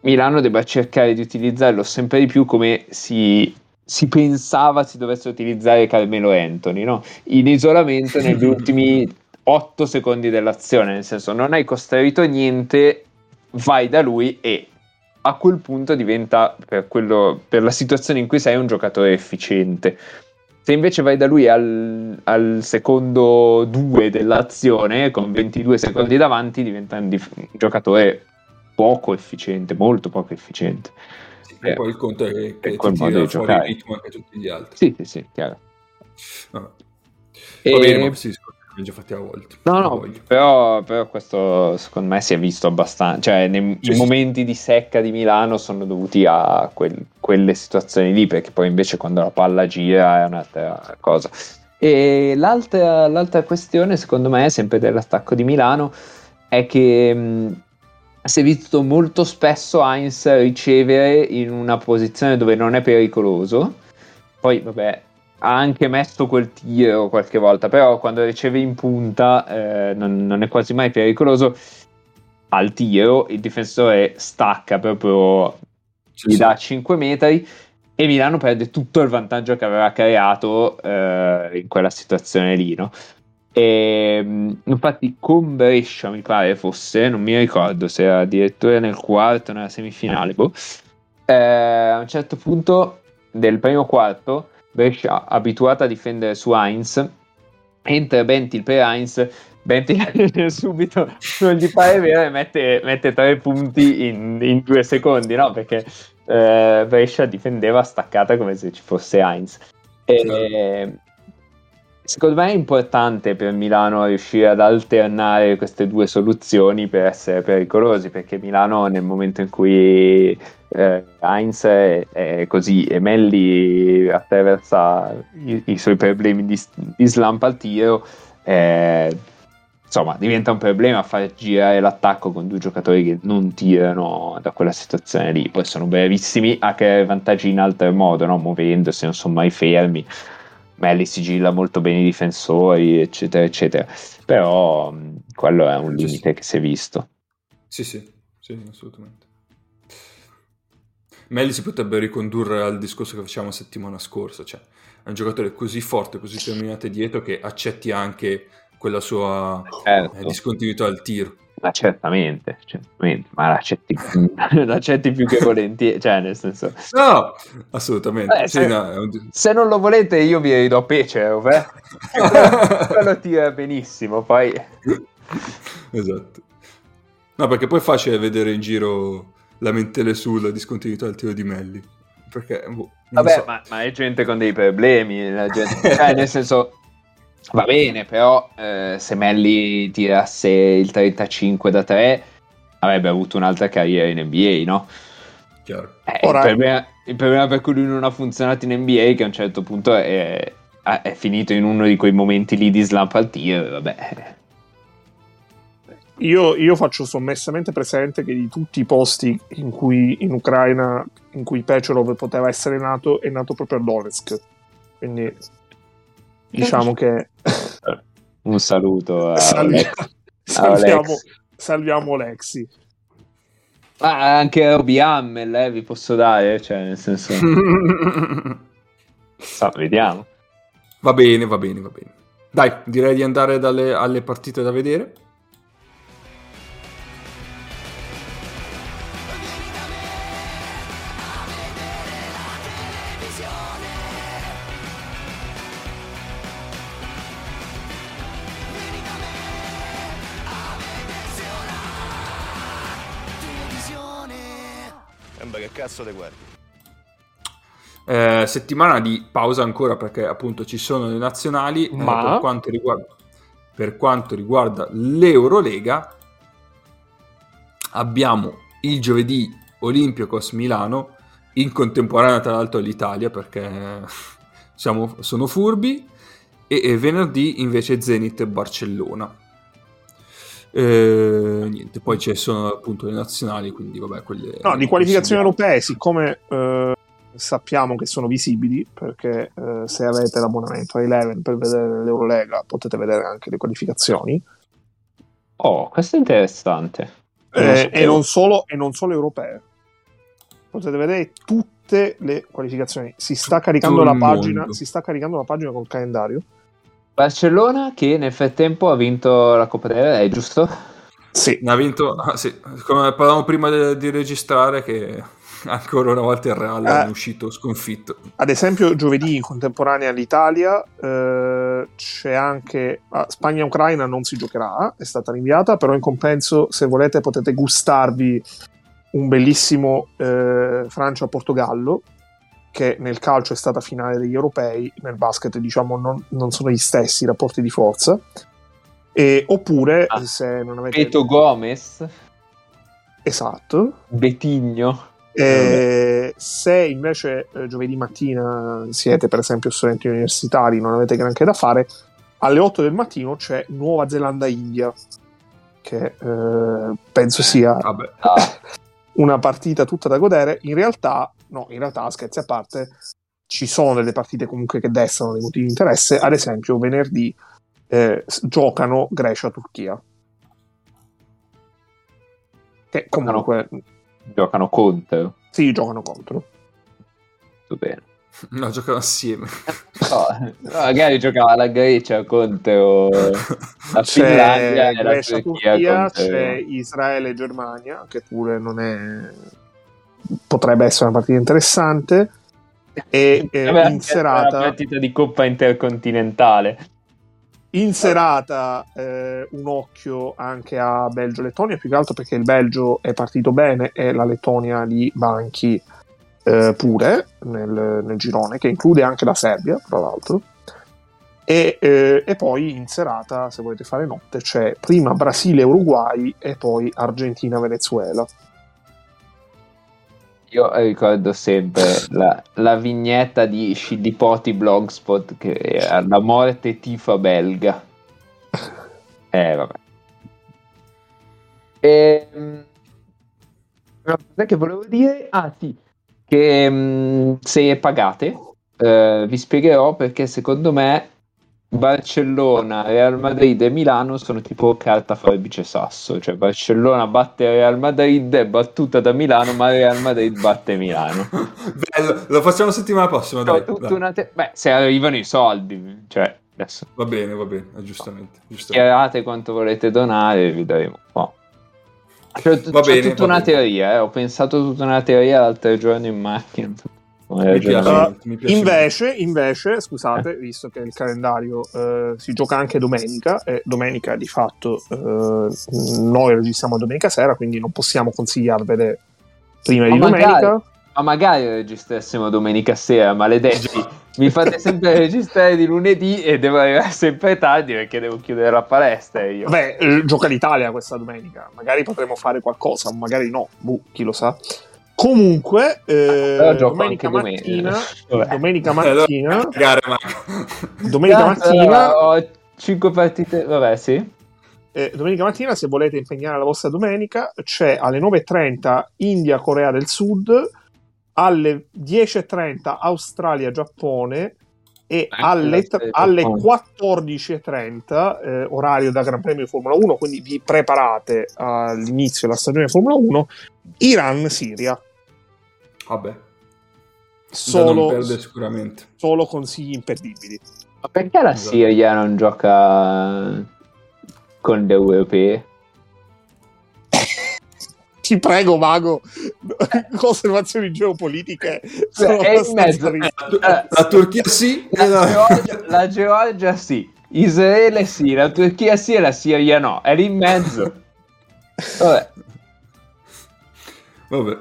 Milano debba cercare di utilizzarlo sempre di più come si, si pensava si dovesse utilizzare Carmelo Anthony, no? In isolamento negli ultimi otto secondi dell'azione, nel senso non hai costruito niente, vai da lui e a quel punto diventa, per, quello, per la situazione in cui sei, un giocatore efficiente. Se invece vai da lui al, al secondo due dell'azione, con ventidue secondi davanti, diventa un, dif- un giocatore poco efficiente, molto poco efficiente. Sì, eh, e poi il conto è che, che ti tira fuori il ritmo anche tutti gli altri. Sì, sì, sì, chiaro. Vabbè. E... Va bene, ma sì, l'ho già fatti a volte. No, no, però, però questo secondo me si è visto abbastanza, cioè nei, sì, i sì. momenti di secca di Milano sono dovuti a quel, quelle situazioni lì, perché poi invece quando la palla gira è un'altra cosa. E l'altra, l'altra questione secondo me, sempre dell'attacco di Milano, è che... Mh, si è visto molto spesso Heinz ricevere in una posizione dove non è pericoloso, poi vabbè ha anche messo quel tiro qualche volta, però quando riceve in punta eh, non, non è quasi mai pericoloso, al tiro il difensore stacca proprio, sì, gli dà cinque metri e Milano perde tutto il vantaggio che aveva creato eh, in quella situazione lì, no? E, infatti con Brescia mi pare fosse, non mi ricordo se era addirittura nel quarto o nella semifinale, boh. eh, a un certo punto del primo quarto Brescia, abituata a difendere su Heinz, entra Bentil per Heinz, Bentil subito non gli pare vero e mette, mette tre punti in, in due secondi, no? Perché eh, Brescia difendeva staccata come se ci fosse Heinz. E secondo me è importante per Milano riuscire ad alternare queste due soluzioni per essere pericolosi, perché Milano nel momento in cui eh, Heinz è, è così e Melli attraversa i, i suoi problemi di, di slampa al tiro, eh, insomma diventa un problema far girare l'attacco con due giocatori che non tirano da quella situazione lì. Poi sono bravissimi a creare vantaggi in altro modo, no? Muovendosi, non sono mai fermi. Melli sigilla molto bene i difensori, eccetera eccetera, però mh, quello è un limite sì, che si è visto. Sì sì, sì, assolutamente. Melli si potrebbe ricondurre al discorso che facevamo settimana scorsa, cioè è un giocatore così forte, così terminato dietro, che accetti anche quella sua certo. eh, discontinuità al tiro. Ma certamente, certamente, ma l'accetti, l'accetti più che volentieri, cioè nel senso... No, assolutamente. Beh, sì, se, no, un... se non lo volete io vi ridò Pecero, eh? quello, quello tira benissimo, poi... Esatto. No, perché poi è facile vedere in giro lamentele sulla discontinuità del tiro di Melli, perché... Boh, Vabbè, so. ma, ma è gente con dei problemi, la gente... cioè nel senso... Va bene, però eh, se Melli tirasse il trentacinque da tre avrebbe avuto un'altra carriera in N B A, no? Chiaro. Eh, il, problema, il problema per cui lui non ha funzionato in N B A è che a un certo punto è, è finito in uno di quei momenti lì di slump al tiro, vabbè. Io, io faccio sommessamente presente che di tutti i posti in cui in Ucraina in cui Pecerov poteva essere nato, è nato proprio a Donetsk, quindi diciamo che... Un saluto a Salvia... Alex. Salviamo, Alex. Salviamo Lexi. Ma anche Roby Hammel, eh, vi posso dare, cioè nel senso... so, vediamo. Va bene, va bene, va bene. Dai, direi di andare dalle, alle partite da vedere. Cazzo le guardi. Eh, settimana di pausa ancora perché appunto ci sono le nazionali, ma eh, per, quanto riguarda, per quanto riguarda l'Eurolega abbiamo il giovedì Olympiacos Milano, in contemporanea tra l'altro all'Italia perché diciamo, sono furbi, e, e venerdì invece Zenit e Barcellona. Eh, niente, poi ci sono appunto le nazionali, quindi vabbè, quelle no, di qualificazioni europee, siccome eh, sappiamo che sono visibili perché eh, se avete l'abbonamento a Eleven per vedere l'Eurolega potete vedere anche le qualificazioni. Oh, questo è interessante. Eh, e, non solo, e non solo europee, potete vedere tutte le qualificazioni. Si sta caricando la pagina, si sta caricando la pagina col calendario. Barcellona che nel frattempo ha vinto la Coppa Italia, è giusto? Sì, ha vinto, ah, sì. Come parlavamo prima de- di registrare, che ancora una volta il Real eh, è uscito sconfitto. Ad esempio giovedì in contemporanea all'Italia eh, c'è anche ah, Spagna-Ucraina non si giocherà, è stata rinviata, però in compenso se volete potete gustarvi un bellissimo eh, Francia-Portogallo, che nel calcio è stata finale degli europei, nel basket diciamo non, non sono gli stessi i rapporti di forza, e, oppure ah, se non avete... Beto Gomez? Esatto. Betigno? E, se invece eh, giovedì mattina siete per esempio studenti universitari, non avete granché da fare, alle otto del mattino c'è Nuova Zelanda-India, che eh, penso sia... Vabbè. Ah. Una partita tutta da godere, in realtà no, in realtà scherzi a parte ci sono delle partite comunque che destano dei motivi di interesse, ad esempio venerdì eh, giocano Grecia-Turchia che comunque giocano contro sì, giocano contro tutto bene, no, giocano assieme no, magari giocava la Grecia contro la Finlandia e la Turchia, c'è Israele e Germania che pure non è, potrebbe essere una partita interessante, e eh, in serata una partita di Coppa Intercontinentale in serata eh, un occhio anche a Belgio-Lettonia, più che altro perché il Belgio è partito bene e la Lettonia li banchi Eh, pure nel, nel girone, che include anche la Serbia tra l'altro, e, eh, e poi in serata se volete fare notte c'è prima Brasile-Uruguay e poi Argentina-Venezuela. Io ricordo sempre la, la vignetta di Scillipoti Blogspot che era "La morte tifa belga". Eh vabbè e, che volevo dire ah sì che mh, se pagate eh, vi spiegherò perché secondo me Barcellona, Real Madrid e Milano sono tipo carta, forbice, sasso. Cioè Barcellona batte Real Madrid, è battuta da Milano, ma Real Madrid batte Milano. Bello, lo facciamo settimana prossima, dai. Una te- Beh, se arrivano i soldi, cioè adesso. Va bene, va bene, giustamente, giustamente. Chiarate quanto volete donare, vi daremo un po'. C'è, t- va c'è bene, tutta una bene. teoria, eh. Ho pensato tutta una teoria l'altro giorno in macchina. Mi piace, uh, mi piace invece, invece, scusate, visto che il calendario uh, si gioca anche domenica, e domenica di fatto uh, noi registriamo domenica sera, quindi non possiamo consigliarvele prima ma di magari, domenica. Ma magari registrassimo domenica sera, maledetti, mi fate sempre registrare di lunedì e devo arrivare sempre tardi perché devo chiudere la palestra. Io. Beh, gioca l'Italia questa domenica, magari potremo fare qualcosa, magari no, boh, chi lo sa. Comunque eh, domenica, mattina, domenica mattina domenica mattina domenica mattina ho cinque partite, vabbè sì eh, domenica mattina se volete impegnare la vostra domenica c'è alle nove e trenta India Corea del Sud, alle dieci e trenta Australia Giappone e alle, alle quattordici e trenta eh, orario da Gran Premio di Formula uno, quindi vi preparate all'inizio della stagione di Formula uno, Iran-Siria. Vabbè, solo, non perde sicuramente. Solo consigli imperdibili. Ma perché la Siria non gioca con gli europei? Ti prego, Mago, osservazioni geopolitiche. Sono è in mezzo. La, la Turchia sì, la, la... Georgia, la Georgia sì, Israele sì, la Turchia sì e la Siria no, è lì in mezzo. Vabbè. Vabbè,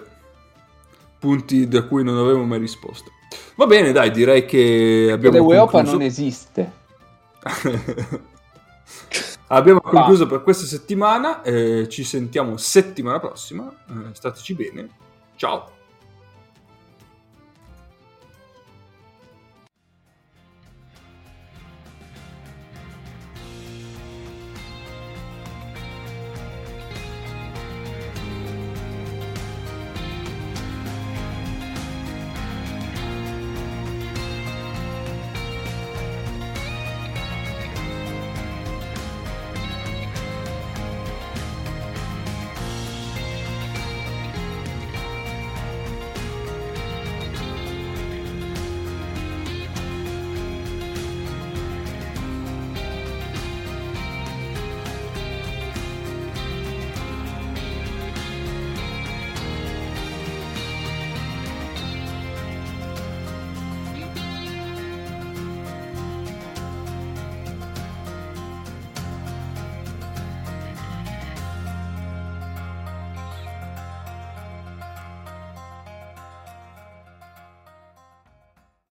punti da cui non avevo mai risposto. Va bene, dai, direi che abbiamo l'Europa concluso. Non esiste. Abbiamo Va. concluso per questa settimana, eh, ci sentiamo settimana prossima, eh, stateci bene, ciao!